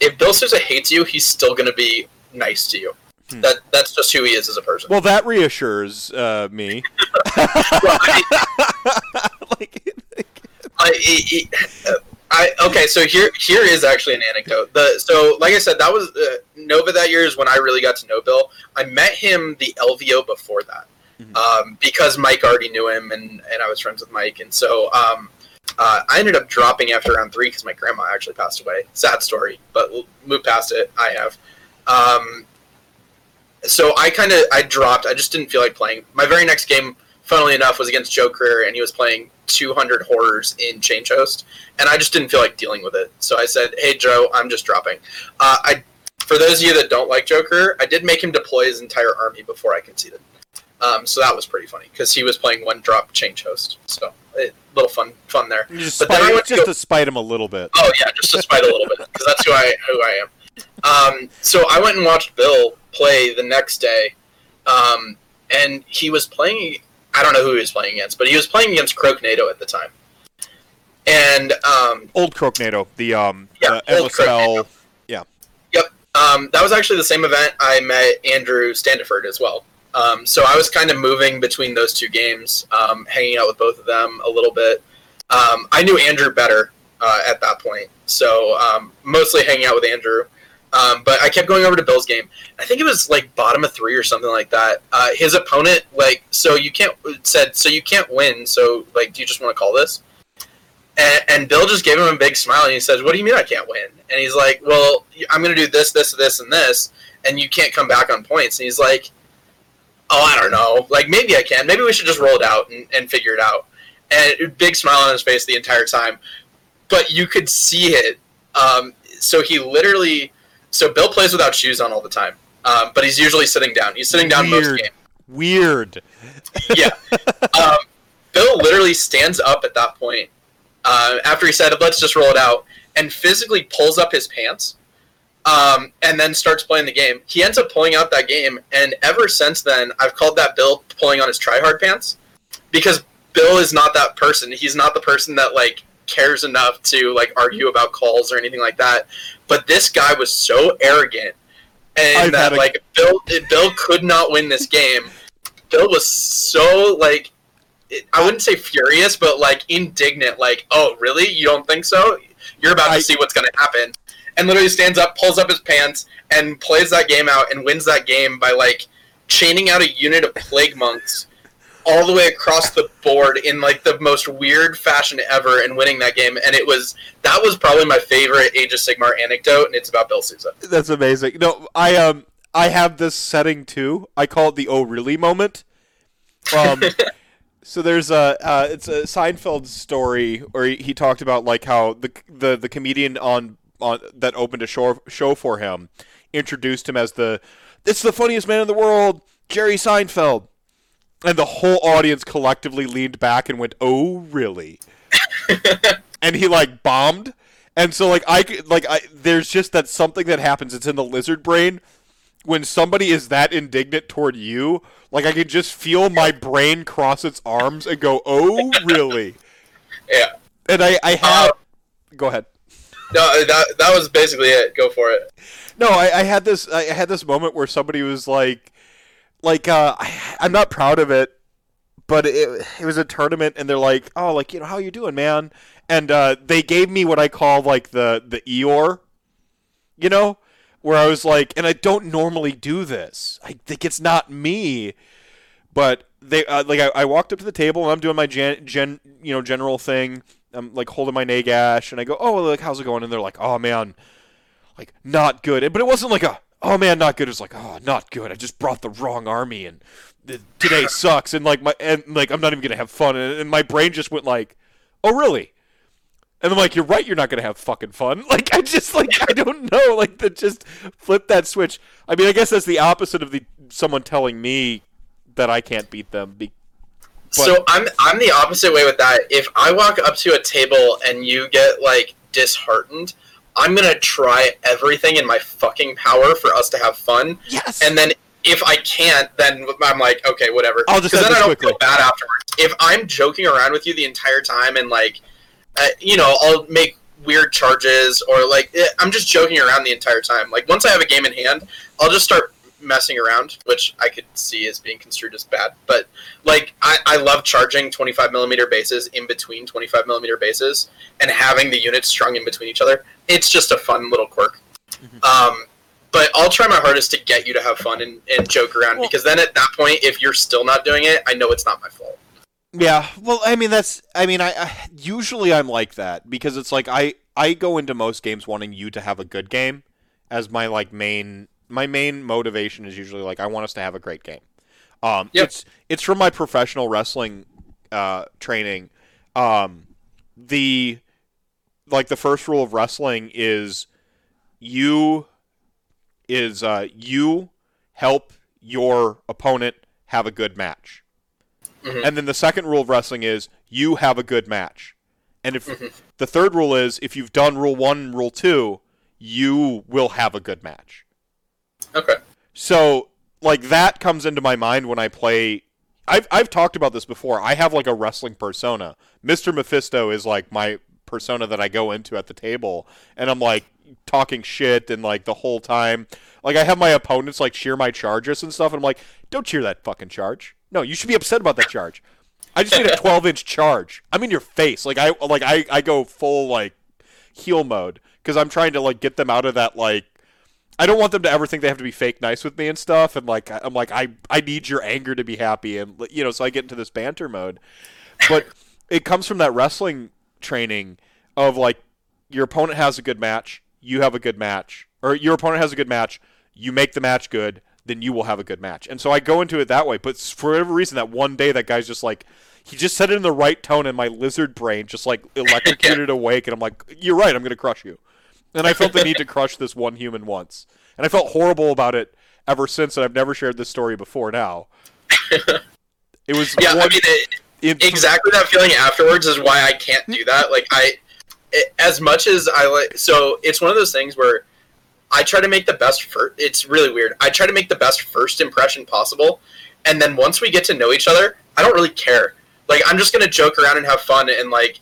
if Bill Sousa hates you, he's still going to be nice to you. That's just who he is as a person. Well, that reassures me. Okay, so here is actually an anecdote. So, like I said, that was Nova that year is when I really got to know Bill. I met him the LVO before that because Mike already knew him, and I was friends with Mike, and so I ended up dropping after round 3 because my grandma actually passed away. Sad story, but we'll move past it. I have. So I dropped. I just didn't feel like playing. My very next game, funnily enough, was against Joe Creer, and he was playing 200 horrors in Change Host, and I just didn't feel like dealing with it. So I said, "Hey Joe, I'm just dropping." For those of you that don't like Joe Creer, I did make him deploy his entire army before I conceded. So that was pretty funny because he was playing one drop Change Host. So a little fun there. To spite him a little bit. Oh yeah, just to spite a little bit because that's who I am. So I went and watched Bill play the next day, and he was playing, I don't know who he was playing against, but he was playing against Croaknado at the time. And old Croaknado, the MSL. Yeah. Yep. That was actually the same event I met Andrew Standiford as well. So I was kind of moving between those two games, hanging out with both of them a little bit. I knew Andrew better at that point, so mostly hanging out with Andrew. But I kept going over to Bill's game. I think it was like bottom of 3 or something like that. His opponent, so you can't win. So like, do you just want to call this? And Bill just gave him a big smile and he says, "What do you mean I can't win?" And he's like, "Well, I'm going to do this, this, this, and this, and you can't come back on points." And he's like, "Oh, I don't know. Like maybe I can. Maybe we should just roll it out and figure it out." And big smile on his face the entire time, but you could see it. So he literally. So Bill plays without shoes on all the time, but he's usually sitting down. He's sitting down most of the game. Weird. Yeah. Bill literally stands up at that point after he said, "Let's just roll it out," and physically pulls up his pants and then starts playing the game. He ends up pulling out that game, and ever since then, I've called that Bill pulling on his tryhard pants because Bill is not that person. He's not the person that, cares enough to argue about calls or anything like that, but this guy was so arrogant and Bill could not win this game. Bill was so I wouldn't say furious, but indignant, "Oh really, you don't think so? You're about to see what's going to happen," and literally stands up, pulls up his pants, and plays that game out and wins that game by chaining out a unit of plague monks all the way across the board in the most weird fashion ever and winning that game. And that was probably my favorite Age of Sigmar anecdote, and it's about Bill Sousa. That's amazing. No, I have this setting too. I call it the "oh really" moment. So there's it's a Seinfeld story where he talked about how the comedian on that opened a show for him introduced him as it's the funniest man in the world, Jerry Seinfeld. And the whole audience collectively leaned back and went, "Oh, really?" And he bombed. And so there's just that something that happens. It's in the lizard brain when somebody is that indignant toward you. I could just feel my brain cross its arms and go, "Oh, really?" Yeah. And I had. Go ahead. No, that was basically it. Go for it. No, I had this moment where somebody was like. I'm not proud of it, but it was a tournament, and they're like, "Oh, how you doing, man?" And they gave me what I call the Eeyore, where I was and I don't normally do this. Like, it's not me, but they I walked up to the table and I'm doing my general thing. I'm like holding my nagash and I go, oh, like, how's it going? And they're like, oh man, like not good. But it wasn't like a, oh man, not good. It was like, oh, not good. I just brought the wrong army and today sucks. And like I'm not even gonna have fun. And my brain just went like, oh really? And I'm like, you're right. You're not gonna have fucking fun. Like I just I don't know. Like that just flip that switch. I mean, I guess that's the opposite of the someone telling me that I can't beat them. So I'm the opposite way with that. If I walk up to a table and you get like disheartened, I'm gonna try everything in my fucking power for us to have fun. Yes. And then if I can't, then I'm like, okay, whatever. I'll just then I don't feel bad afterwards. If I'm joking around with you the entire time and like, I'll make weird charges or like I'm just joking around the entire time. Like once I have a game in hand, I'll just start messing around, which I could see as being construed as bad, but like I love charging 25mm bases in between 25mm bases and having the units strung in between each other. It's just a fun little quirk. Mm-hmm. But I'll try my hardest to get you to have fun and joke around, because then at that point, if you're still not doing it, I know it's not my fault. Yeah, well, I mean, I usually I'm like that, because it's like I go into most games wanting you to have a good game as my like main motivation is usually like I want us to have a great game. Yep. It's from my professional wrestling training. The first rule of wrestling is you help your opponent have a good match. Mm-hmm. And then the second rule of wrestling is you have a good match. And if mm-hmm. the third rule is if you've done rule 1 and rule 2, you will have a good match. Okay. So, like, that comes into my mind when I play... I've talked about this before. I have, like, a wrestling persona. Mr. Mephisto is, like, my persona that I go into at the table. And I'm, like, talking shit and, like, the whole time. Like, I have my opponents, like, cheer my charges and stuff. And I'm like, don't cheer that fucking charge. No, you should be upset about that charge. I just need a 12-inch charge. I'm in your face. Like, I go full, like, heel mode. Because I'm trying to, like, get them out of that, like... I don't want them to ever think they have to be fake nice with me and stuff. And like, I'm like, I need your anger to be happy. And, you know, so I get into this banter mode. But it comes from that wrestling training of like, your opponent has a good match. You have a good match. Or your opponent has a good match. You make the match good. Then you will have a good match. And so I go into it that way. But for whatever reason, that one day, that guy's just like, he just said it in the right tone. And my lizard brain just like electrocuted awake. And I'm like, you're right. I'm going to crush you. And I felt the need to crush this one human once. And I felt horrible about it ever since, and I've never shared this story before now. It was... Yeah, I mean, exactly that feeling afterwards is why I can't do that. Like, as much as I like... So, it's one of those things where I try to make the best... It's really weird. I try to make the best first impression possible, and then once we get to know each other, I don't really care. Like, I'm just going to joke around and have fun, and, like...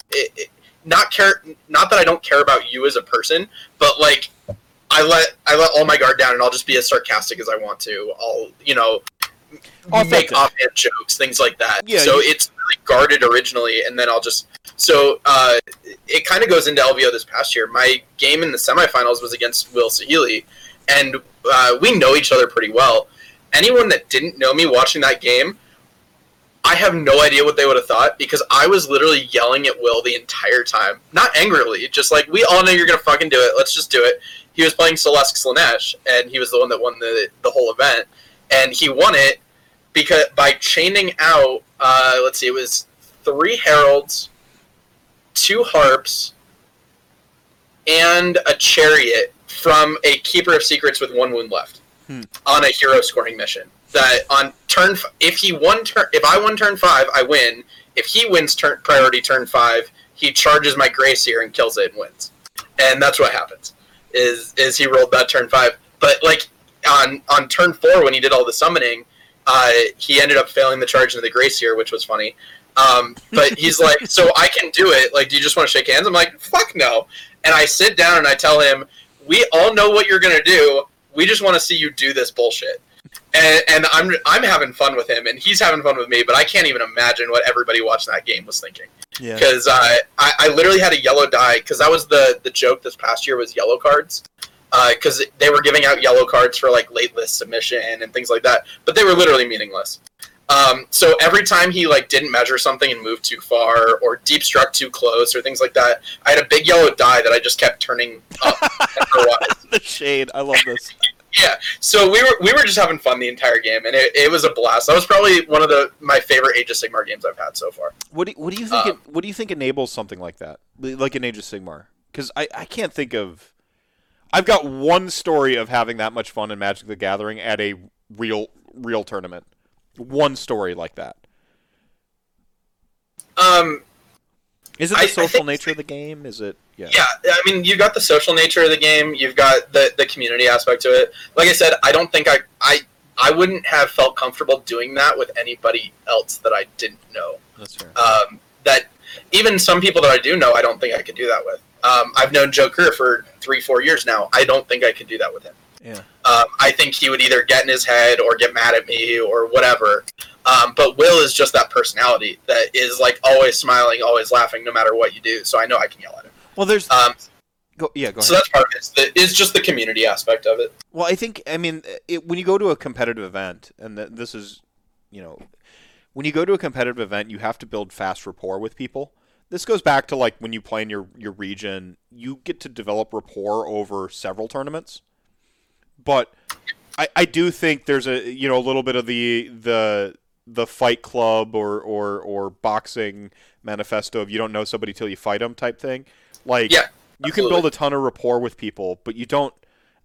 Not that I don't care about you as a person, but like I let all my guard down and I'll just be as sarcastic as I want to. I'll make offhand jokes, things like that. Yeah, so it's really guarded originally, and then I'll just it kind of goes into LVO this past year. My game in the semifinals was against Will Saheeli, and we know each other pretty well. Anyone that didn't know me watching that game, I have no idea what they would have thought, because I was literally yelling at Will the entire time. Not angrily, just like, we all know you're going to fucking do it. Let's just do it. He was playing Celeste Slanesh, and he was the one that won the whole event. And he won it because by chaining out, it was 3 heralds, 2 harps, and a chariot from a Keeper of Secrets with 1 wound left on a hero scoring mission. That on turn, if I won turn 5, I win. If he wins priority turn 5, he charges my Grace here and kills it and wins. And that's what happens. Is he rolled that turn 5? But like on turn 4, when he did all the summoning, he ended up failing the charge into the Grace here, which was funny. But he's like, so I can do it. Like, do you just want to shake hands? I'm like, fuck no. And I sit down and I tell him, we all know what you're gonna do. We just want to see you do this bullshit. And I'm having fun with him, and he's having fun with me, but I can't even imagine what everybody watching that game was thinking. Because I literally had a yellow die, because that was the joke this past year was yellow cards. Because they were giving out yellow cards for, like, late list submission and things like that, but they were literally meaningless. So every time he like didn't measure something and moved too far or deep struck too close or things like that, I had a big yellow die that I just kept turning up. The shade. I love this. Yeah. So we were just having fun the entire game, and it was a blast. That was probably one of my favorite Age of Sigmar games I've had so far. What do you think enables something like that, like in Age of Sigmar? Because I can't think of. I've got one story of having that much fun in Magic the Gathering at a real tournament. One story like that. Is it the social nature of the game? Is it? Yeah. Yeah, I mean, you've got the social nature of the game. You've got the community aspect to it. Like I said, I don't think I wouldn't have felt comfortable doing that with anybody else that I didn't know. That's fair. That even some people that I do know, I don't think I could do that with. I've known Joe Kerr for 3-4 years now. I don't think I could do that with him. Yeah. I think he would either get in his head or get mad at me or whatever. But Will is just that personality that is like always smiling, always laughing, no matter what you do. So I know I can yell at him. Well, there's go ahead. So that's part of it. It's just the community aspect of it. Well, I think when you go to a competitive event, and this is, when you go to a competitive event, you have to build fast rapport with people. This goes back to like when you play in your region, you get to develop rapport over several tournaments. But I do think there's a little bit of the Fight Club or boxing manifesto of you don't know somebody till you fight them type thing. Like, yeah, you can build a ton of rapport with people, but you don't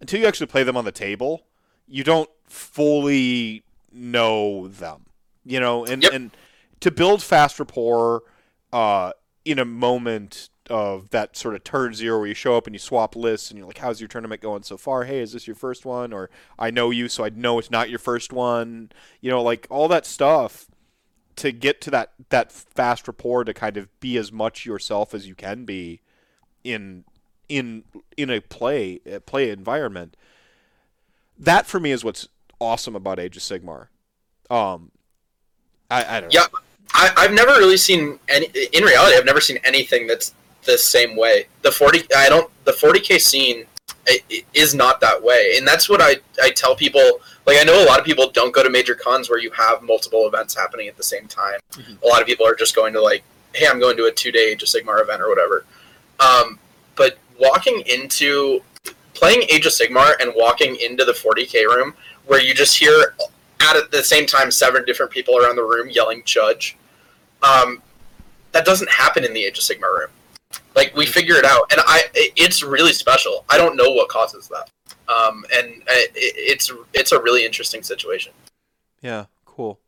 until you actually play them on the table. You don't fully know them, and to build fast rapport in a moment of that sort of turn zero where you show up and you swap lists and you're like, how's your tournament going so far? Hey, is this your first one? Or I know you, so I know it's not your first one. Like all that stuff to get to that fast rapport to kind of be as much yourself as you can be in a play environment. That for me is what's awesome about Age of Sigmar. I don't know. Yeah, I've never really seen any. In reality, I've never seen anything that's the same way. The 40K scene is not that way, and that's what I tell people. Like, I know a lot of people don't go to major cons where you have multiple events happening at the same time. Mm-hmm. A lot of people are just going to like, hey, I'm going to a 2-day Age of Sigmar event or whatever. But walking into playing Age of Sigmar and walking into the 40K room where you just hear at the same time 7 different people around the room yelling judge. That doesn't happen in the Age of Sigmar room. Like, we figure it out, and it's really special. I don't know what causes that, and it's a really interesting situation. Yeah, cool.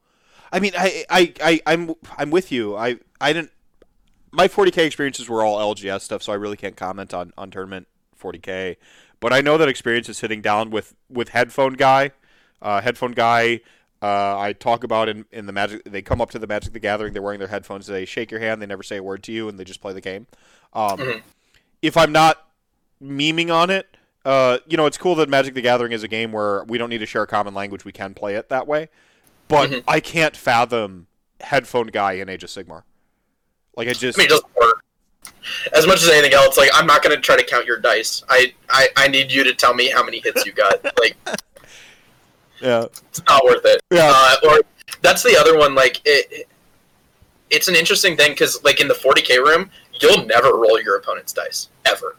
I mean, I'm with you. I didn't. My 40K experiences were all LGS stuff, so I really can't comment on tournament 40K. But I know that experience is sitting down with headphone guy. I talk about in the Magic. They come up to the Magic the Gathering. They're wearing their headphones. They shake your hand. They never say a word to you, and they just play the game. Mm-hmm. If I'm not memeing on it, it's cool that Magic the Gathering is a game where we don't need to share a common language. We can play it that way. But mm-hmm. I can't fathom headphone guy in Age of Sigmar. Like, it doesn't work. As much as anything else, like, I'm not going to try to count your dice. I need you to tell me how many hits you got. Like. Yeah, it's not worth it. Yeah, or that's the other one. Like, it's an interesting thing because, like, in the 40K room, you'll never roll your opponent's dice ever,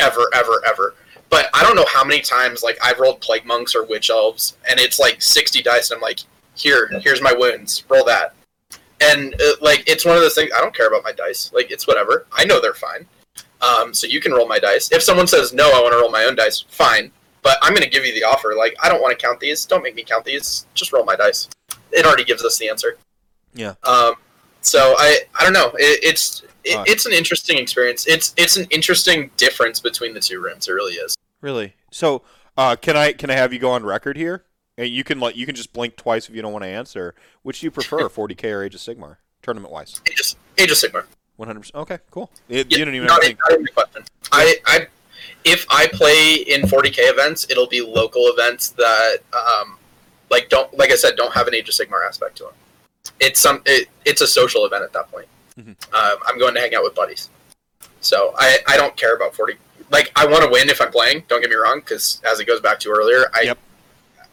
ever, ever, ever. But I don't know how many times, like, I've rolled Plague Monks or Witch Elves, and it's like 60 dice, and I'm like, here's my wounds, roll that. And like, it's one of those things. I don't care about my dice. Like, it's whatever. I know they're fine. So you can roll my dice. If someone says no, I want to roll my own dice. Fine. But I'm going to give you the offer. Like, I don't want to count these. Don't make me count these. Just roll my dice. It already gives us the answer. Yeah. So I don't know. It's an interesting experience. It's an interesting difference between the two rooms. It really is. Really. So can I have you go on record here? And you can just blink twice if you don't want to answer. Which do you prefer, 40K or Age of Sigmar, tournament wise? Age of Sigmar. 100%. Okay. Cool. You don't even. Not even a question. If I play in 40K events, it'll be local events that, don't have an Age of Sigmar aspect to them. It's a social event at that point. Mm-hmm. I'm going to hang out with buddies, so I don't care about 40. Like, I want to win if I'm playing. Don't get me wrong, because as it goes back to earlier,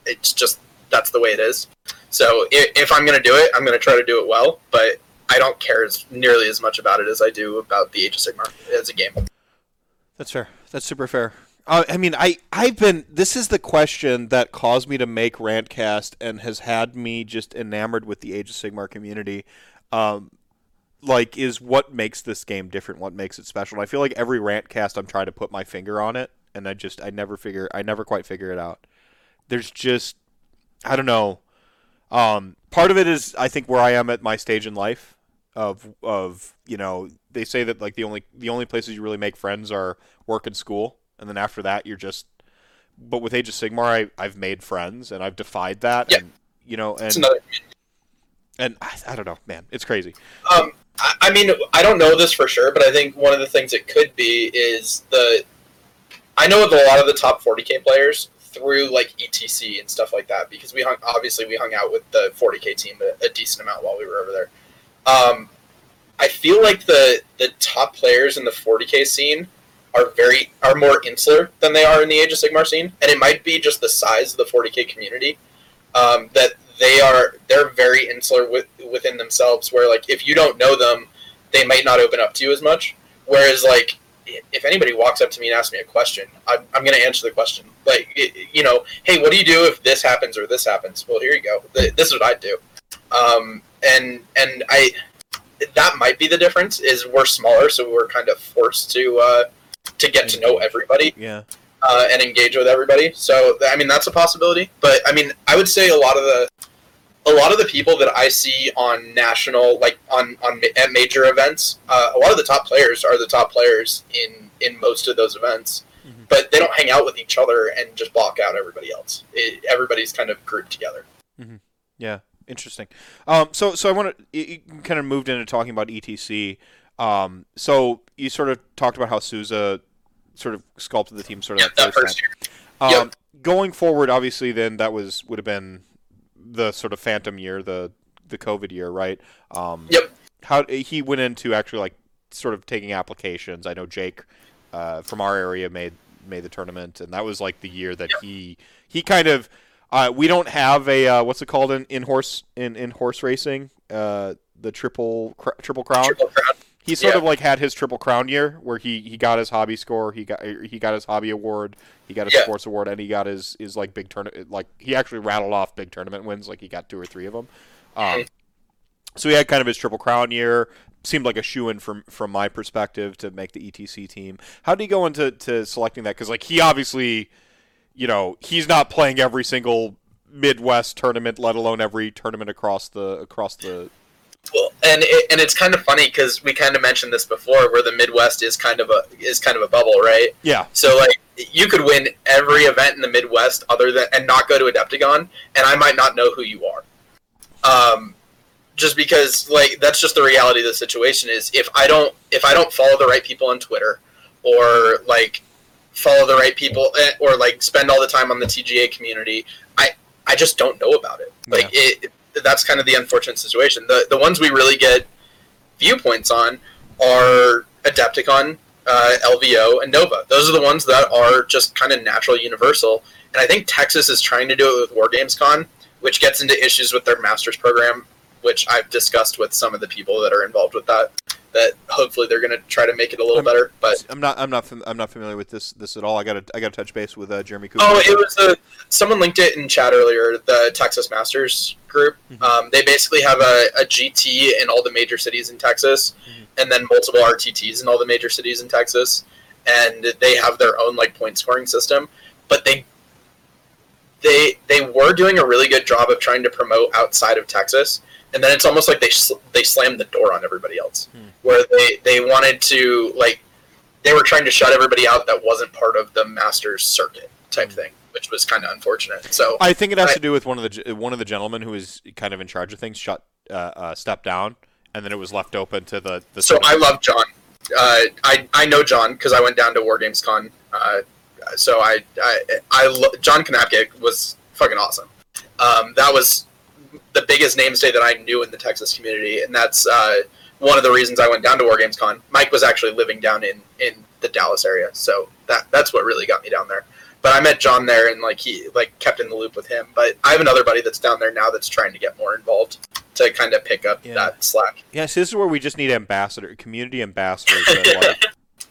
it's just that's the way it is. So if I'm going to do it, I'm going to try to do it well, but I don't care nearly as much about it as I do about the Age of Sigmar as a game. That's fair. That's super fair. I mean, I've been... This is the question that caused me to make Rantcast and has had me just enamored with the Age of Sigmar community. Is what makes this game different? What makes it special? And I feel like every Rantcast I'm trying to put my finger on it, and I never quite figure it out. There's just... I don't know. Part of it is, I think, where I am at my stage in life of you know, they say that, like, the only places you really make friends are work and school. And then after that, you're just... But with Age of Sigmar, I've made friends, and I've defied that. Yeah. And, you know, and it's another... And I don't know, man. It's crazy. I mean, I don't know this for sure, but I think one of the things it could be is the... I know with a lot of the top 40K players through, like, ETC and stuff like that, because we hung out with the 40K team a decent amount while we were over there. I feel like the top players in the 40K scene... are more insular than they are in the Age of Sigmar scene, and it might be just the size of the 40K community that they're very insular within themselves. Where, like, if you don't know them, they might not open up to you as much. Whereas, like, if anybody walks up to me and asks me a question, I'm going to answer the question. Like, you know, hey, what do you do if this happens or this happens? Well, here you go. This is what I do, and I that might be the difference. Is we're smaller, so we're kind of forced to get to know everybody, and engage with everybody. So, I mean, that's a possibility. But I mean, I would say a lot of the people that I see on national, like on at major events, a lot of the top players are the top players in most of those events. Mm-hmm. But they don't hang out with each other and just block out everybody else. Everybody's kind of grouped together. Mm-hmm. Yeah, interesting. So I want to kind of moved into talking about ETC. So you sort of talked about how Souza sort of sculpted the team sort of that first year. Going forward, obviously, then that would have been the sort of phantom year, the COVID year, right? How he went into actually, like, sort of taking applications. I know Jake from our area made the tournament, and that was like the year that he kind of we don't have a what's it called in horse racing the triple crown. Triple Crown. He sort of, like, had his Triple Crown year where he got his hobby score, he got his hobby award, he got his sports award, and he got his like, big tournament. Like, he actually rattled off big tournament wins. Like, he got 2 or 3 of them. So he had kind of his Triple Crown year. Seemed like a shoo-in from my perspective to make the ETC team. How did he go into selecting that? Because, like, he obviously, you know, he's not playing every single Midwest tournament, let alone every tournament across the. Well, and it's kind of funny because we kind of mentioned this before, where the Midwest is kind of a bubble, right? Yeah. So, like, you could win every event in the Midwest and not go to Adepticon, and I might not know who you are, just because, like, that's just the reality of the situation. Is if I don't follow the right people on Twitter, or, like, follow the right people, or, like, spend all the time on the TGA community, I just don't know about it. Like, that's kind of the unfortunate situation. The ones we really get viewpoints on are Adepticon, LVO, and Nova. Those are the ones that are just kind of natural universal. And I think Texas is trying to do it with War Games Con, which gets into issues with their master's program, which I've discussed with some of the people that are involved with that hopefully they're going to try to make it a little better. But I'm not familiar with this at all. I got to touch base with Jeremy Cooper. Oh, it was someone linked it in chat earlier. The Texas Masters group. Mm-hmm. They basically have a GT in all the major cities in Texas, mm-hmm. and then multiple RTTs in all the major cities in Texas, and they have their own, like, point scoring system. But they were doing a really good job of trying to promote outside of Texas. And then it's almost like they slammed the door on everybody else, where they wanted to, like, they were trying to shut everybody out that wasn't part of the Masters circuit type thing, which was kind of unfortunate. So I think it has to do with one of the gentlemen who was kind of in charge of things stepped down, and then it was left open to the. So I love John. I know John because I went down to War Games Con. So John Kanapke was fucking awesome. That was the biggest namesay that I knew in the Texas community, and that's one of the reasons I went down to War Games Con. Mike was actually living down in the Dallas area, so that's what really got me down there. But I met John there, and like he like kept in the loop with him. But I have another buddy that's down there now that's trying to get more involved to kind of pick up that slack. Yeah, so this is where we just need community ambassadors that like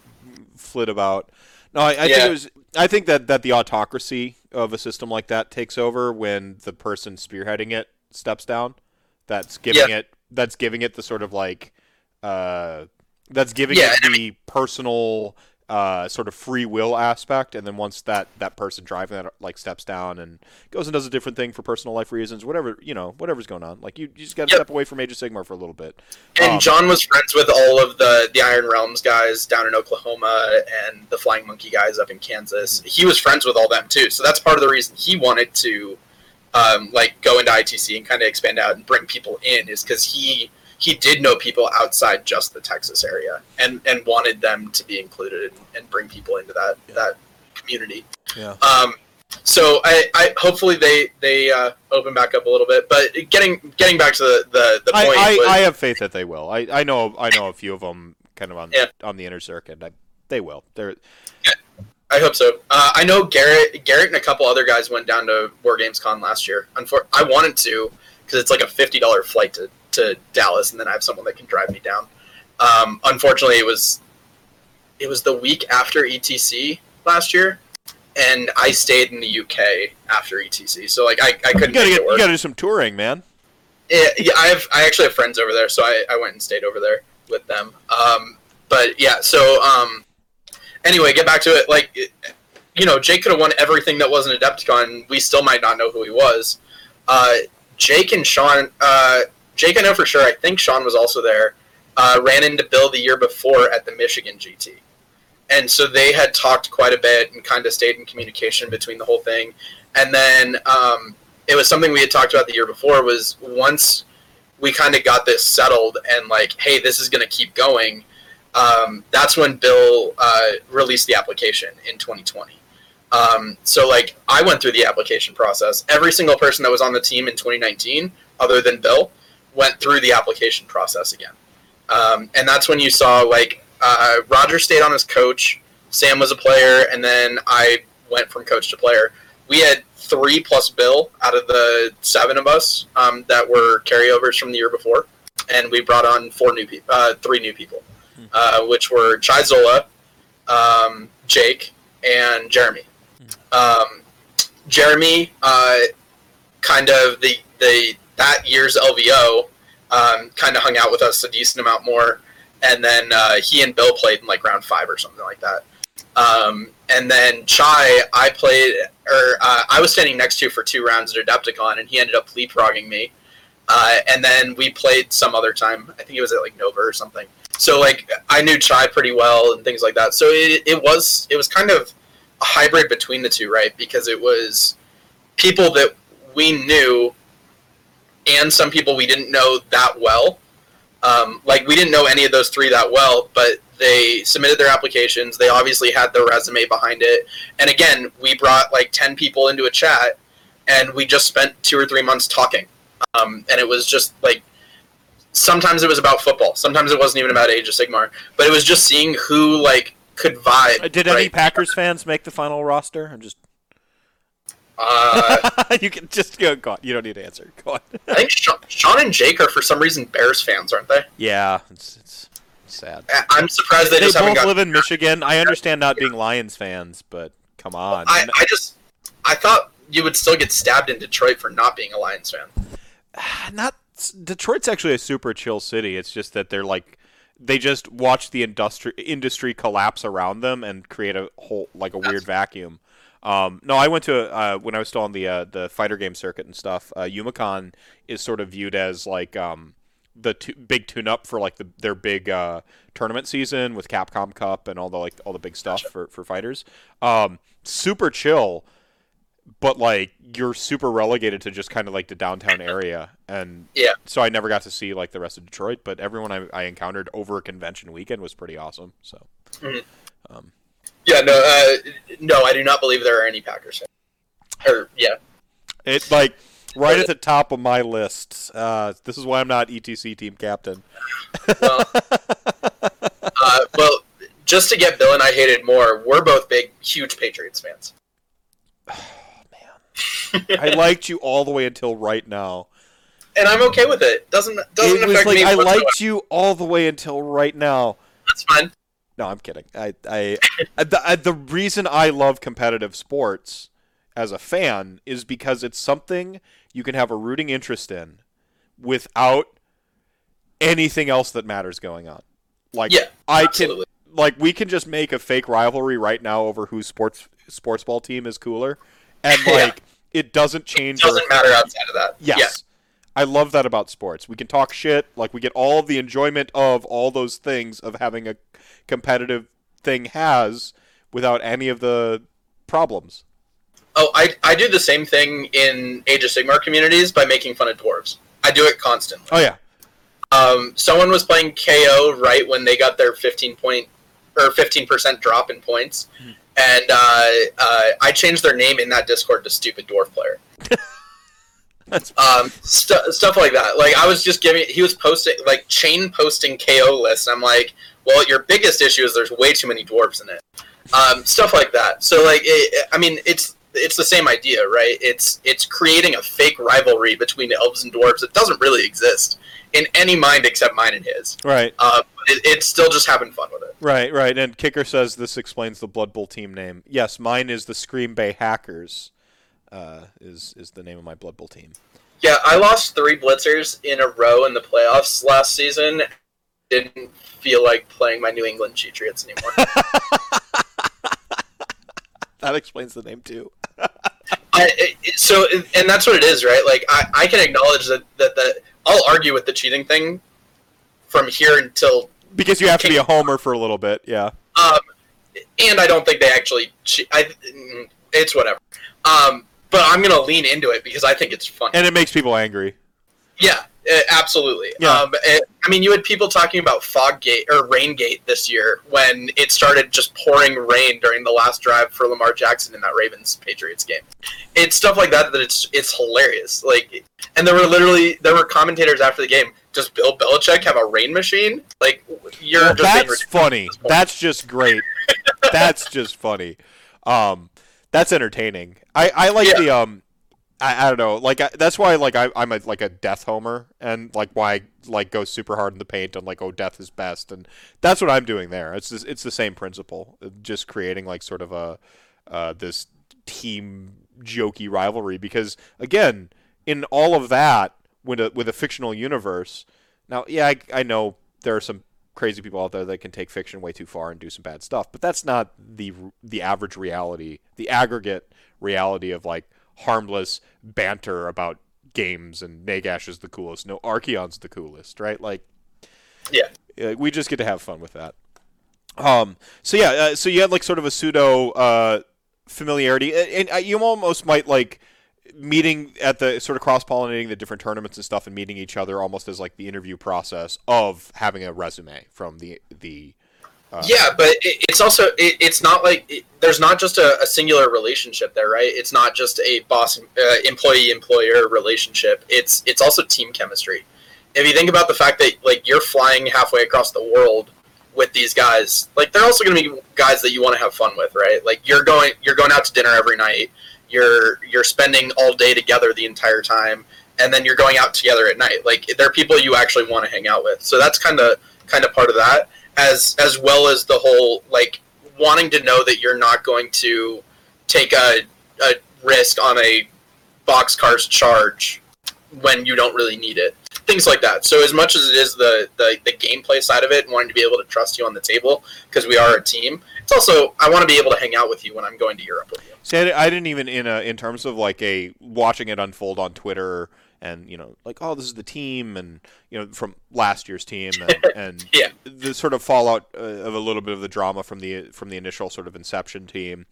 flit about. No, I think that the autocracy of a system like that takes over when the person spearheading it steps down. That's giving it the sort of like the personal sort of free will aspect, and then once that person driving that like steps down and goes and does a different thing for personal life reasons, whatever's going on, like you just got to step away from Age of Sigmar for a little bit. And John was friends with all of the Iron Realms guys down in Oklahoma and the Flying Monkey guys up in Kansas. Mm-hmm. He was friends with all them too, so that's part of the reason he wanted to go into ITC and kind of expand out and bring people in, is because he did know people outside just the Texas area and wanted them to be included and bring people into that community. Yeah. So I hopefully they open back up a little bit, but getting back to the point. I have faith that they will. I know a few of them kind of on the inner circuit. They will. I hope so. I know Garrett and a couple other guys went down to War Games Con last year. I wanted to, because it's like a $50 flight to Dallas, and then I have someone that can drive me down. Unfortunately, it was the week after ETC last year, and I stayed in the UK after ETC, so like I couldn't. You gotta do some touring, man. Yeah, I actually have friends over there, so I went and stayed over there with them. But yeah, so anyway, get back to it. Like, you know, Jake could have won everything that wasn't Adepticon. We still might not know who he was. Jake and Sean. Jake, I know for sure, I think Sean was also there, ran into Bill the year before at the Michigan GT. And so they had talked quite a bit and kind of stayed in communication between the whole thing. And then it was something we had talked about the year before, was once we kind of got this settled and like, hey, this is going to keep going, that's when Bill released the application in 2020. So like I went through the application process. Every single person that was on the team in 2019, other than Bill, went through the application process again. And that's when you saw, like, Roger stayed on as coach, Sam was a player, and then I went from coach to player. We had 3 plus Bill out of the 7 of us that were carryovers from the year before, and we brought on 3 new people, which were Chizola, Jake, and Jeremy. Jeremy, kind of the that year's LVO, kind of hung out with us a decent amount more, and then he and Bill played in like round 5 or something like that. And then Chai, I was standing next to for 2 rounds at Adepticon, and he ended up leapfrogging me. And then we played some other time. I think it was at like Nova or something. So like I knew Chai pretty well and things like that. So it was kind of a hybrid between the two, right? Because it was people that we knew and some people we didn't know that well. Like, we didn't know any of those 3 that well, but they submitted their applications. They obviously had their resume behind it. And again, we brought like 10 people into a chat, and we just spent 2 or 3 months talking. And it was just like, sometimes it was about football. Sometimes it wasn't even about Age of Sigmar. But it was just seeing who like could vibe. Did any Packers fans make the final roster? You can just go on. You don't need to answer. Go on. I think Sean and Jake are for some reason Bears fans, aren't they? Yeah, it's sad. I'm surprised they just haven't. They both live in Michigan. I understand not being Lions fans, but come on. Well, I thought you would still get stabbed in Detroit for not being a Lions fan. Detroit's actually a super chill city. It's just that they're like, they just watch the industry collapse around them and create a whole like weird vacuum. No, I went to when I was still on the fighter game circuit and stuff. Umicon is sort of viewed as like the big tune-up for like their big tournament season with Capcom Cup and all the big stuff for fighters. Super chill, but like you're super relegated to just kind of like the downtown area, and so I never got to see like the rest of Detroit. But everyone I encountered over a convention weekend was pretty awesome. So. Mm-hmm. Yeah, no, I do not believe there are any Packers fans. It's like right at the top of my list. This is why I'm not ETC team captain. Well, just to get Bill and I hated more, we're both big, huge Patriots fans. man, I liked you all the way until right now. And I'm okay with it. Doesn't affect me whatsoever. I liked you all the way until right now. That's fine. No, I'm kidding. The reason I love competitive sports as a fan is because it's something you can have a rooting interest in without anything else that matters going on. Like, yeah, absolutely. We can just make a fake rivalry right now over whose sports ball team is cooler, and it doesn't change. It doesn't matter outside of that. Yes. Yeah. I love that about sports. We can talk shit. Like, we get all of the enjoyment of all those things of having a competitive thing has without any of the problems. Oh, I do the same thing in Age of Sigmar communities by making fun of dwarves. I do it constantly. Oh, yeah. Someone was playing KO right when they got their 15% drop in points, and I changed their name in that Discord to Stupid Dwarf Player. Stuff like that. Like, I was just he was posting, like, chain posting KO lists. I'm like, well, your biggest issue is there's way too many dwarves in it. Stuff like that. So, like, it's the same idea, right? It's creating a fake rivalry between elves and dwarves that doesn't really exist in any mind except mine and his. Right. It's still just having fun with it. Right. And Kicker says this explains the Blood Bowl team name. Yes, mine is the Scream Bay Hackers. Is the name of my Blood Bowl team. Yeah, I lost 3 blitzers in a row in the playoffs last season. Didn't feel like playing my New England Cheatriots anymore. That explains the name, too. So that's what it is, right? Like, I can acknowledge that I'll argue with the cheating thing from here until... Because you have to be a homer for a little bit, yeah. And I don't think they actually cheat. It's whatever. But I'm going to lean into it because I think it's funny. And it makes people angry. Yeah, absolutely. Yeah. You had people talking about Foggate or Raingate this year when it started just pouring rain during the last drive for Lamar Jackson in that Ravens-Patriots game. It's stuff like that it's hilarious. Like, and there were commentators after the game, does Bill Belichick have a rain machine? Like, that's funny. That's just great. That's just funny. That's entertaining. I like the I don't know, like that's why like I'm a death homer, and like why I like go super hard in the paint and like, oh, death is best, and that's what I'm doing there. It's the same principle, just creating like sort of a this team jokey rivalry, because again, in all of that with a fictional universe. Now, yeah, I know there are some crazy people out there that can take fiction way too far and do some bad stuff, but that's not the average reality, the aggregate reality of like harmless banter about games and Nagash is the coolest, no, Archeon's the coolest, right? Like, yeah, we just get to have fun with that. So you had like sort of a pseudo familiarity, and you almost might like meeting at the sort of cross-pollinating the different tournaments and stuff and meeting each other almost as like the interview process of having a resume from the yeah, but it's not like there's not just a singular relationship there, right? It's not just a boss employee-employer relationship. It's also team chemistry. If you think about the fact that like you're flying halfway across the world with these guys, like they're also going to be guys that you want to have fun with, right? Like you're going out to dinner every night. You're spending all day together the entire time, and then you're going out together at night. Like, they're people you actually want to hang out with. So that's kind of part of that, as well as the whole like wanting to know that you're not going to take a risk on a boxcar's charge when you don't really need it. Things like that. So as much as it is the gameplay side of it, and wanting to be able to trust you on the table because we are a team, it's also I want to be able to hang out with you when I'm going to Europe with you. See, I didn't even in terms of like a watching it unfold on Twitter and, you know, like, oh, this is the team and, you know, from last year's team and yeah, the sort of fallout of a little bit of the drama from the initial sort of inception team.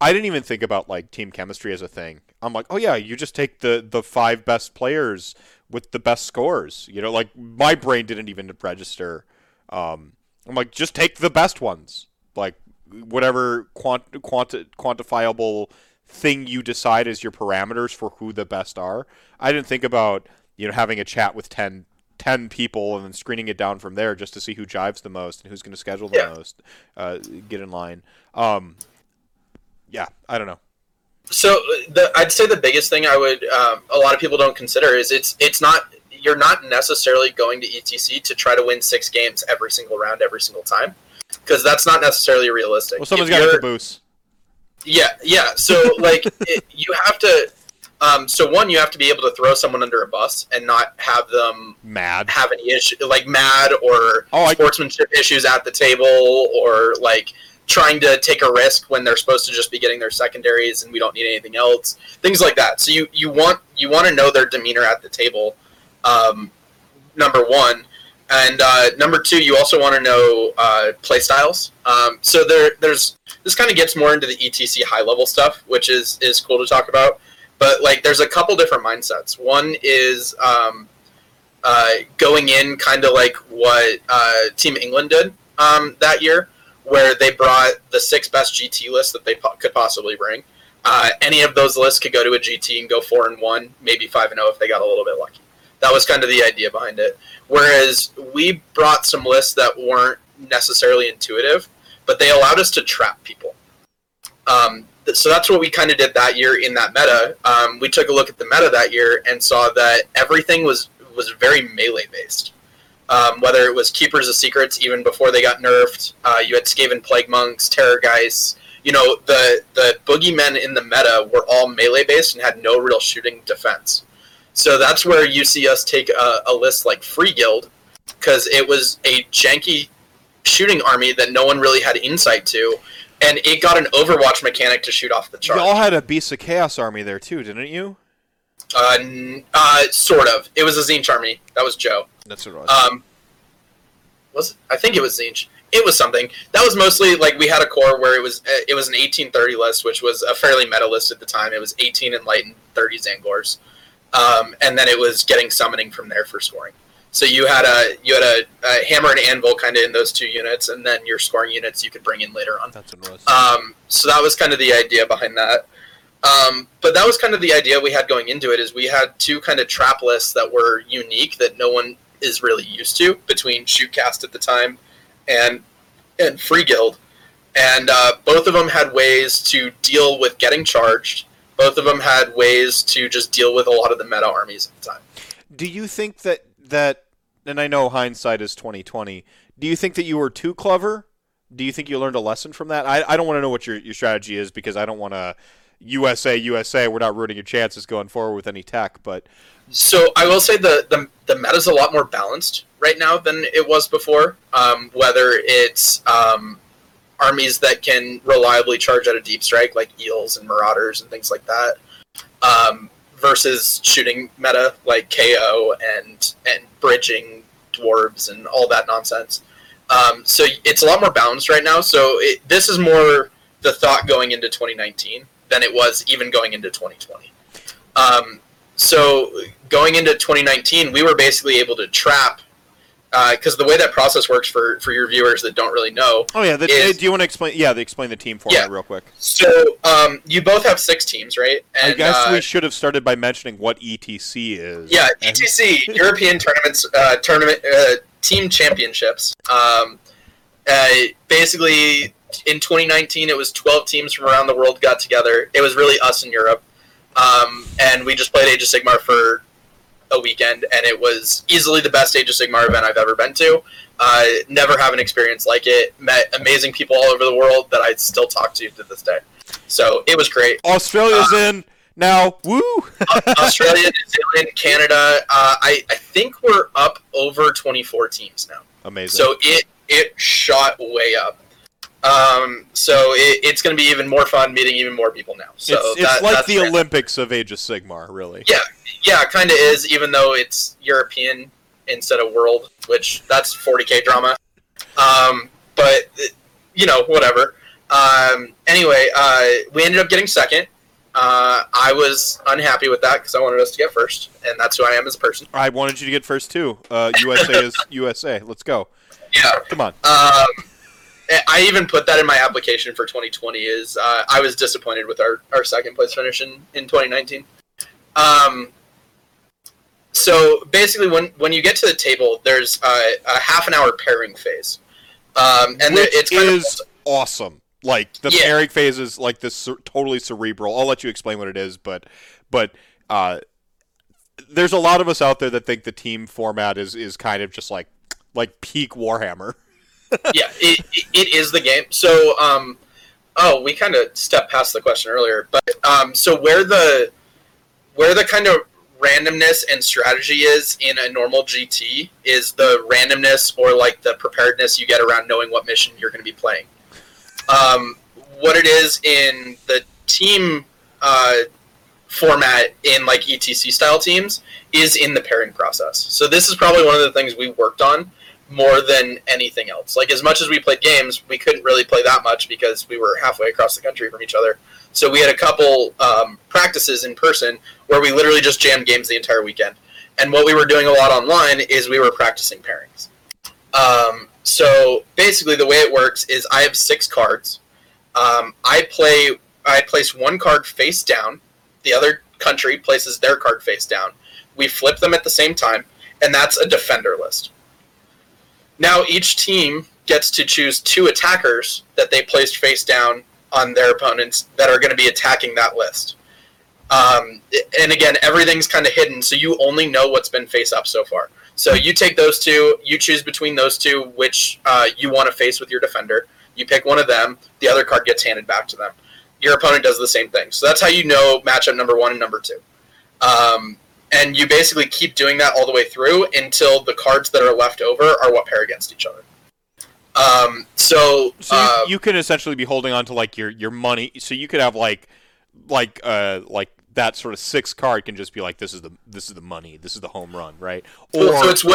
I didn't even think about like team chemistry as a thing. I'm like, oh yeah, you just take the 5 best players with the best scores. You know, like my brain didn't even register. I'm like, just take the best ones. Like whatever quantifiable thing you decide as your parameters for who the best are. I didn't think about, you know, having a chat with 10 people and then screening it down from there just to see who jives the most and who's going to schedule the most, get in line. Yeah, I don't know. So I'd say the biggest thing I would a lot of people don't consider is it's not, you're not necessarily going to ETC to try to win 6 games every single round every single time, because that's not necessarily realistic. Well, someone's got to caboose. Yeah. So like you have to. So one, you have to be able to throw someone under a bus and not have them have any issue like mad or sportsmanship issues at the table, or like trying to take a risk when they're supposed to just be getting their secondaries and we don't need anything else, things like that. So you want to know their demeanor at the table, number one, and number two, you also want to know play styles. So there's this kind of gets more into the ETC high level stuff, which is cool to talk about. But like, there's a couple different mindsets. One is going in kind of like what Team England did that year, where they brought the 6 best GT lists that they could possibly bring. Any of those lists could go to a GT and go 4-1, maybe 5-0 if they got a little bit lucky. That was kind of the idea behind it. Whereas we brought some lists that weren't necessarily intuitive, but they allowed us to trap people. So that's what we kind of did that year in that meta. We took a look at the meta that year and saw that everything was very melee-based. Whether it was Keepers of Secrets, even before they got nerfed, you had Skaven Plague Monks, Terrorgeists. You know, the boogeymen in the meta were all melee-based and had no real shooting defense. So that's where you see us take a list like Free Guild, because it was a janky shooting army that no one really had insight to, and it got an Overwatch mechanic to shoot off the charge. Y'all had a Beast of Chaos army there, too, didn't you? Sort of. It was a Zinch army. That was Joe. That's what it was. Was it? I think it was Zinch. It was something. That was mostly, like, we had a core where it was an 1830 list, which was a fairly meta list at the time. It was 18 Enlightened, 30 Zangors. And then it was getting summoning from there for scoring. So you had a hammer and anvil kind of in those two units, and then your scoring units you could bring in later on. That's what it was. So that was kind of the idea behind that. But that was kind of the idea we had going into it, is we had two kind of trap lists that were unique that no one is really used to, between Shootcast at the time and Free Guild. And both of them had ways to deal with getting charged. Both of them had ways to just deal with a lot of the meta armies at the time. Do you think that and I know hindsight is 20/20. Do you think that you were too clever? Do you think you learned a lesson from that? I don't want to know what your strategy is, because I don't want to USA. We're not ruining your chances going forward with any tech. But so I will say the meta's a lot more balanced right now than it was before. Whether it's armies that can reliably charge out a deep strike, like Eels and Marauders and things like that. Versus shooting meta like KO and bridging dwarves and all that nonsense. So it's a lot more balanced right now. So this is more the thought going into 2019 than it was even going into 2020. So going into 2019, we were basically able to trap, because the way that process works for your viewers that don't really know. Oh yeah, do you want to explain? Yeah, explain the team format real quick. So you both have 6 teams, right? And I guess we should have started by mentioning what ETC is. Yeah, ETC European Tournaments Team Championships. Basically, in 2019, it was 12 teams from around the world got together. It was really us in Europe, and we just played Age of Sigmar for a weekend, and it was easily the best Age of Sigmar event I've ever been to. Never have an experience like it. Met amazing people all over the world that I still talk to this day. So it was great. Australia's in now. Woo! Australia, New Zealand, Canada. I think we're up over 24 teams now. Amazing. So it shot way up. So it's going to be even more fun meeting even more people now. So it's like the Olympics of Age of Sigmar, really. Yeah, it kind of is, even though it's European instead of world, which that's 40K drama. But, you know, whatever. Anyway, we ended up getting second. I was unhappy with that because I wanted us to get first, and that's who I am as a person. I wanted you to get first, too. USA is USA. Let's go. Yeah. Come on. I even put that in my application for 2020 is I was disappointed with our second place finish in 2019. So basically when you get to the table, there's a half an hour pairing phase. And it's kind of awesome. Like, the pairing phase is, like, this totally cerebral. I'll let you explain what it is, but there's a lot of us out there that think the team format is kind of just, like peak Warhammer. Yeah, it is the game. So, we kind of stepped past the question earlier, but so where the kind of randomness and strategy is in a normal GT is the randomness or like the preparedness you get around knowing what mission you're going to be playing. What it is in the team format in like ETC style teams is in the pairing process. So this is probably one of the things we worked on more than anything else. Like, as much as we played games, we couldn't really play that much because we were halfway across the country from each other. So we had a couple practices in person where we literally just jammed games the entire weekend. And what we were doing a lot online is we were practicing pairings. So basically the way it works is I have 6 cards. I place one card face down. The other country places their card face down. We flip them at the same time, and that's a defender list. Now each team gets to choose 2 attackers that they placed face down on their opponents that are going to be attacking that list. And again, everything's kind of hidden, so you only know what's been face up so far. So you take those 2, you choose between those 2 which you want to face with your defender. You pick one of them, the other card gets handed back to them. Your opponent does the same thing. So that's how you know matchup number 1 and number 2. And you basically keep doing that all the way through until the cards that are left over are what pair against each other. So you can essentially be holding on to like your money. So you could have like that sort of 6 card can just be like, this is the money, this is the home run, right? Or so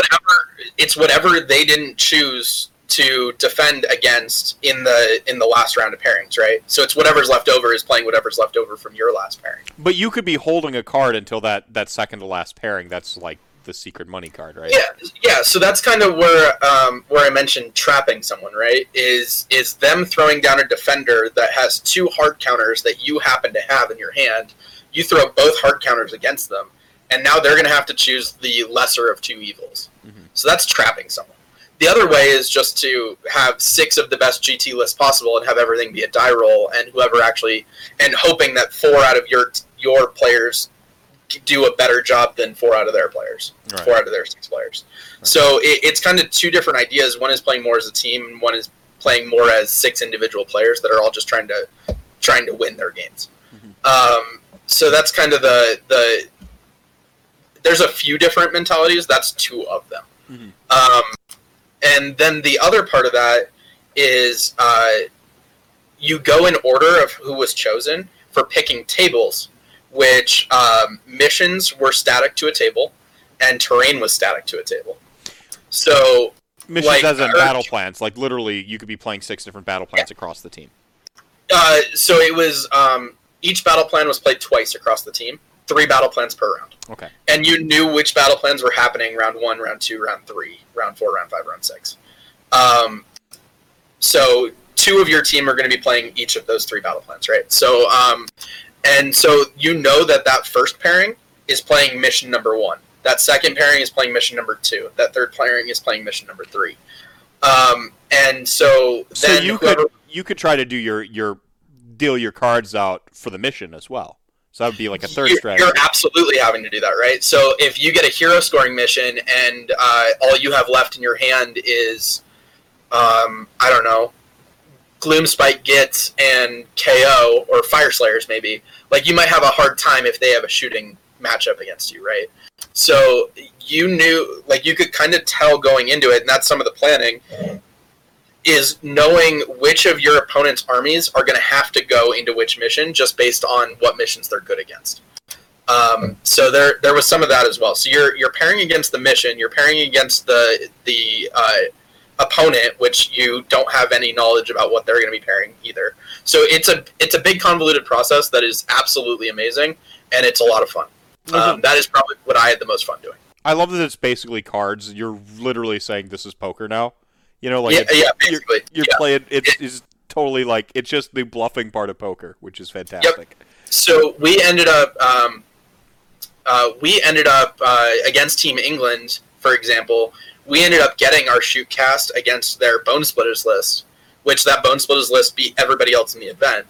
it's whatever they didn't choose to defend against in the last round of pairings, right? So it's whatever's left over is playing whatever's left over from your last pairing. But you could be holding a card until that second to last pairing. That's like the secret money card, right? Yeah. So that's kind of where I mentioned trapping someone, right? Is them throwing down a defender that has 2 hard counters that you happen to have in your hand. You throw both hard counters against them, and now they're going to have to choose the lesser of 2 evils. Mm-hmm. So that's trapping someone. The other way is just to have 6 of the best GT lists possible and have everything be a die roll, and whoever actually and hoping that 4 out of your players do a better job than 4 out of their players, right. 4 out of their 6 players. Right. So it's kind of 2 different ideas. One is playing more as a team, and one is playing more as 6 individual players that are all just trying to win their games. Mm-hmm. So that's kind of the. There's a few different mentalities. That's 2 of them. Mm-hmm. And then the other part of that is you go in order of who was chosen for picking tables, which missions were static to a table and terrain was static to a table. So missions like, as in battle plans, like literally you could be playing 6 different battle plans across the team. So it was each battle plan was played twice across the team, 3 battle plans per round. Okay. And you knew which battle plans were happening round 1, round 2, round 3, round 4, round 5, round 6. So 2 of your team are going to be playing each of those 3 battle plans, right? So, and so you know that first pairing is playing mission number 1. That second pairing is playing mission number 2. That third pairing is playing mission number 3. And so then you could try to do your deal your cards out for the mission as well. So that would be like a third strategy. You're absolutely having to do that, right? So if you get a hero scoring mission and all you have left in your hand is, I don't know, Gloomspike Gits and KO or Fire Slayers maybe, like you might have a hard time if they have a shooting matchup against you, right? So you knew, like you could kind of tell going into it, and that's some of the planning, is knowing which of your opponent's armies are going to have to go into which mission just based on what missions they're good against. So there was some of that as well. So you're pairing against the mission, you're pairing against the opponent, which you don't have any knowledge about what they're going to be pairing either. So it's a big convoluted process that is absolutely amazing, and it's a lot of fun. Mm-hmm. That is probably what I had the most fun doing. I love that it's basically cards. You're literally saying this is poker now. You know, like basically. You're playing. It's totally like it's just the bluffing part of poker, which is fantastic. Yep. So we ended up against Team England, for example. We ended up getting our shoot cast against their Bone Splitters list, which that bone splitters list beat everybody else in the event.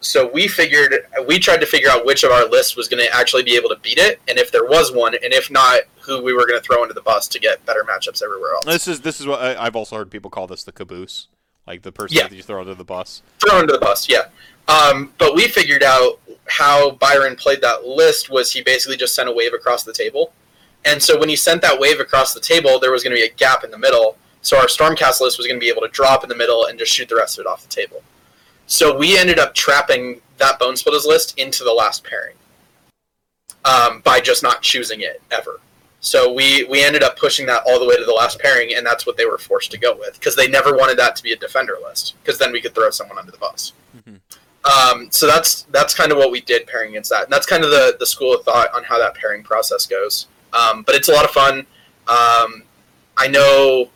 So we tried to figure out which of our lists was going to actually be able to beat it, and if there was one, and if not, who we were going to throw into the bus to get better matchups everywhere else. This is what I've also heard people call this the caboose, like the person that you throw into the bus. Throw into the bus, yeah. But we figured out how Byron played that list was he basically just sent a wave across the table, and so when he sent that wave across the table, there was going to be a gap in the middle, so our Stormcast list was going to be able to drop in the middle and just shoot the rest of it off the table. So we ended up trapping that Bone Splitters list into the last pairing by just not choosing it ever. So we ended up pushing that all the way to the last pairing, and that's what they were forced to go with, because they never wanted that to be a defender list, because then we could throw someone under the bus. Mm-hmm. So that's kind of what we did pairing against that. And that's kind of the school of thought on how that pairing process goes. But it's a lot of fun. I know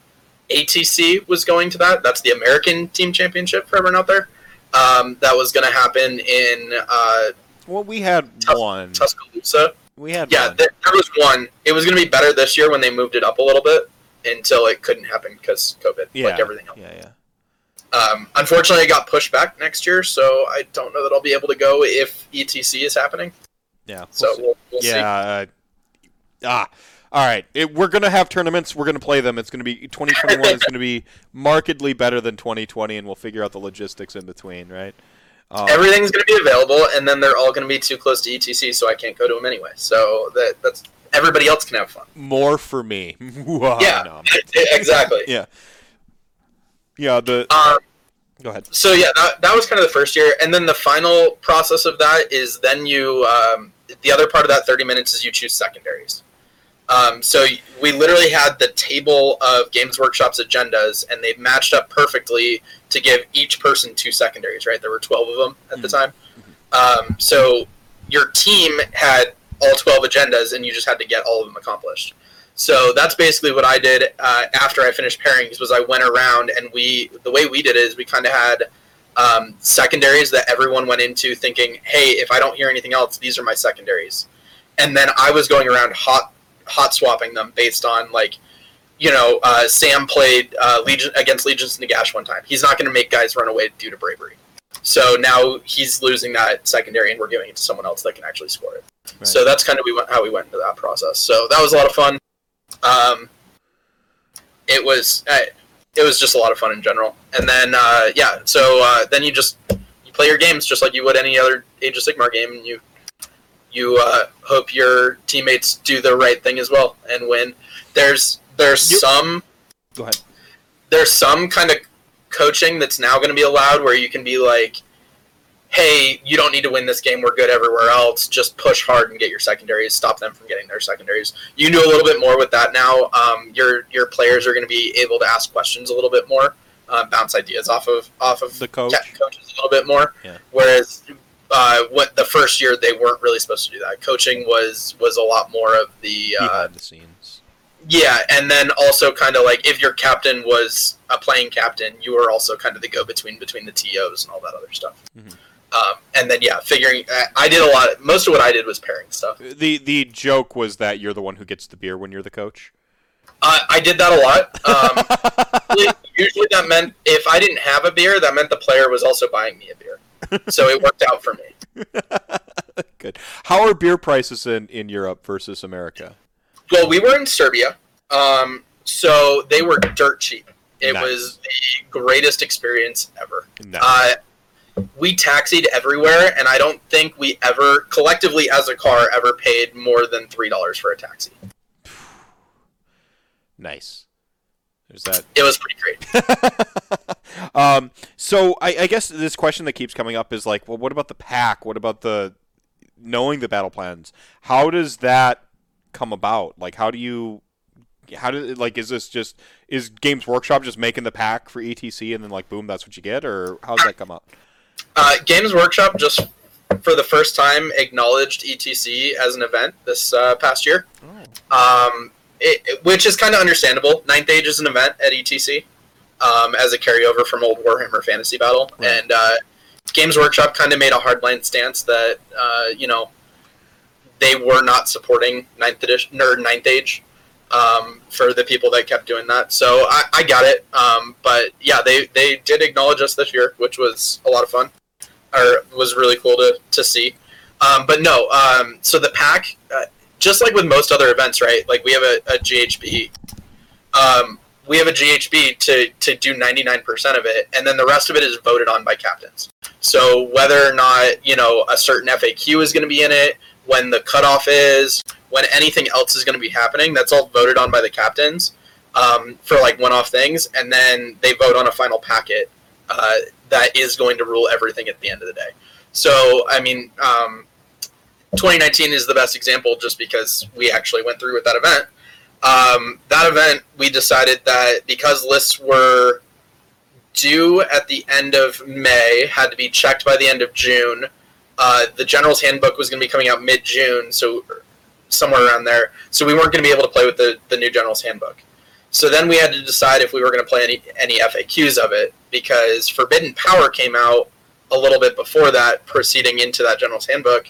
ATC was going to that. That's the American Team Championship for everyone out there. That was going to happen in one. Tuscaloosa. We had one. There was one. It was going to be better this year when they moved it up a little bit until it couldn't happen because COVID, like everything else. Yeah. Unfortunately, it got pushed back next year, so I don't know that I'll be able to go if ETC is happening. Yeah. We'll see. All right. We're going to have tournaments. We're going to play them. It's going to be 2021 is going to be markedly better than 2020, and we'll figure out the logistics in between, right? Everything's going to be available, and then they're all going to be too close to ETC, so I can't go to them anyway. So that's everybody else can have fun. More for me. Yeah, exactly. Yeah. Go ahead. So, that was kind of the first year. And then the final process of that is then you the other part of that 30 minutes is you choose secondaries. So we literally had the table of Games Workshop's agendas, and they matched up perfectly to give each person two secondaries, right? There were 12 of them at the time. So your team had all 12 agendas, and you just had to get all of them accomplished. So that's basically what I did after I finished pairings was I went around, and the way we did it is we kind of had secondaries that everyone went into thinking, hey, if I don't hear anything else, these are my secondaries. And then I was going around hot swapping them based on, like, Sam played against Legions of Nagash one time. He's not going to make guys run away due to bravery. So now he's losing that secondary, and we're giving it to someone else that can actually score it. Right. So that's kind of how we went into that process. So that was a lot of fun. It was just a lot of fun in general. And then then you play your games just like you would any other Age of Sigmar game, and you hope your teammates do the right thing as well and win. There's some kind of coaching that's now going to be allowed where you can be like, hey, you don't need to win this game. We're good everywhere else. Just push hard and get your secondaries. Stop them from getting their secondaries. You can do a little bit more with that now. Your players are going to be able to ask questions a little bit more, bounce ideas off of the coaches a little bit more. Yeah. Whereas the first year they weren't really supposed to do that. Coaching was a lot more of the behind the scenes. Yeah, and then also kind of like if your captain was a playing captain, you were also kind of the go-between between the TOs and all that other stuff. Mm-hmm. And then figuring. I did a lot. Most of what I did was pairing stuff. The joke was that you're the one who gets the beer when you're the coach. I did that a lot. Usually that meant if I didn't have a beer, that meant the player was also buying me a beer. So it worked out for me. Good. How are beer prices in Europe versus America? Well, we were in Serbia, so they were dirt cheap. It was the greatest experience ever. Nice. We taxied everywhere, and I don't think we ever, collectively as a car, ever paid more than $3 for a taxi. Nice. That... It was pretty great. So I guess this question that keeps coming up is like, well, what about the pack? What about the knowing the battle plans? How does that come about? Like, is Games Workshop just making the pack for ETC and then like, boom, that's what you get? Or how does that come up? Games Workshop just for the first time acknowledged ETC as an event this past year. Oh. Which is kind of understandable. Ninth Age is an event at ETC as a carryover from old Warhammer Fantasy Battle. Right. And Games Workshop kind of made a hardline stance that, they were not supporting Ninth Age. for the people that kept doing that. So I got it. But yeah, they did acknowledge us this year, which was a lot of fun, or was really cool to see. But no, so the pack, just like with most other events, right? Like we have a GHB. We have a GHB to do 99% of it, and then the rest of it is voted on by captains. So whether or not, you know, a certain FAQ is going to be in it, when the cutoff is, when anything else is going to be happening, that's all voted on by the captains for like one-off things, and then they vote on a final packet that is going to rule everything at the end of the day. So, I mean, 2019 is the best example just because we actually went through with that event. That event, we decided that because lists were due at the end of May, had to be checked by the end of June, the General's Handbook was going to be coming out mid-June, so somewhere around there. So we weren't going to be able to play with the new General's Handbook. So then we had to decide if we were going to play any FAQs of it, because Forbidden Power came out a little bit before that, proceeding into that General's Handbook.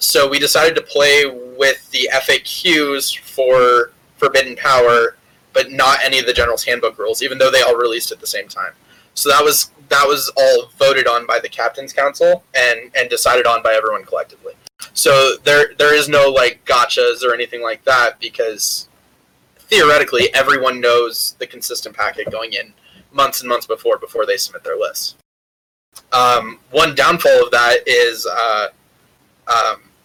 So we decided to play with the FAQs for Forbidden Power, but not any of the General's Handbook rules, even though they all released at the same time. So that was all voted on by the Captain's Council and decided on by everyone collectively. So there is no like gotchas or anything like that, because theoretically everyone knows the consistent packet going in months and months before they submit their lists. One downfall of that is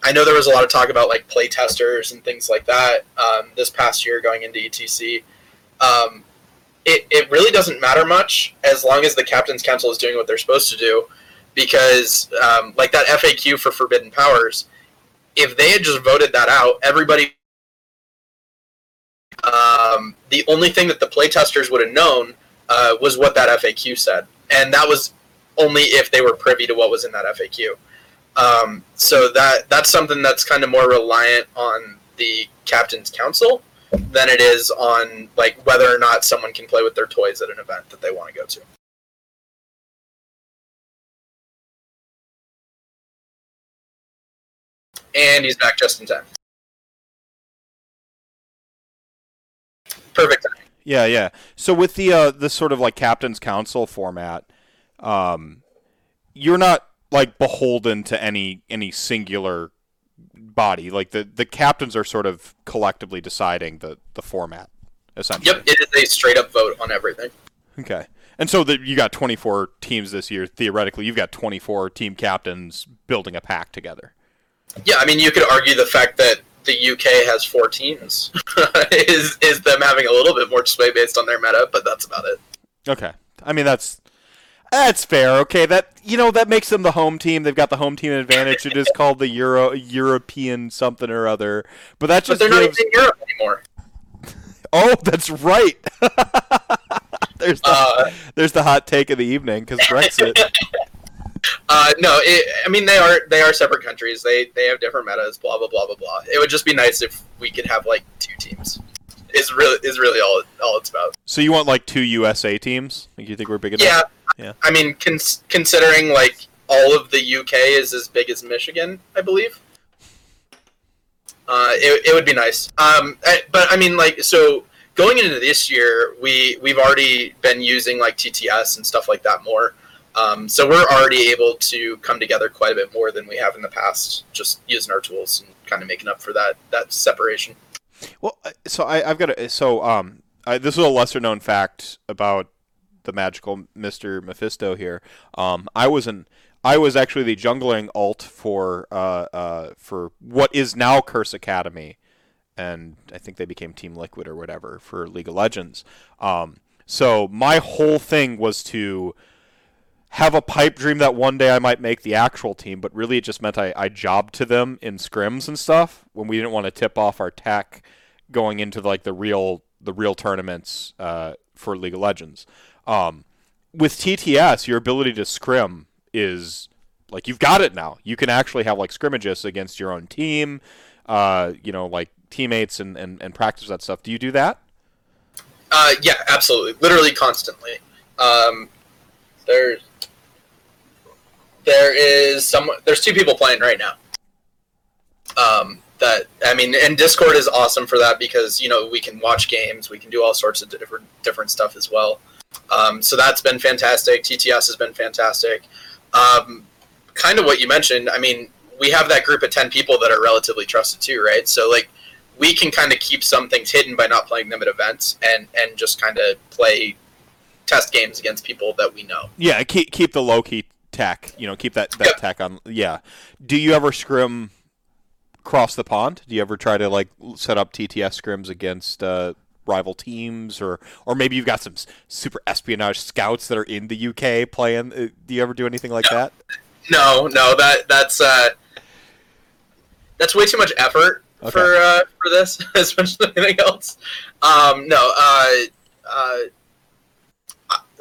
I know there was a lot of talk about like play testers and things like that this past year going into ETC. It really doesn't matter much as long as the Captain's Council is doing what they're supposed to do, because like that FAQ for Forbidden Powers, if they had just voted that out, everybody. The only thing that the play testers would have known was what that FAQ said, and that was only if they were privy to what was in that FAQ. So that's something that's kind of more reliant on the Captain's Council than it is on like whether or not someone can play with their toys at an event that they want to go to. And he's back just in time. Perfect timing. Yeah. So with the sort of like Captain's Council format, you're not like beholden to any singular body. Like the captains are sort of collectively deciding the format, essentially. Yep, it is a straight up vote on everything. Okay. And so you got 24 teams this year. Theoretically, you've got 24 team captains building a pack together. Yeah, I mean, you could argue the fact that the UK has 4 teams is them having a little bit more sway based on their meta, but that's about it. Okay. I mean, that's fair, okay. That makes them the home team. They've got the home team advantage. It is called the European something or other. But that just they're not even in Europe anymore. Oh, that's right. There's the hot take of the evening because Brexit. They are separate countries. They have different metas. Blah blah blah blah blah. It would just be nice if we could have like 2 teams. Is really all it's about. So you want like 2 USA teams? Like you think we're big enough? Yeah. Yeah. I mean, considering like all of the UK is as big as Michigan, I believe. It would be nice. But I mean, like, so going into this year, we've already been using like TTS and stuff like that more. So we're already able to come together quite a bit more than we have in the past, just using our tools and kind of making up for that separation. Well, so this is a lesser known fact about the magical Mr. Mephisto here. I was actually the jungling alt for what is now Curse Academy, and I think they became Team Liquid or whatever for League of Legends. So my whole thing was to have a pipe dream that one day I might make the actual team, but really it just meant I jobbed to them in scrims and stuff when we didn't want to tip off our tech going into like the real tournaments for League of Legends. With TTS, your ability to scrim is like you've got it now. You can actually have like scrimmages against your own team, like teammates and practice that stuff. Do you do that? Yeah, absolutely. Literally constantly. There's 2 people playing right now. that, I mean, and Discord is awesome for that because, you know, we can watch games, we can do all sorts of different stuff as well. So that's been fantastic. TTS has been fantastic. Kind of what you mentioned, I mean, we have that group of 10 people that are relatively trusted too, right? So, like, we can kind of keep some things hidden by not playing them at events and just kind of play test games against people that we know. Yeah, keep the low-key tack, you know, keep that tack on. Yeah. Do you ever scrim across the pond? Do you ever try to, like, set up TTS scrims against rival teams? Or maybe you've got some super espionage scouts that are in the UK playing. Do you ever do anything like that? No, that's way too much effort. Okay. For this, as much as anything else.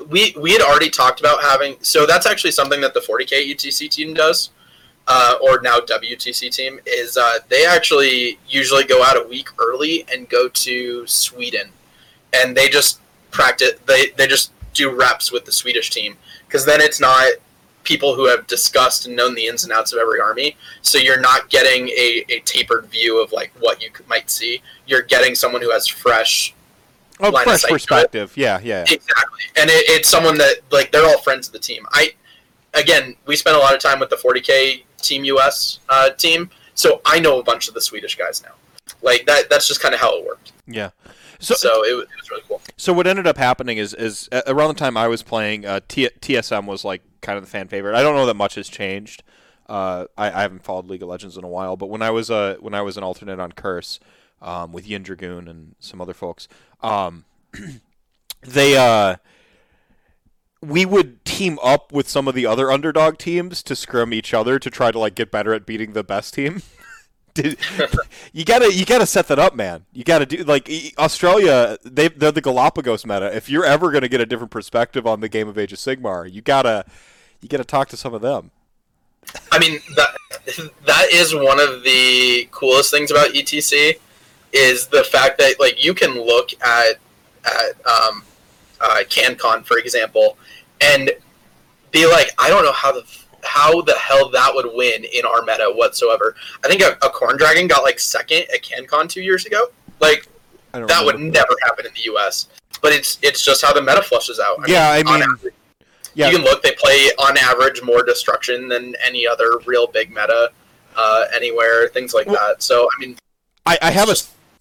We had already talked about having, so that's actually something that the 40K UTC team does, or now WTC team, is they actually usually go out a week early and go to Sweden, and they just practice, they just do reps with the Swedish team, because then it's not people who have discussed and known the ins and outs of every army. So you're not getting a tapered view of like what you might see. You're getting someone who has fresh perspective. Yeah. Exactly. And it's someone that, like, they're all friends of the team. We spent a lot of time with the 40K Team US team. So I know a bunch of the Swedish guys now. Like that's just kind of how it worked. Yeah. So it was really cool. So what ended up happening is around the time I was playing, TSM was like kind of the fan favorite. I don't know that much has changed. I haven't followed League of Legends in a while, but when I was an alternate on Curse with Yin Dragoon and some other folks, we would team up with some of the other underdog teams to scrim each other to try to like get better at beating the best team. You gotta set that up, man. You gotta do, like, Australia. They're the Galapagos meta. If you're ever gonna get a different perspective on the game of Age of Sigmar, you gotta talk to some of them. I mean, that is one of the coolest things about ETC is the fact that, like, you can look at CanCon, for example, and be like, I don't know how the hell that would win in our meta whatsoever. I think a Khorne Dragon got like second at CanCon 2 years ago. Like, that would never happen in the U.S. But it's just how the meta flushes out. I mean, you can look. They play on average more destruction than any other real big meta anywhere. Things like that. So I mean,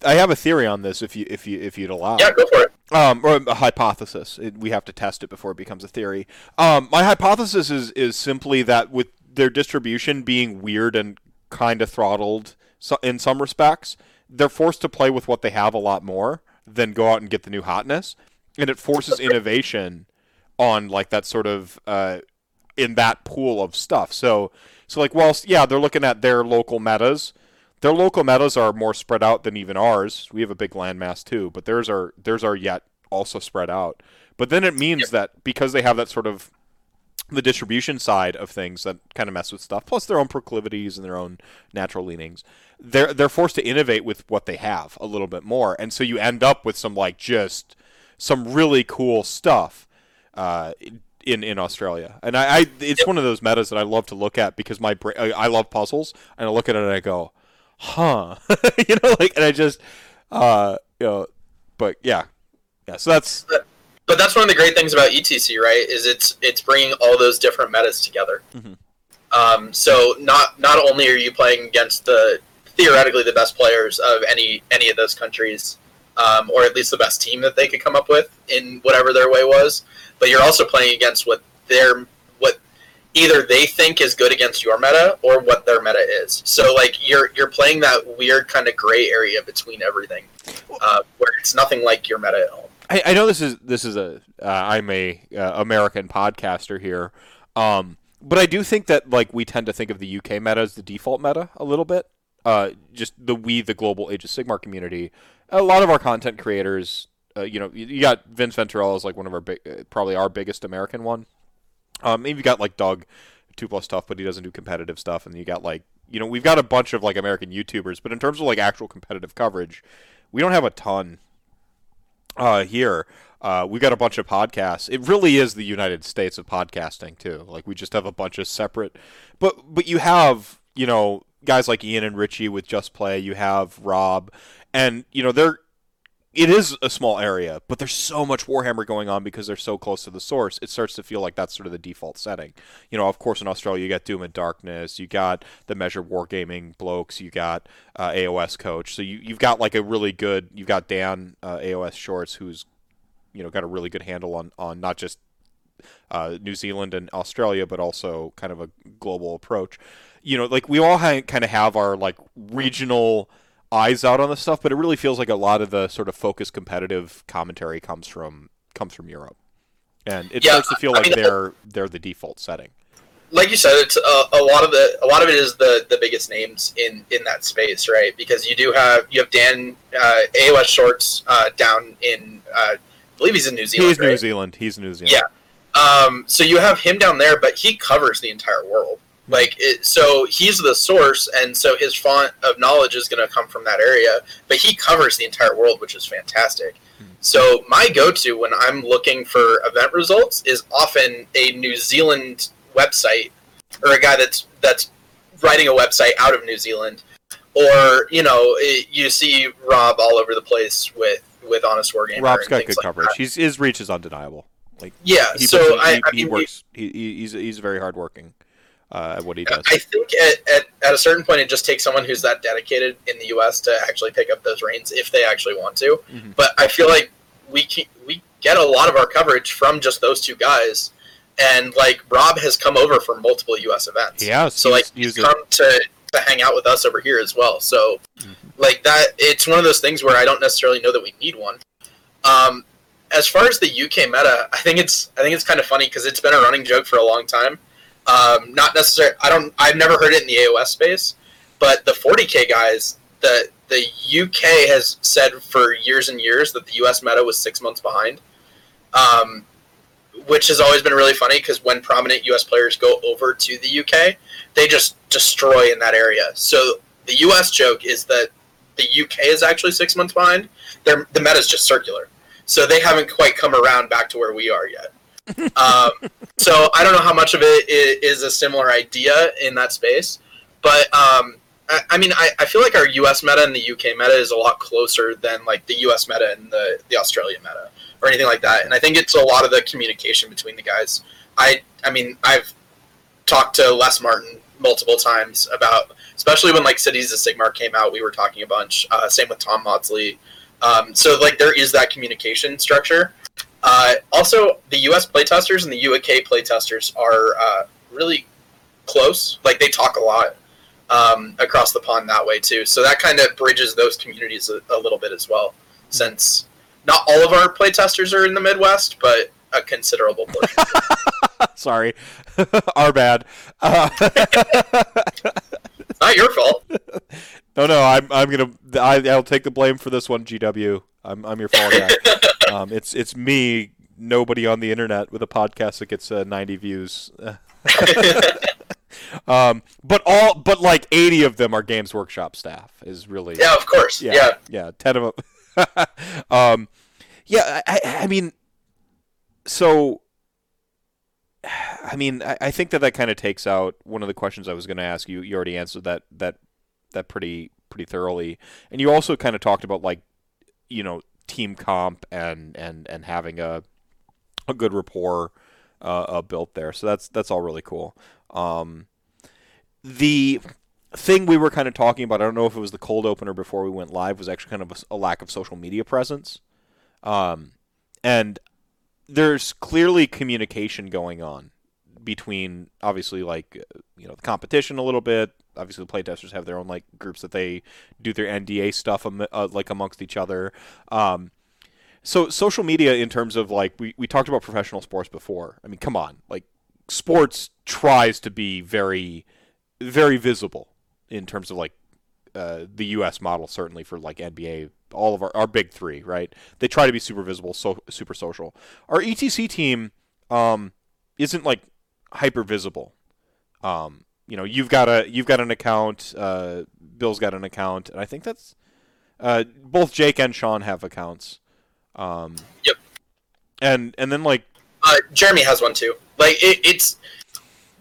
I have a theory on this. If you'd allow, yeah, go for it. Or a hypothesis. We have to test it before it becomes a theory. My hypothesis is simply that with their distribution being weird and kind of throttled in some respects, they're forced to play with what they have a lot more than go out and get the new hotness, and it forces innovation on like that sort of in that pool of stuff. So like, whilst they're looking at their local metas. Their local metas are more spread out than even ours. We have a big landmass too, but theirs are yet also spread out. But then it means that because they have that sort of the distribution side of things that kind of mess with stuff, plus their own proclivities and their own natural leanings, they're forced to innovate with what they have a little bit more, and so you end up with some like just some really cool stuff in Australia. And I it's one of those metas that I love to look at because my brain, I love puzzles, and I look at it and I go, huh. You know, like, and I just so that's but that's one of the great things about ETC, right, is it's bringing all those different metas together. Mm-hmm. So not only are you playing against the theoretically the best players of any of those countries, or at least the best team that they could come up with in whatever their way was, but you're also playing against what either they think is good against your meta or what their meta is. So like you're playing that weird kind of gray area between everything, where it's nothing like your meta at all. I know this is I'm a American podcaster here, but I do think that like we tend to think of the UK meta as the default meta a little bit. Just the global Age of Sigmar community. A lot of our content creators, you know, you got Vince Venturella is like one of our probably our biggest American one. Maybe you got like Doug 2+ Tough, but he doesn't do competitive stuff, and you got like, you know, we've got a bunch of like American YouTubers, but in terms of like actual competitive coverage, we don't have a ton here. We've got a bunch of podcasts. It really is the United States of podcasting too. Like we just have a bunch of separate, but you have, you know, guys like Ian and Richie with Just Play. You have Rob, and you know they're. It is a small area, but there's so much Warhammer going on because they're so close to the source. It starts to feel like that's sort of the default setting. You know, of course, in Australia, you got Doom and Darkness, you got the Measure Wargaming blokes, you got AOS Coach. So you've got like a really good. You've got Dan AOS Shorts, who's you know got a really good handle on not just New Zealand and Australia, but also kind of a global approach. You know, like we all kind of have our like regional eyes out on this stuff, but it really feels like a lot of the sort of focused competitive commentary comes from Europe, and it starts to feel like they're the default setting. Like you said, it's a lot of it is the biggest names in that space, right? Because you have Dan AOS Shorts down in I believe he's in New Zealand. He's New Zealand. Yeah. So you have him down there, but he covers the entire world. So he's the source, and so his font of knowledge is going to come from that area, but he covers the entire world, which is fantastic. Mm-hmm. So my go-to when I'm looking for event results is often a New Zealand website, or a guy that's writing a website out of New Zealand, or, you know, you see Rob all over the place with Honest Wargamer. Rob's got good coverage. His reach is undeniable. Like, he works. He's very hardworking. What he does. I think at a certain point it just takes someone who's that dedicated in the U.S. to actually pick up those reins if they actually want to. Mm-hmm. But I feel like we get a lot of our coverage from just those two guys, and like Rob has come over for multiple U.S. events. Yeah, so like he's come to hang out with us over here as well. So like that, it's one of those things where I don't necessarily know that we need one. As far as the UK meta, I think it's kind of funny because it's been a running joke for a long time. Not necessarily. I've never heard it in the AOS space, but the 40K guys, the UK has said for years and years that the US meta was 6 months behind, which has always been really funny because when prominent US players go over to the UK, they just destroy in that area. So the US joke is that the UK is actually 6 months behind. The meta is just circular, so they haven't quite come around back to where we are yet. So I don't know how much of it is a similar idea in that space, but I feel like our U.S. meta and the U.K. meta is a lot closer than like the U.S. meta and the Australia meta or anything like that. And I think it's a lot of the communication between the guys. I've talked to Les Martin multiple times about, especially when like Cities of Sigmar came out, we were talking a bunch. Same with Tom Maudsley. So like there is that communication structure. Also, the U.S. playtesters and the U.K. playtesters are really close. Like, they talk a lot across the pond that way, too. So that kind of bridges those communities a little bit as well, since not all of our playtesters are in the Midwest, but a considerable portion. Sorry. Our bad. It's not your fault. No, I'll take the blame for this one, GW. I'm your fault guy. It's me, nobody on the internet with a podcast that gets 90 views. But like 80 of them are Games Workshop staff is really. Yeah, of course. Yeah. 10 of them. I think that kind of takes out one of the questions I was going to ask you. You already answered that pretty thoroughly. And you also kind of talked about like, you know, team comp and having a good rapport built there. So that's all really cool. The thing we were kind of talking about, I don't know if it was the cold opener before we went live, was actually kind of a lack of social media presence. And there's clearly communication going on between, obviously, like, you know, the competition a little bit. Obviously, the playtesters have their own like groups that they do their NDA stuff like amongst each other. So social media in terms of like we talked about professional sports before. I mean, come on, like sports tries to be very, very visible in terms of like the U.S. model, certainly for like NBA. All of our big three, right? They try to be super visible, so super social. Our ETC team isn't like hyper visible. You know, you've got an account. Bill's got an account, and I think that's both Jake and Sean have accounts. Yep. And then like Jeremy has one too. Like it's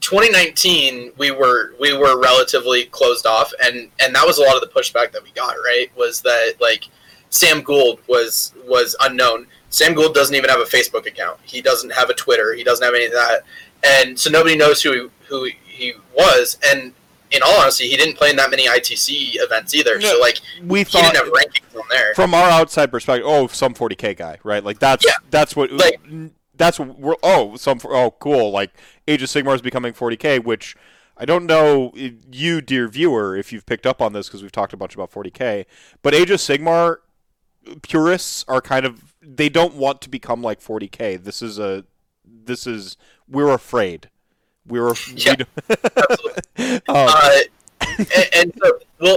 2019 we were relatively closed off, and that was a lot of the pushback that we got, right? Was that like Sam Gould was unknown. Sam Gould doesn't even have a Facebook account. He doesn't have a Twitter. He doesn't have any of that. And so nobody knows who he was. And in all honesty, he didn't play in that many ITC events either. No, so, like, we thought he didn't have rankings on there. From our outside perspective, oh, some 40K guy, right? Like, that's what, cool. Like, Age of Sigmar is becoming 40K, which I don't know you, dear viewer, if you've picked up on this because we've talked a bunch about 40K. But Age of Sigmar purists are kind of, they don't want to become like 40K. This is we're afraid. Absolutely.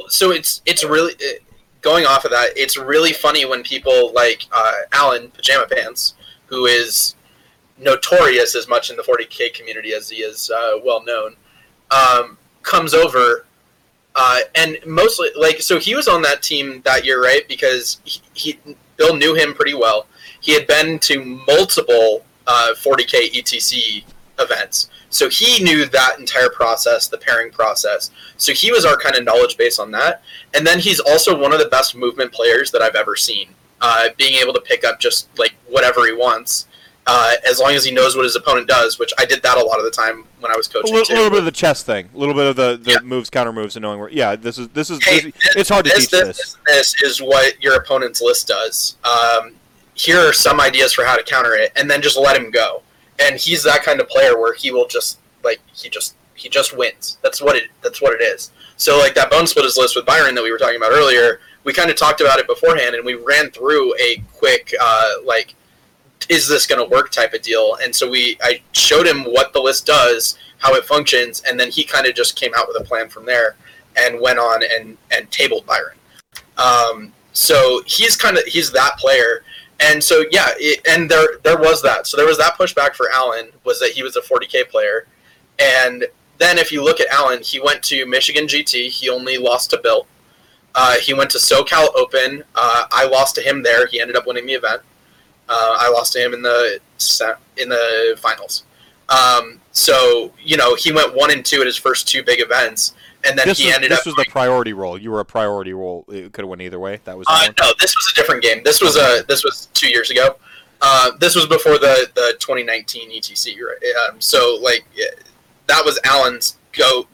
So it's really going off of that. It's really funny when people like Alan Pajama Pants, who is notorious as much in the 40K community as he is well known, comes over. And mostly, like, so he was on that team that year, right? Because Bill knew him pretty well. He had been to multiple 40K ETC events. So he knew that entire process, the pairing process. So he was our kind of knowledge base on that. And then he's also one of the best movement players that I've ever seen, being able to pick up just, like, whatever he wants, as long as he knows what his opponent does, which I did that a lot of the time when I was coaching. A little bit of the chess thing, a little bit of the moves, counter moves, and knowing where. Yeah, it's hard to teach this. This is what your opponent's list does. Here are some ideas for how to counter it, and then just let him go. And he's that kind of player where he will just, like, he just wins. That's what it is. So, like, that bone splitters list with Byron that we were talking about earlier, we kind of talked about it beforehand, and we ran through a quick, like, is this going to work type of deal. And so I showed him what the list does, how it functions, and then he kind of just came out with a plan from there and went on and tabled Byron. So he's that player. And so, yeah, there was that. So there was that pushback for Allen, was that he was a 40K player. And then if you look at Allen, he went to Michigan GT. He only lost to Bill. He went to SoCal Open. I lost to him there. He ended up winning the event. I lost to him in the finals. So, you know, he went 1-2 at his first two big events. And then this was the priority role. You were a priority role. It could have went either way. That was no. This was a different game. This was 2 years ago. This was before the 2019 ETC. Right? So, like, that was Alan's go.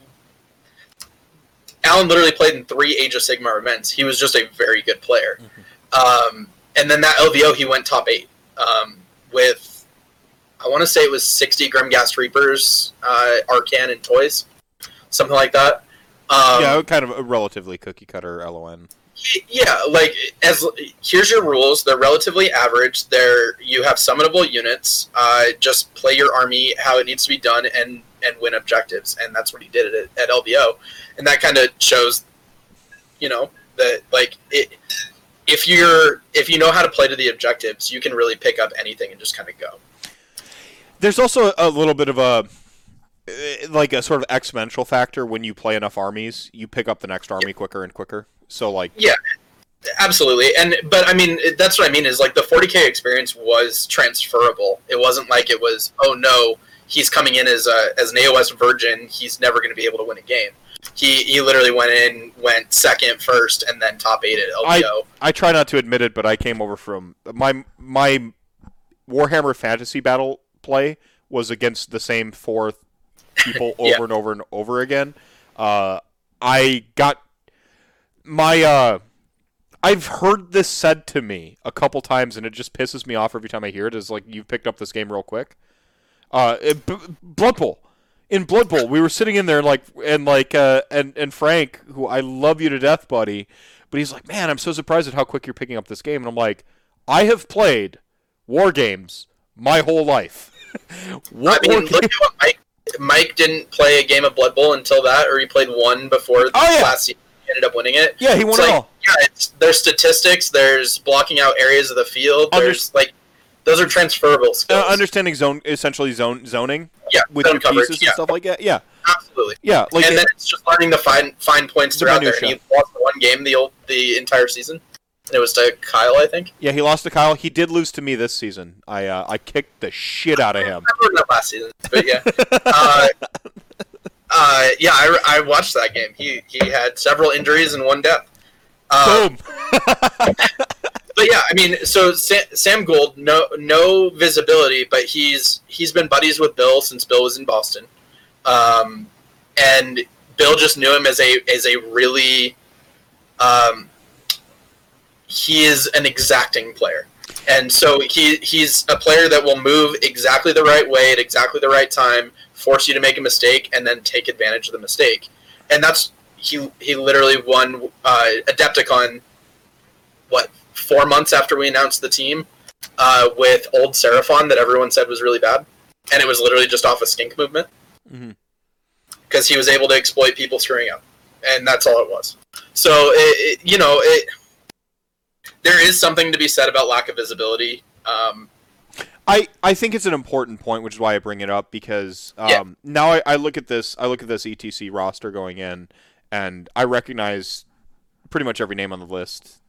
Alan literally played in 3 Age of Sigmar events. He was just a very good player. Mm-hmm. And then that LVO, he went top 8 with, I want to say it was 60 Grimghast Reapers, Arcan, and Toys, something like that. Yeah, kind of a relatively cookie-cutter LON. Yeah, like, here's your rules. They're relatively average. You have summonable units. Just play your army how it needs to be done and win objectives, and that's what he did at LVO. And that kind of shows, you know, that, like, it... If you know how to play to the objectives, you can really pick up anything and just kind of go. There's also a little bit of a sort of exponential factor. When you play enough armies, you pick up the next army quicker and quicker. So, like, yeah, absolutely. But I mean, that's what I mean is, like, the 40K experience was transferable. It wasn't like it was, oh no, he's coming in as an AOS virgin. He's never going to be able to win a game. He literally went second, first, and then top 8 at LBO. I try not to admit it, but I came over from my Warhammer Fantasy Battle play was against the same 4 people over and over and over again. I got my I've heard this said to me a couple times, and it just pisses me off every time I hear it. Is like, you've picked up this game real quick. Blood Bowl. In Blood Bowl, we were sitting in there, and Frank, who I love you to death, buddy, but he's like, man, I'm so surprised at how quick you're picking up this game. And I'm like, I have played war games my whole life. Mike didn't play a game of Blood Bowl until that, or he played one before last season. He ended up winning it. Yeah, he won it all. Yeah, there's statistics, there's blocking out areas of the field, there's, like... Those are transferable skills. Understanding zoning. Yeah, with zone your coverage, pieces and stuff like that. Yeah, absolutely. Yeah, like, and then it's just learning to find points throughout there. And he lost the one game the entire season. And it was to Kyle, I think. Yeah, he lost to Kyle. He did lose to me this season. I kicked the shit out of him. I remember that last season, but yeah. Yeah, I watched that game. He had several injuries and one death. Boom. But yeah, I mean, so Sam Gold, no visibility, but he's been buddies with Bill since Bill was in Boston, and Bill just knew him as a really, he is an exacting player, and so he's a player that will move exactly the right way at exactly the right time, force you to make a mistake, and then take advantage of the mistake, and that's he literally won Adepticon, 4 months after we announced the team, with old Seraphon that everyone said was really bad, and it was literally just off a skink movement, because he was able to exploit people screwing up, and that's all it was. So there is something to be said about lack of visibility. I think it's an important point, which is why I bring it up, because now I look at this ETC roster going in, and I recognize pretty much every name on the list,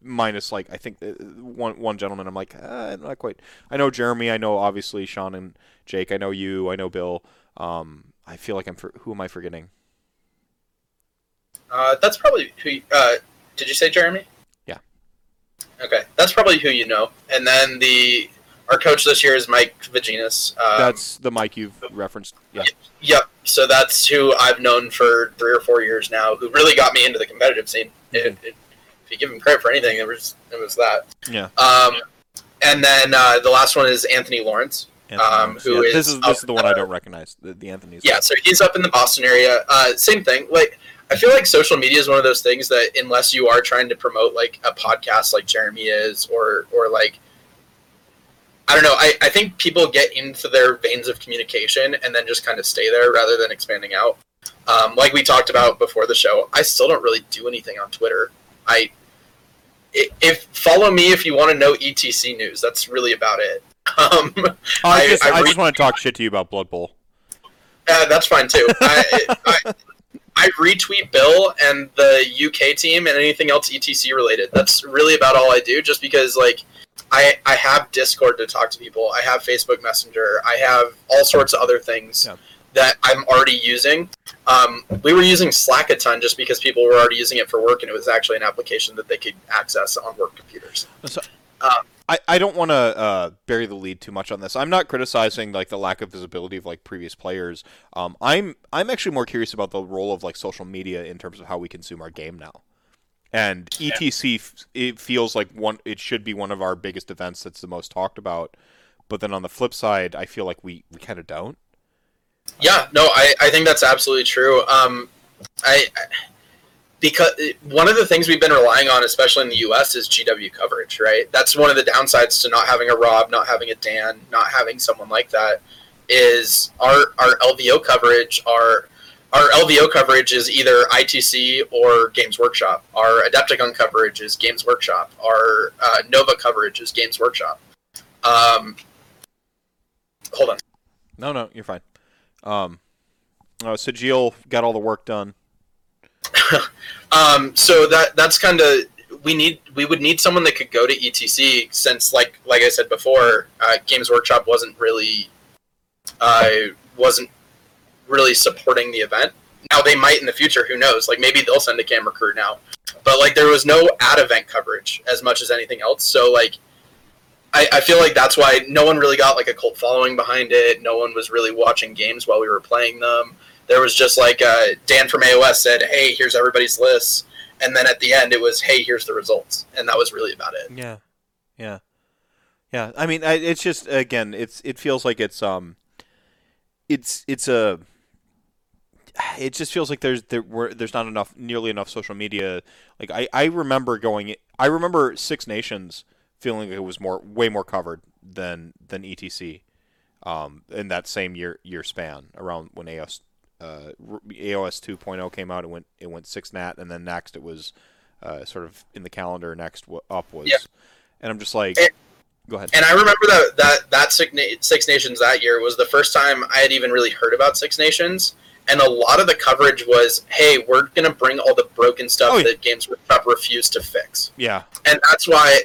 minus like I think one gentleman. I'm like not quite. I know Jeremy. I know obviously Sean and Jake. I know you. I know Bill. I feel like who am I forgetting? That's probably who. Did you say Jeremy? Yeah. Okay, that's probably who you know. And then our coach this year is Mike Vaginas. That's the Mike you've referenced. Yeah. Yep. So that's who I've known for 3 or 4 years now. Who really got me into the competitive scene. If you give him credit for anything, it was that. Yeah. And then the last one is Anthony Lawrence. This is the one I don't recognize. The Anthony's. Yeah, so he's up in the Boston area. Same thing. Like, I feel like social media is one of those things that unless you are trying to promote like a podcast like Jeremy is, or like, I don't know. I think people get into their veins of communication and then just kind of stay there rather than expanding out. Like we talked about before the show, I still don't really do anything on Twitter. If follow me if you want to know ETC news. That's really about it. I just want to talk shit to you about Blood Bowl. That's fine too. I retweet Bill and the UK team and anything else ETC related. That's really about all I do, just because like I have Discord to talk to people. I have Facebook Messenger. I have all sorts of other things that I'm already using. We were using Slack a ton just because people were already using it for work, and it was actually an application that they could access on work computers. So, I don't want to bury the lead too much on this. I'm not criticizing like the lack of visibility of like previous players. I'm actually more curious about the role of like social media in terms of how we consume our game now. And ETC, it feels like it should be one of our biggest events that's the most talked about. But then on the flip side, I feel like we kind of don't. Yeah, no, I think that's absolutely true. Because one of the things we've been relying on, especially in the U.S., is GW coverage, right? That's one of the downsides to not having a Rob, not having a Dan, not having someone like that, is our LVO coverage. Our LVO coverage is either ITC or Games Workshop. Our Adepticon coverage is Games Workshop. Our Nova coverage is Games Workshop. Hold on. No, you're fine. Sajil got all the work done. So that's kind of we would need someone that could go to ETC, since like I said before, Games Workshop wasn't really supporting the event. Now they might in the future, who knows? Like maybe they'll send a camera crew now, but like there was no at event coverage as much as anything else. So like I feel like that's why no one really got like a cult following behind it. No one was really watching games while we were playing them. There was just like Dan from AOS said, "Hey, here's everybody's lists," and then at the end it was, "Hey, here's the results," and that was really about it. Yeah. I mean, it's just again, it feels like it just feels like there's not nearly enough social media. Like I remember Six Nations feeling like it was way more covered than ETC in that same year span, around when AOS 2.0 came out. It went 6nat, and then next it was sort of in the calendar next up was. Yeah. And I'm just like, go ahead. And I remember that Six Nations that year was the first time I had even really heard about Six Nations, and a lot of the coverage was, "Hey, we're gonna bring all the broken stuff that Games Workshop refused to fix." Yeah, and that's why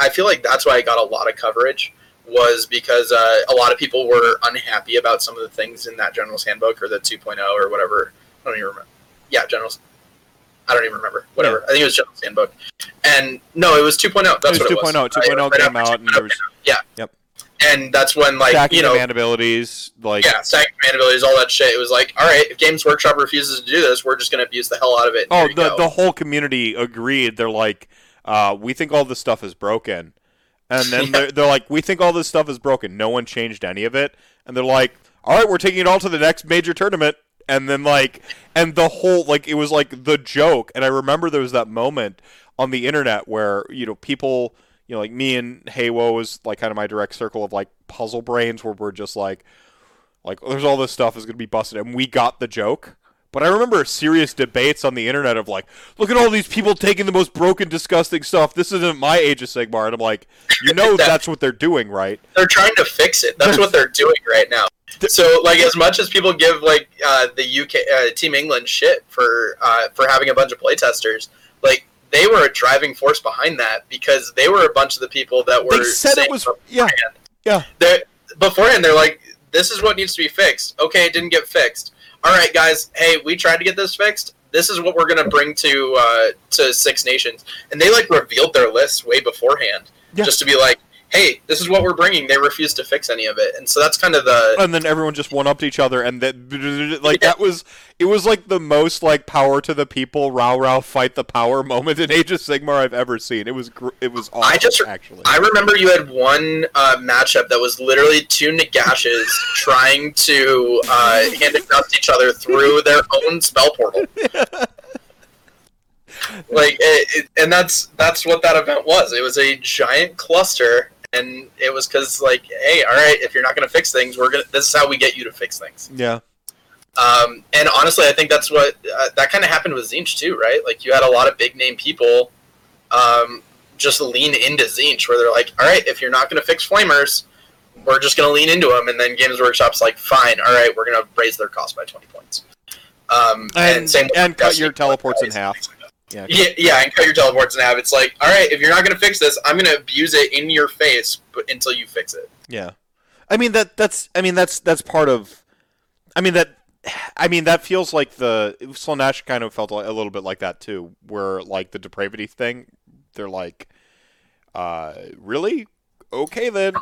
I feel like that's why I got a lot of coverage, was because a lot of people were unhappy about some of the things in that General's Handbook or the 2.0 or whatever. I don't even remember. Yeah, General's. I don't even remember. Whatever. Yeah. I think it was General's Handbook. And no, it was 2.0. That's what it was. 2.0. 2.0 came out. And there was... Yeah. Yep. And that's when, like, stacking command abilities, like... Yeah, stacking command abilities, all that shit. It was like, all right, if Games Workshop refuses to do this, we're just going to abuse the hell out of it. Oh, the whole community agreed. They're like, we think all this stuff is broken. And then they're like, we think all this stuff is broken. No one changed any of it. And they're like, all right, we're taking it all to the next major tournament. And then, like, and the whole, like, it was like the joke. And I remember there was that moment on the internet where, people... like me and Haywo was like kind of my direct circle of like puzzle brains where we're just like there's all this stuff is going to be busted. And we got the joke. But I remember serious debates on the internet of like, look at all these people taking the most broken, disgusting stuff. This isn't my Age of Sigmar. And I'm like, that's what they're doing, right? They're trying to fix it. That's what they're doing right now. So like as much as people give like the UK Team England shit for having a bunch of playtesters, like, they were a driving force behind that because they were a bunch of the people that were. They said it was yeah. Beforehand, they're like, "This is what needs to be fixed." Okay, it didn't get fixed. All right, guys. Hey, we tried to get this fixed. This is what we're gonna bring to Six Nations, and they like revealed their list way beforehand just to be like, "Hey, this is what we're bringing." They refused to fix any of it, and so that's kind of the. And then everyone just one-upped each other, and that that was. It was like the most like power to the people, row fight the power moment in Age of Sigmar I've ever seen. It was awesome. I remember you had one matchup that was literally two Nagashes trying to hand across each other through their own spell portal. Yeah. Like, and that's what that event was. It was a giant cluster. And it was because, like, hey, all right, if you're not going to fix things, this is how we get you to fix things. Yeah. And honestly, I think that's what that kind of happened with Tzeentch too, right? Like, you had a lot of big name people just lean into Tzeentch, where they're like, all right, if you're not going to fix flamers, we're just going to lean into them. And then Games Workshop's like, fine, all right, we're going to raise their cost by 20 points. And cut your teleports in half. Yeah, and cut your teleports in half. It's like, all right, if you're not going to fix this, I'm going to abuse it in your face until you fix it. Yeah, I mean that's part of. I mean that feels like Slaanesh kind of felt a little bit like that too, where like the depravity thing, they're like, really? Okay then.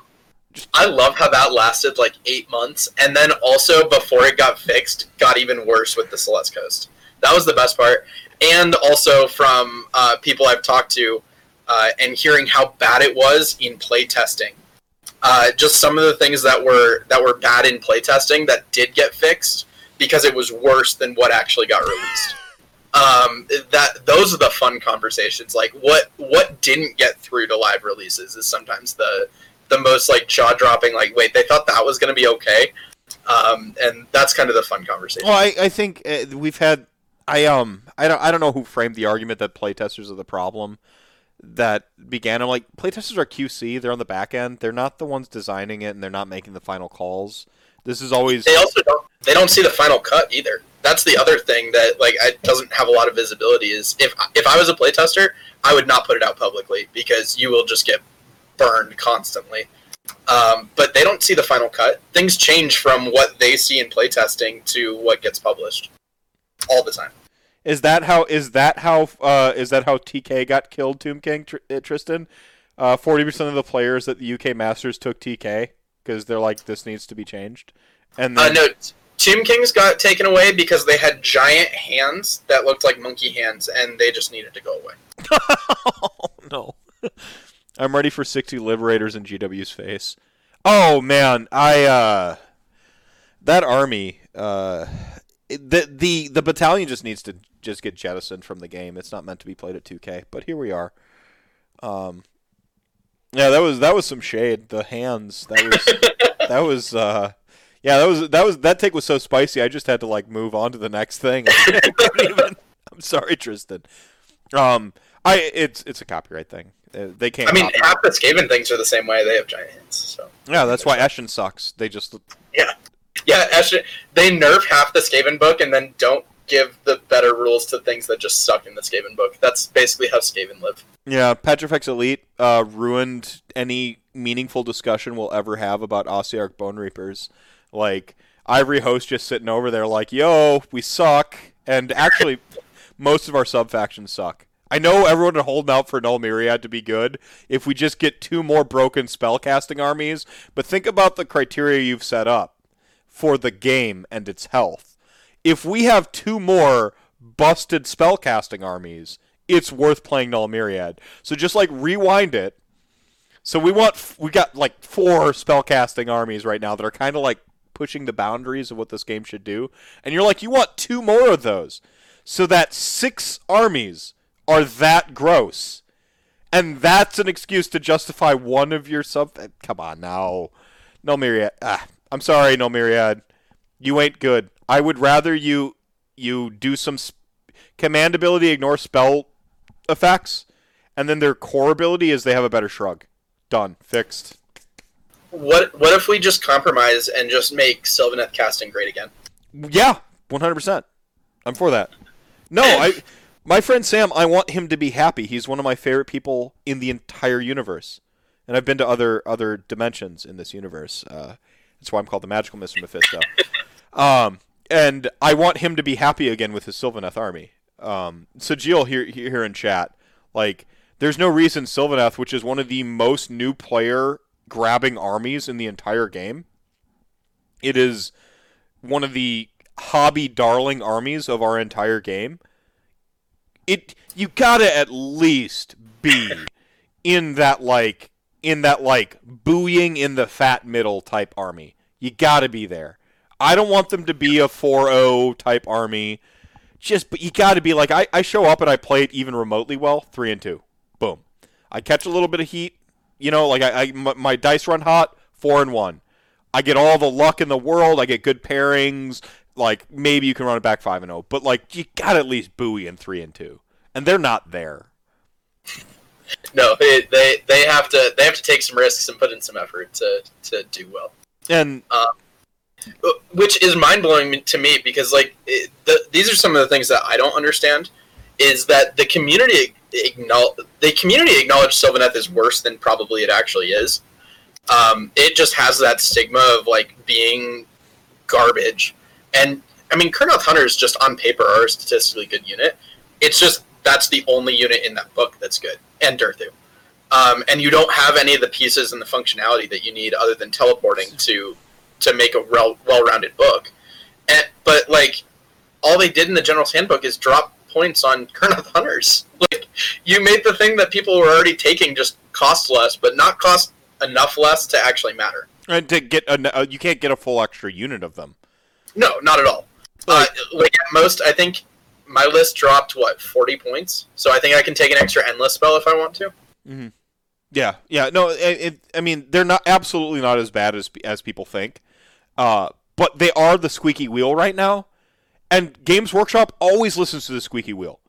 I love how that lasted like 8 months, and then also before it got fixed, got even worse with the Celeste Coast. That was the best part. And also from people I've talked to and hearing how bad it was in playtesting. Just some of the things that were bad in playtesting that did get fixed because it was worse than what actually got released. Those are the fun conversations. Like what didn't get through to live releases is sometimes the most like jaw dropping. Like, wait, they thought that was going to be okay, and that's kind of the fun conversation. Well, I think we've had. I don't know who framed the argument that playtesters are the problem that began. I'm like, playtesters are QC. They're on the back end. They're not the ones designing it, and they're not making the final calls. This is always... They don't see the final cut either. That's the other thing that like it doesn't have a lot of visibility is if I was a playtester, I would not put it out publicly because you will just get burned constantly. But they don't see the final cut. Things change from what they see in playtesting to what gets published. All the time. Is that how TK got killed? Tomb King Tristan, 40% of the players at the UK Masters took TK because they're like, this needs to be changed. And then... no, Tomb Kings got taken away because they had giant hands that looked like monkey hands, and they just needed to go away. Oh, no, I'm ready for 60 Liberators in GW's face. Oh man, I that army. The battalion just needs to just get jettisoned from the game. It's not meant to be played at 2K, but here we are. Yeah, that was some shade. The hands. That take was so spicy. I just had to like move on to the next thing. I'm sorry, Tristan. It's a copyright thing. They can't. I mean, half the Skaven things are the same way. They have giant hands. So yeah, that's why Eshin sucks. They just. Yeah, actually, they nerf half the Skaven book and then don't give the better rules to things that just suck in the Skaven book. That's basically how Skaven live. Yeah, Petrifex Elite ruined any meaningful discussion we'll ever have about Ossiarch Bone Reapers. Like, Ivory Host just sitting over there like, yo, we suck. And actually, most of our sub-factions suck. I know everyone is holding out for Null Myriad to be good if we just get two more broken spellcasting armies, but think about the criteria you've set up for the game and its health. If we have two more busted spellcasting armies, it's worth playing Null Myriad. So just, like, rewind it. So we got, like, four spellcasting armies right now that are kind of, like, pushing the boundaries of what this game should do. And you're like, you want two more of those. So that six armies are that gross. And that's an excuse to justify one of your sub... Come on, now. Null Myriad. I'm sorry, Null Myriad. You ain't good. I would rather you do some command ability, ignore spell effects, and then their core ability is they have a better shrug. Done. Fixed. What if we just compromise and just make Sylvaneth casting great again? Yeah, 100%. I'm for that. No, my friend Sam, I want him to be happy. He's one of my favorite people in the entire universe. And I've been to other dimensions in this universe. That's why I'm called the Magical Mr. Mephisto. And I want him to be happy again with his Sylvaneth army. So Jill here in chat, like, there's no reason Sylvaneth, which is one of the most new player grabbing armies in the entire game, it is one of the hobby darling armies of our entire game. You gotta at least be in that buoying in the fat middle type army. You gotta be there. I don't want them to be a 4-0 type army. But you got to be like, I show up and I play it even remotely well, 3-2. Boom. I catch a little bit of heat. You know, like my dice run hot, 4-1. I get all the luck in the world. I get good pairings. Like, maybe you can run it back 5-0. But, like, you got to at least buoy in 3-2. And they're not there. No, they have to take some risks and put in some effort to do well. And... which is mind-blowing to me, because these are some of the things that I don't understand, is that the community acknowledged Sylvaneth is worse than probably it actually is. It just has that stigma of, like, being garbage. And, I mean, Kurnoth Hunters just on paper are a statistically good unit. It's just that's the only unit in that book that's good, and Durthu. And you don't have any of the pieces and the functionality that you need other than teleporting to make a well-rounded book. But, like, all they did in the General's Handbook is drop points on Kurnoth Hunters. Like, you made the thing that people were already taking just cost less, but not cost enough less to actually matter. And to get you can't get a full extra unit of them. No, not at all. At most, I think my list dropped, 40 points? So I think I can take an extra Endless spell if I want to. Mm-hmm. Yeah, no, I mean, they're not absolutely not as bad as people think, but they are the squeaky wheel right now, and Games Workshop always listens to the squeaky wheel.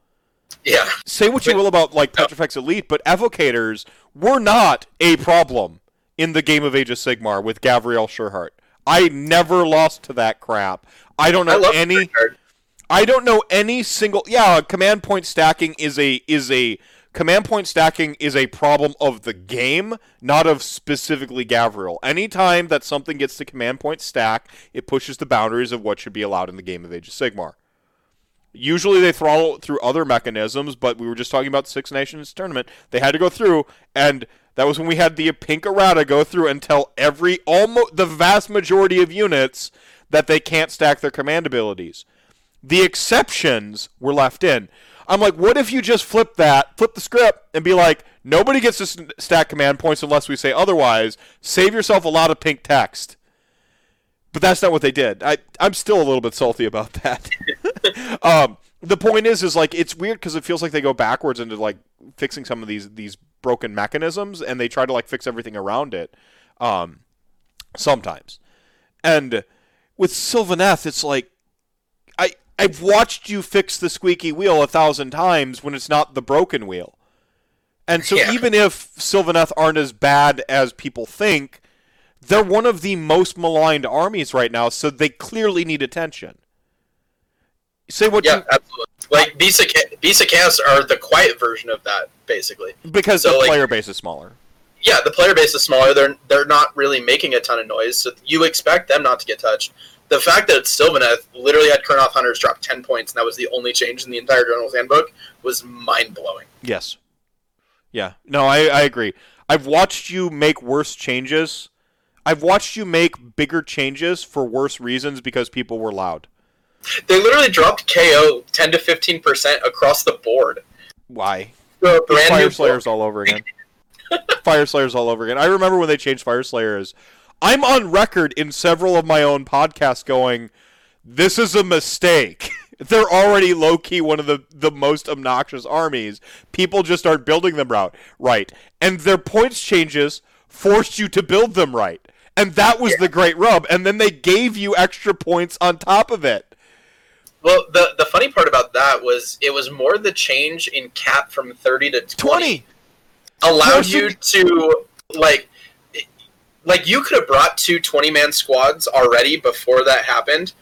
Yeah. Say what you will about, like, Petrifex Elite, but Evocators were not a problem in the game of Age of Sigmar with Gavriel Sherhart. I never lost to that crap. I don't know any single... Yeah, Command point stacking is a problem of the game, not of specifically Gavriel. Anytime that something gets to command point stack, it pushes the boundaries of what should be allowed in the game of Age of Sigmar. Usually they throttle through other mechanisms, but we were just talking about Six Nations Tournament. They had to go through, and that was when we had the Pink Errata go through and tell the vast majority of units that they can't stack their command abilities. The exceptions were left in. I'm like, what if you just flip the script, and be like, nobody gets to stack command points unless we say otherwise. Save yourself a lot of pink text. But that's not what they did. I'm still a little bit salty about that. The point is like, it's weird because it feels like they go backwards into, like, fixing some of these broken mechanisms, and they try to, like, fix everything around it. Sometimes. And with Sylvaneth, it's like, I've watched you fix the squeaky wheel 1,000 times when it's not the broken wheel. And so even if Sylvaneth aren't as bad as people think, they're one of the most maligned armies right now, so they clearly need attention. Say what? Yeah, absolutely. Like these accounts are the quiet version of that, basically. Because so, the player base is smaller. Yeah, the player base is smaller. They're not really making a ton of noise, so you expect them not to get touched. The fact that Sylvaneth literally had Kurnoth Hunters drop 10 points, and that was the only change in the entire General's Handbook, was mind-blowing. Yes. Yeah. No, I agree. I've watched you make worse changes. I've watched you make bigger changes for worse reasons because people were loud. They literally dropped KO 10 to 15% across the board. Why? So Fire Slayer's all over again. Fire Slayer's all over again. I remember when they changed Fire Slayer as... I'm on record in several of my own podcasts going, this is a mistake. They're already low-key one of the most obnoxious armies. People just aren't building them right. And their points changes forced you to build them right. And that was the great rub. And then they gave you extra points on top of it. Well, the funny part about that was it was more the change in cap from 30 to 20. Allowed you to, like, you could have brought two 20-man squads already before that happened,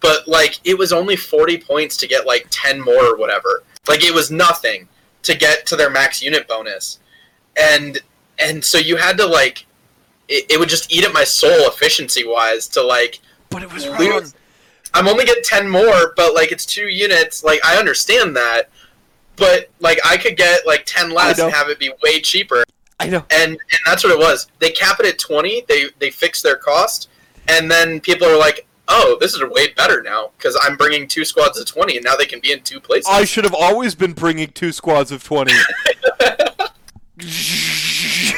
but, like, it was only 40 points to get, like, 10 more or whatever. Like, it was nothing to get to their max unit bonus. And so you had to, like, it would just eat at my soul efficiency-wise to, like, but it was wrong. I'm only getting 10 more, but, like, it's 2 units. Like, I understand that, but, like, I could get, like, 10 less and have it be way cheaper. I know. And that's what it was. They cap it at 20, they fixed their cost, and then people are like, oh, this is way better now, because I'm bringing 2 squads of 20, and now they can be in 2 places. I should have always been bringing 2 squads of 20.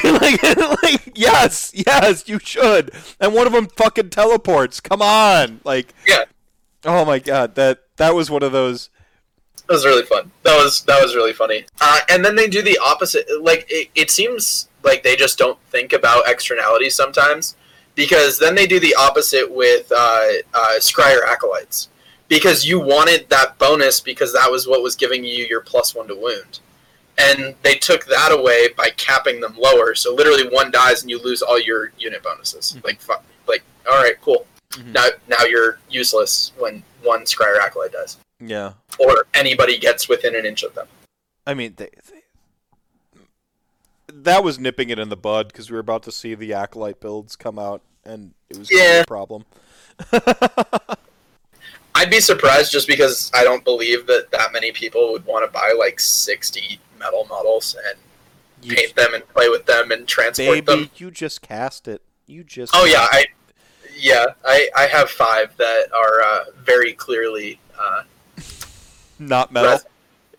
like, yes, you should. And one of them fucking teleports. Come on. Like, yeah. Oh my god, that was one of those... That was really fun. That was really funny. And then they do the opposite. Like, it seems like they just don't think about externalities sometimes, because then they do the opposite with Scryer Acolytes, because you wanted that bonus because that was what was giving you your +1 to wound. And they took that away by capping them lower, so literally 1 dies and you lose all your unit bonuses. Mm-hmm. Like, all right, cool. Mm-hmm. Now you're useless when 1 Scryer Acolyte dies. Yeah. Or anybody gets within an inch of them. I mean, that was nipping it in the bud, because we were about to see the Acolyte builds come out, and it was a problem. I'd be surprised, just because I don't believe that many people would want to buy, like, 60 metal models and paint them and play with them and transport them. Baby, you just cast it. I have 5 that are very clearly... not metal,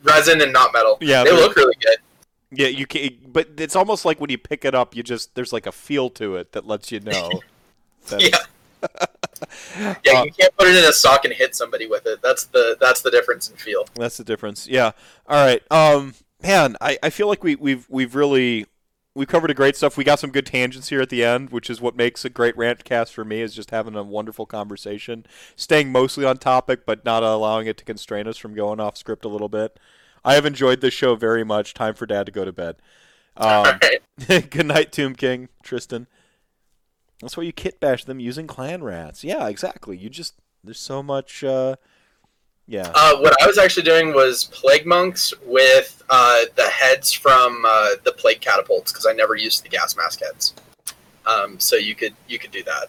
resin and not metal. Yeah, they look really good. Yeah, you can, but it's almost like when you pick it up, there's like a feel to it that lets you know. You can't put it in a sock and hit somebody with it. That's the difference in feel. That's the difference. Yeah. All right. Man, I feel like we've covered a great stuff. We got some good tangents here at the end, which is what makes a great rantcast for me, is just having a wonderful conversation, staying mostly on topic, but not allowing it to constrain us from going off script a little bit. I have enjoyed this show very much. Time for Dad to go to bed. Right. Good night, Tomb King, Tristan. That's why you kit bash them using clan rats. Yeah, exactly. There's so much... what I was actually doing was Plague Monks with the heads from the Plague Catapults, because I never used the gas mask heads. So you could do that.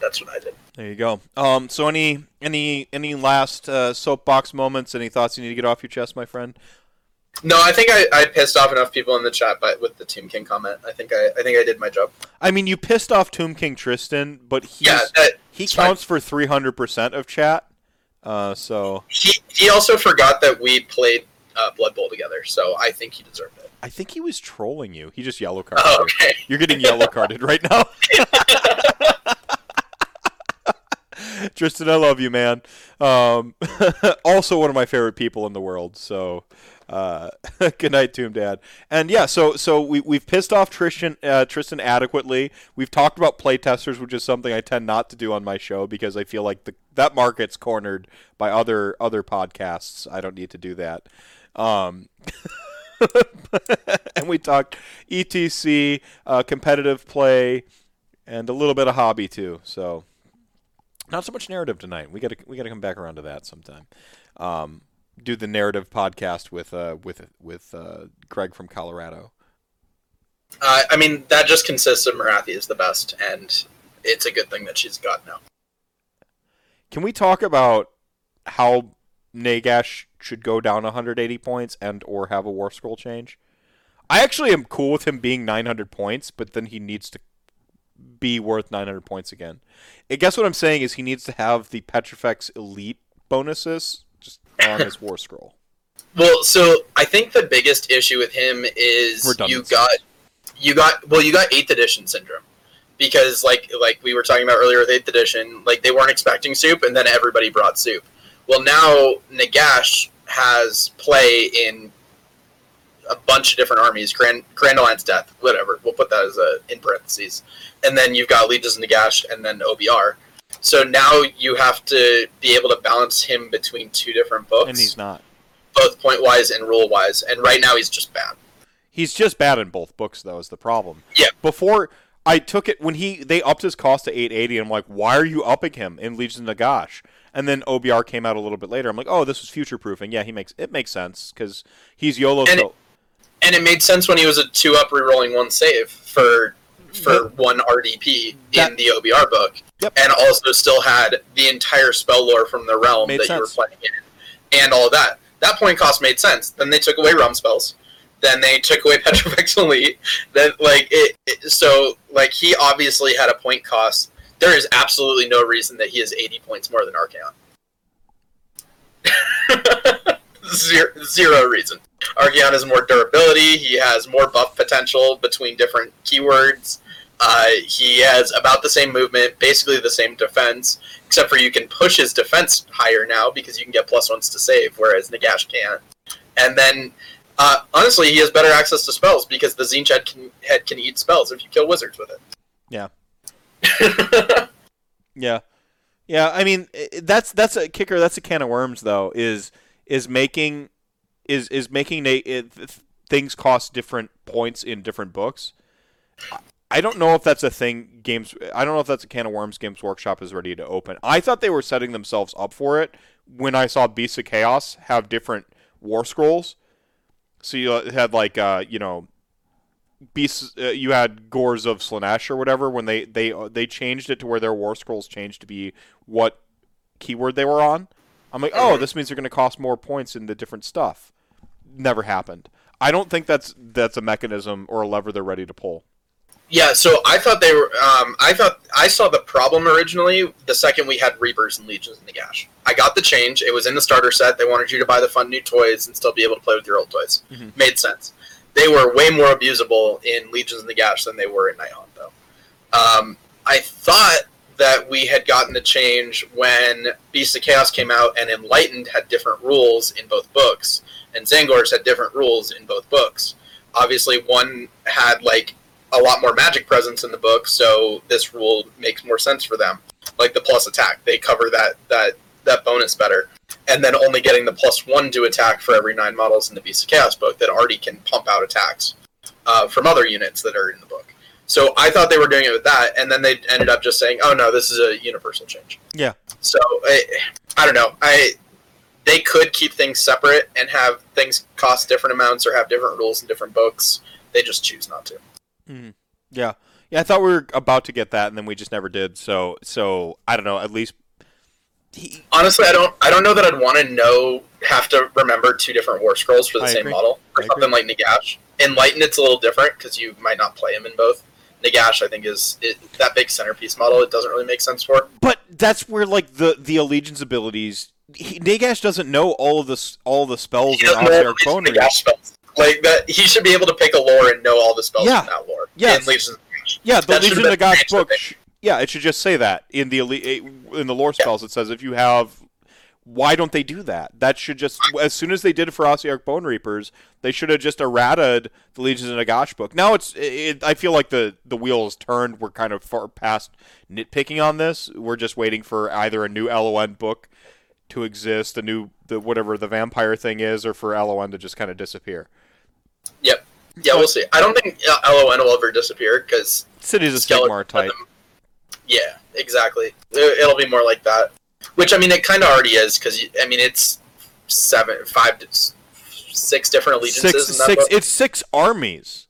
That's what I did. There you go. So any last soapbox moments? Any thoughts you need to get off your chest, my friend? No, I think I pissed off enough people in the chat with the Tomb King comment. I think I did my job. I mean, you pissed off Tomb King Tristan, but he counts for 300% of chat. So he also forgot that we played Blood Bowl together, so I think he deserved it. I think he was trolling you. He just yellow carded. Oh, okay. You're getting yellow carded right now. Tristan, I love you, man. Also one of my favorite people in the world. So good night, Tomb Dad. And yeah, so we've pissed off Tristan adequately. We've talked about playtesters, which is something I tend not to do on my show because I feel like that market's cornered by other podcasts. I don't need to do that. And we talked ETC, competitive play, and a little bit of hobby too. So Not so much narrative tonight. We got to come back around to that sometime. Do the narrative podcast with Greg from Colorado. I mean, that just consists of Marathi is the best, and it's a good thing that she's got now. Can we talk about how Nagash should go down 180 points and or have a War Scroll change? I actually am cool with him being 900 points, but then he needs to be worth 900 points again. I guess what I'm saying is he needs to have the Petrifex Elite bonuses just on his War Scroll. Well, so I think the biggest issue with him is you got 8th edition syndrome. Because like we were talking about earlier with 8th edition, like they weren't expecting soup and then everybody brought soup. Well, now Nagash has play in a bunch of different armies, Grandolan's Death, whatever. We'll put that as in parentheses. And then you've got Legions of Nagash and then OBR. So now you have to be able to balance him between two different books. And he's not. Both point-wise and rule-wise. And right now he's just bad. He's just bad in both books, though, is the problem. Yeah. Before, I took it, when they upped his cost to 880, and I'm like, why are you upping him in Legions of Nagash? And then OBR came out a little bit later. I'm like, oh, this was future-proofing. Yeah, it makes sense, because he's YOLO. And it made sense when he was a 2-up rerolling 1 save for 1 RDP in the OBR book. Yep. And also still had the entire spell lore from the realm that you were playing in and all of that. That point cost made sense. Then they took away realm spells. Then they took away Petrifex Elite. Then he obviously had a point cost. There is absolutely no reason that he is 80 points more than Archaon. Zero reason. Archaon has more durability, he has more buff potential between different keywords, he has about the same movement, basically the same defense, except for you can push his defense higher now because you can get +1s to save, whereas Nagash can't. And then, honestly, he has better access to spells because the Tzeentch Head can eat spells if you kill wizards with it. Yeah. Yeah. Yeah, I mean, that's a kicker, that's a can of worms, though, is making things cost different points in different books. I don't know if that's a thing. I don't know if that's a can of worms Games Workshop is ready to open. I thought they were setting themselves up for it when I saw Beasts of Chaos have different war scrolls. So you had you had Gores of Slaanesh or whatever when they changed it to where their war scrolls changed to be what keyword they were on. I'm like, oh, this means they're going to cost more points in the different stuff. Never happened. I don't think that's a mechanism or a lever they're ready to pull. Yeah, so I thought they were. I saw the problem originally the second we had Reapers and Legions of Nagash. I got the change. It was in the starter set. They wanted you to buy the fun new toys and still be able to play with your old toys. Mm-hmm. Made sense. They were way more abusable in Legions of Nagash than they were in Nihon, though. I thought that we had gotten a change when Beasts of Chaos came out and Enlightened had different rules in both books, and Zangors had different rules in both books. Obviously, one had, a lot more magic presence in the book, so this rule makes more sense for them. Like the plus attack, they cover that bonus better. And then only getting the +1 to attack for every 9 models in the Beasts of Chaos book that already can pump out attacks from other units that are in the book. So I thought they were doing it with that, and then they ended up just saying, "Oh no, this is a universal change." Yeah. So I don't know. They could keep things separate and have things cost different amounts or have different rules in different books. They just choose not to. Mm-hmm. Yeah. Yeah. I thought we were about to get that, and then we just never did. So I don't know. At least. Honestly, I don't know that I'd want to have to remember 2 different war scrolls for the same model or something like Nagash. Enlightened, it's a little different because you might not play him in both. Nagash, I think, is that big centerpiece model. It doesn't really make sense for. But that's where the Allegiance abilities. Nagash doesn't know all the spells and all their opponents. Nagash spells. Like that, he should be able to pick a lore and know all the spells from that lore. Yeah, in Legions of Nagash. Yeah, the Legions of Nagash book. Yeah, it should just say that in the lore spells. It says if you have. Why don't they do that? That should just, as soon as they did for Ossiarch Bone Reapers, they should have just errated the Legions of Nagash book. Now I feel like the wheel has turned. We're kind of far past nitpicking on this. We're just waiting for either a new LON book to exist, whatever the vampire thing is, or for LON to just kind of disappear. Yep. Yeah, we'll see. I don't think LON will ever disappear because Cities of Sigmar type. Yeah. exactly. It'll be more like that. Which, I mean, it kind of already is, because, I mean, it's six different allegiances. It's six armies.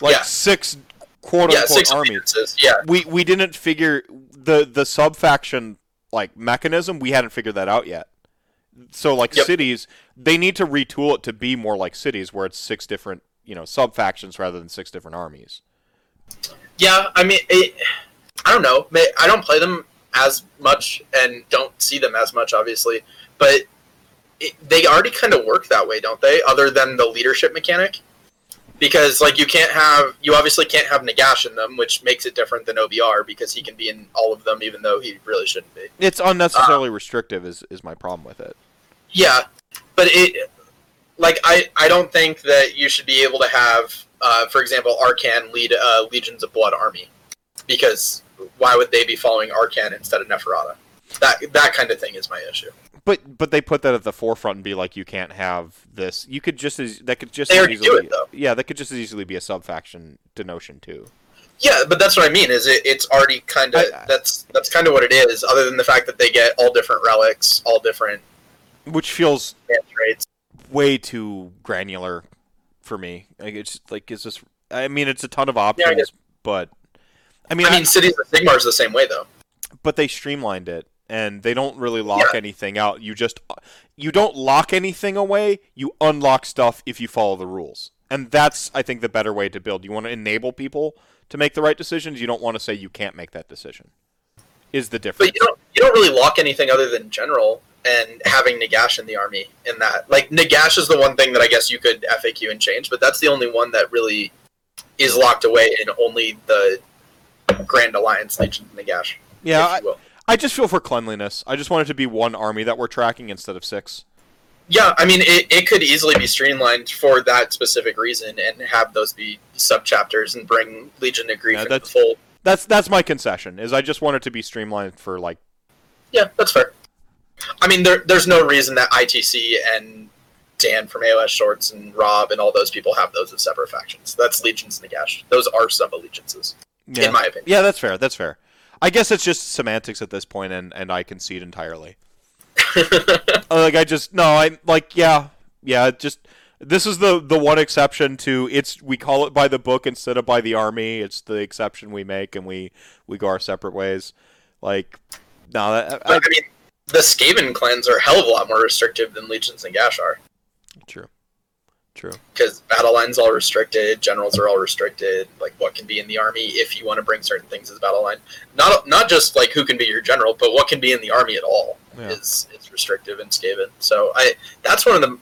Like, yeah. Six quote-unquote armies. Yeah. We didn't figure the sub-faction, like, mechanism, we hadn't figured that out yet. So, like, cities, they need to retool it to be more like cities, where it's six different, sub-factions rather than six different armies. Yeah, I mean, I don't know. I don't play them as much and don't see them as much, obviously. But they already kind of work that way, don't they? Other than the leadership mechanic? Because, like, you obviously can't have Nagash in them, which makes it different than OBR, because he can be in all of them, even though he really shouldn't be. It's unnecessarily restrictive is my problem with it. Yeah, but I don't think that you should be able to have, for example, Arcan lead Legions of Blood army, because why would they be following Arcan instead of Neferata? That kind of thing is my issue. But they put that at the forefront and be like, you can't have this. You could just as that could just they as easily do it, though. Yeah, that could just as easily be a sub-faction to Notion too. Yeah, but that's what I mean. Is it's already kind of that's kind of what it is. Other than the fact that they get all different relics, all different, which feels way too granular for me. Like, it's like is this? I mean, it's a ton of options, but I mean, Cities of Sigmar is the same way though. But they streamlined it. And they don't really lock anything out. You don't lock anything away. You unlock stuff if you follow the rules. And that's, I think, the better way to build. You want to enable people to make the right decisions. You don't want to say you can't make that decision, is the difference. But you don't really lock anything other than general and having Nagash in the army in that. Like, Nagash is the one thing that I guess you could FAQ and change, but that's the only one that really is locked away in only the Grand Alliance Legion Nagash, if you will. I just feel for cleanliness. I just want it to be one army that we're tracking instead of six. Yeah, I mean, it could easily be streamlined for that specific reason and have those be sub-chapters and bring Legion of Grief into the fold. That's my concession, is I just want it to be streamlined for, like... Yeah, that's fair. I mean, there's no reason that ITC and Dan from AOS Shorts and Rob and all those people have those as separate factions. That's Legions Nagash. Those are sub-allegiances, in my opinion. Yeah, that's fair, I guess it's just semantics at this point, and I concede entirely. This is the one exception to we call it by the book instead of by the army. It's the exception we make, and we go our separate ways. I mean, the Skaven clans are a hell of a lot more restrictive than Legions and Gash are. True. Because battle lines all restricted, generals are all restricted. Like, what can be in the army if you want to bring certain things as battle line? Not just like who can be your general, but what can be in the army at all is restrictive and Skaven. So that's one of the.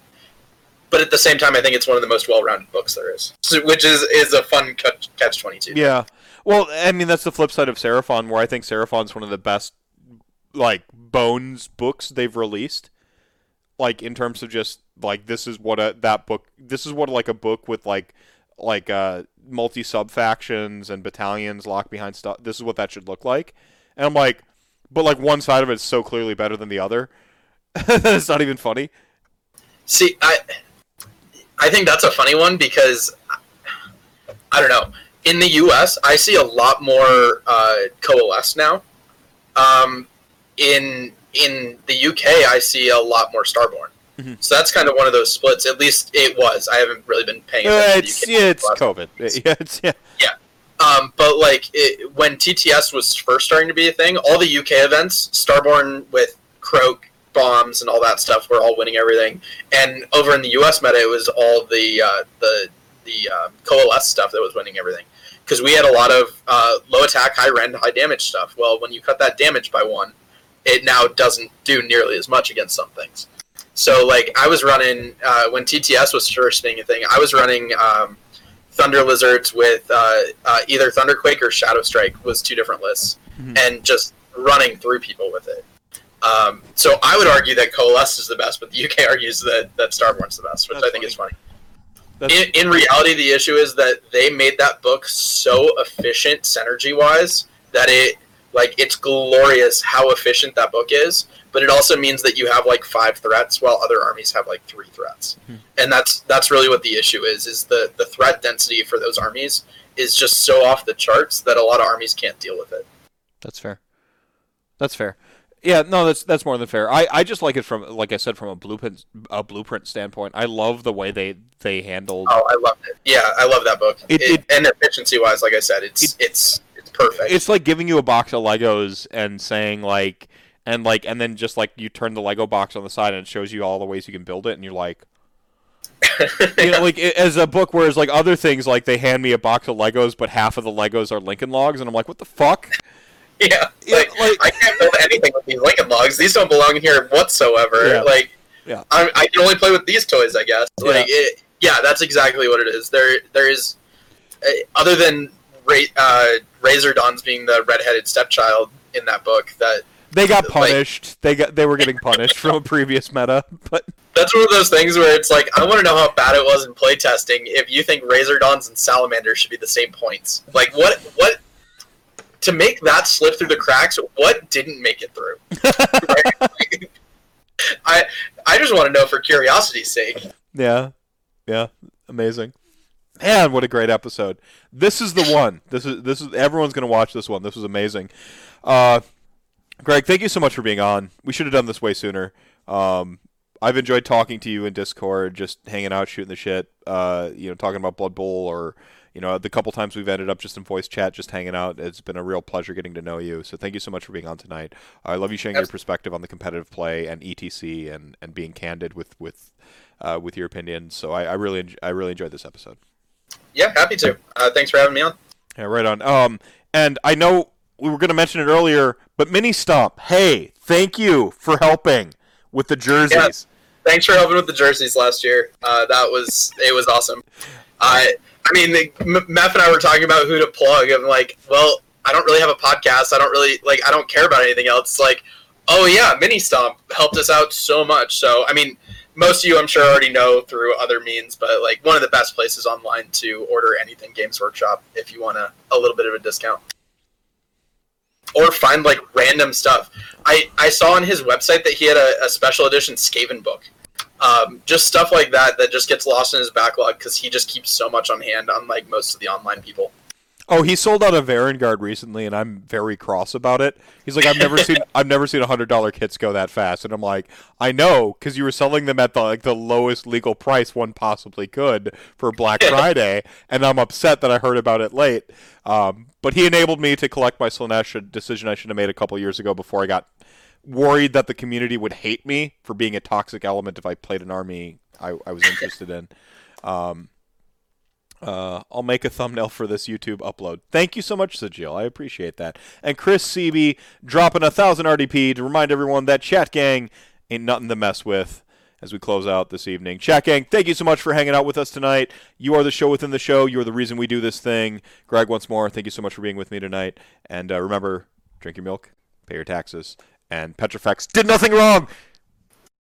But at the same time, I think it's one of the most well-rounded books there is, which is a fun catch-22. Yeah, well, I mean that's the flip side of Seraphon, where I think Seraphon's one of the best like bones books they've released. Like, in terms of just, like, this is what a book with, like multi-sub-factions and battalions locked behind stuff, this is what that should look like. And I'm like, but, like, one side of it is so clearly better than the other that it's not even funny. See, I think that's a funny one because, I don't know, in the U.S., I see a lot more coalesce now. In the UK, I see a lot more Starborn. Mm-hmm. So that's kind of one of those splits. At least it was. I haven't really been paying attention to the UK. It's COVID. But, like, when TTS was first starting to be a thing, all the UK events, Starborn with Croak, bombs, and all that stuff were all winning everything. And over in the US meta, it was all the coalesce stuff that was winning everything. Because we had a lot of low attack, high rend, high damage stuff. Well, when you cut that damage by one, it now doesn't do nearly as much against some things. So, like, I was running, when TTS was first being a thing, I was running Thunder Lizards with either Thunderquake or Shadow Strike was two different lists, and just running through people with it. So I would argue that Coalesce is the best, but the UK argues that Starborn's the best, which I think is funny. In reality, the issue is that they made that book so efficient synergy-wise that it's glorious how efficient that book is, but it also means that you have, like, 5 threats while other armies have, like, 3 threats. Mm-hmm. And that's really what the issue is the threat density for those armies is just so off the charts that a lot of armies can't deal with it. That's fair. That's fair. Yeah, no, that's more than fair. I just like it from, like I said, from a blueprint standpoint. I love the way they handled. Oh, I loved it. Yeah, I love that book. And efficiency wise, like I said, it's perfect. It's like giving you a box of Legos and saying and then just like you turn the Lego box on the side and it shows you all the ways you can build it, and you're like, you know, like as a book, whereas like other things, like they hand me a box of Legos, but half of the Legos are Lincoln Logs, and I'm like, what the fuck? Yeah, like I can't build anything with these Lincoln Logs. These don't belong here whatsoever. Yeah. I can only play with these toys, I guess. That's exactly what it is. There is, other than Razor Dawn's being the redheaded stepchild in that book, that they got punished. They were getting punished from a previous meta, but that's one of those things where it's like, I want to know how bad it was in playtesting. If you think Razor Dawn's and Salamanders should be the same points, like what. To make that slip through the cracks, what didn't make it through? Right? I just want to know for curiosity's sake. Yeah, amazing. Man, what a great episode! This is the one. This is everyone's going to watch this one. This was amazing. Greg, thank you so much for being on. We should have done this way sooner. I've enjoyed talking to you in Discord, just hanging out, shooting the shit. Talking about Blood Bowl or. The couple times we've ended up just in voice chat, just hanging out, it's been a real pleasure getting to know you. So thank you so much for being on tonight. I love you sharing your perspective on the competitive play and ETC and being candid with your opinions. So I really enjoyed this episode. Yeah, happy to. Thanks for having me on. Yeah, right on. And I know we were going to mention it earlier, but Mini Stomp, hey, thank you for helping with the jerseys. Yeah, thanks for helping with the jerseys last year. It was awesome. Meph and I were talking about who to plug. I'm like, well, I don't really have a podcast. I don't really, I don't care about anything else. It's like, oh yeah, Mini Stomp helped us out so much. So, most of you, I'm sure, already know through other means, but, one of the best places online to order anything Games Workshop if you want a little bit of a discount. Or find, random stuff. I saw on his website that he had a special edition Skaven book. Just stuff like that just gets lost in his backlog because he just keeps so much on hand, unlike most of the online people. Oh, he sold out a Varengard recently, and I'm very cross about it. He's like, I've never seen $100 kits go that fast, and I'm like, I know, because you were selling them at the lowest legal price one possibly could for Black Friday, and I'm upset that I heard about it late. But he enabled me to collect my Slaanesh, a decision I should have made a couple years ago before I got worried that the community would hate me for being a toxic element if I played an army I was interested in. I'll make a thumbnail for this YouTube upload. Thank you so much, Sajil. I appreciate that. And Chris Seabee dropping 1,000 RDP to remind everyone that Chat Gang ain't nothing to mess with as we close out this evening. Chat Gang, thank you so much for hanging out with us tonight. You are the show within the show. You are the reason we do this thing. Greg, once more, thank you so much for being with me tonight. And remember, drink your milk, pay your taxes, and Petrofex did nothing wrong!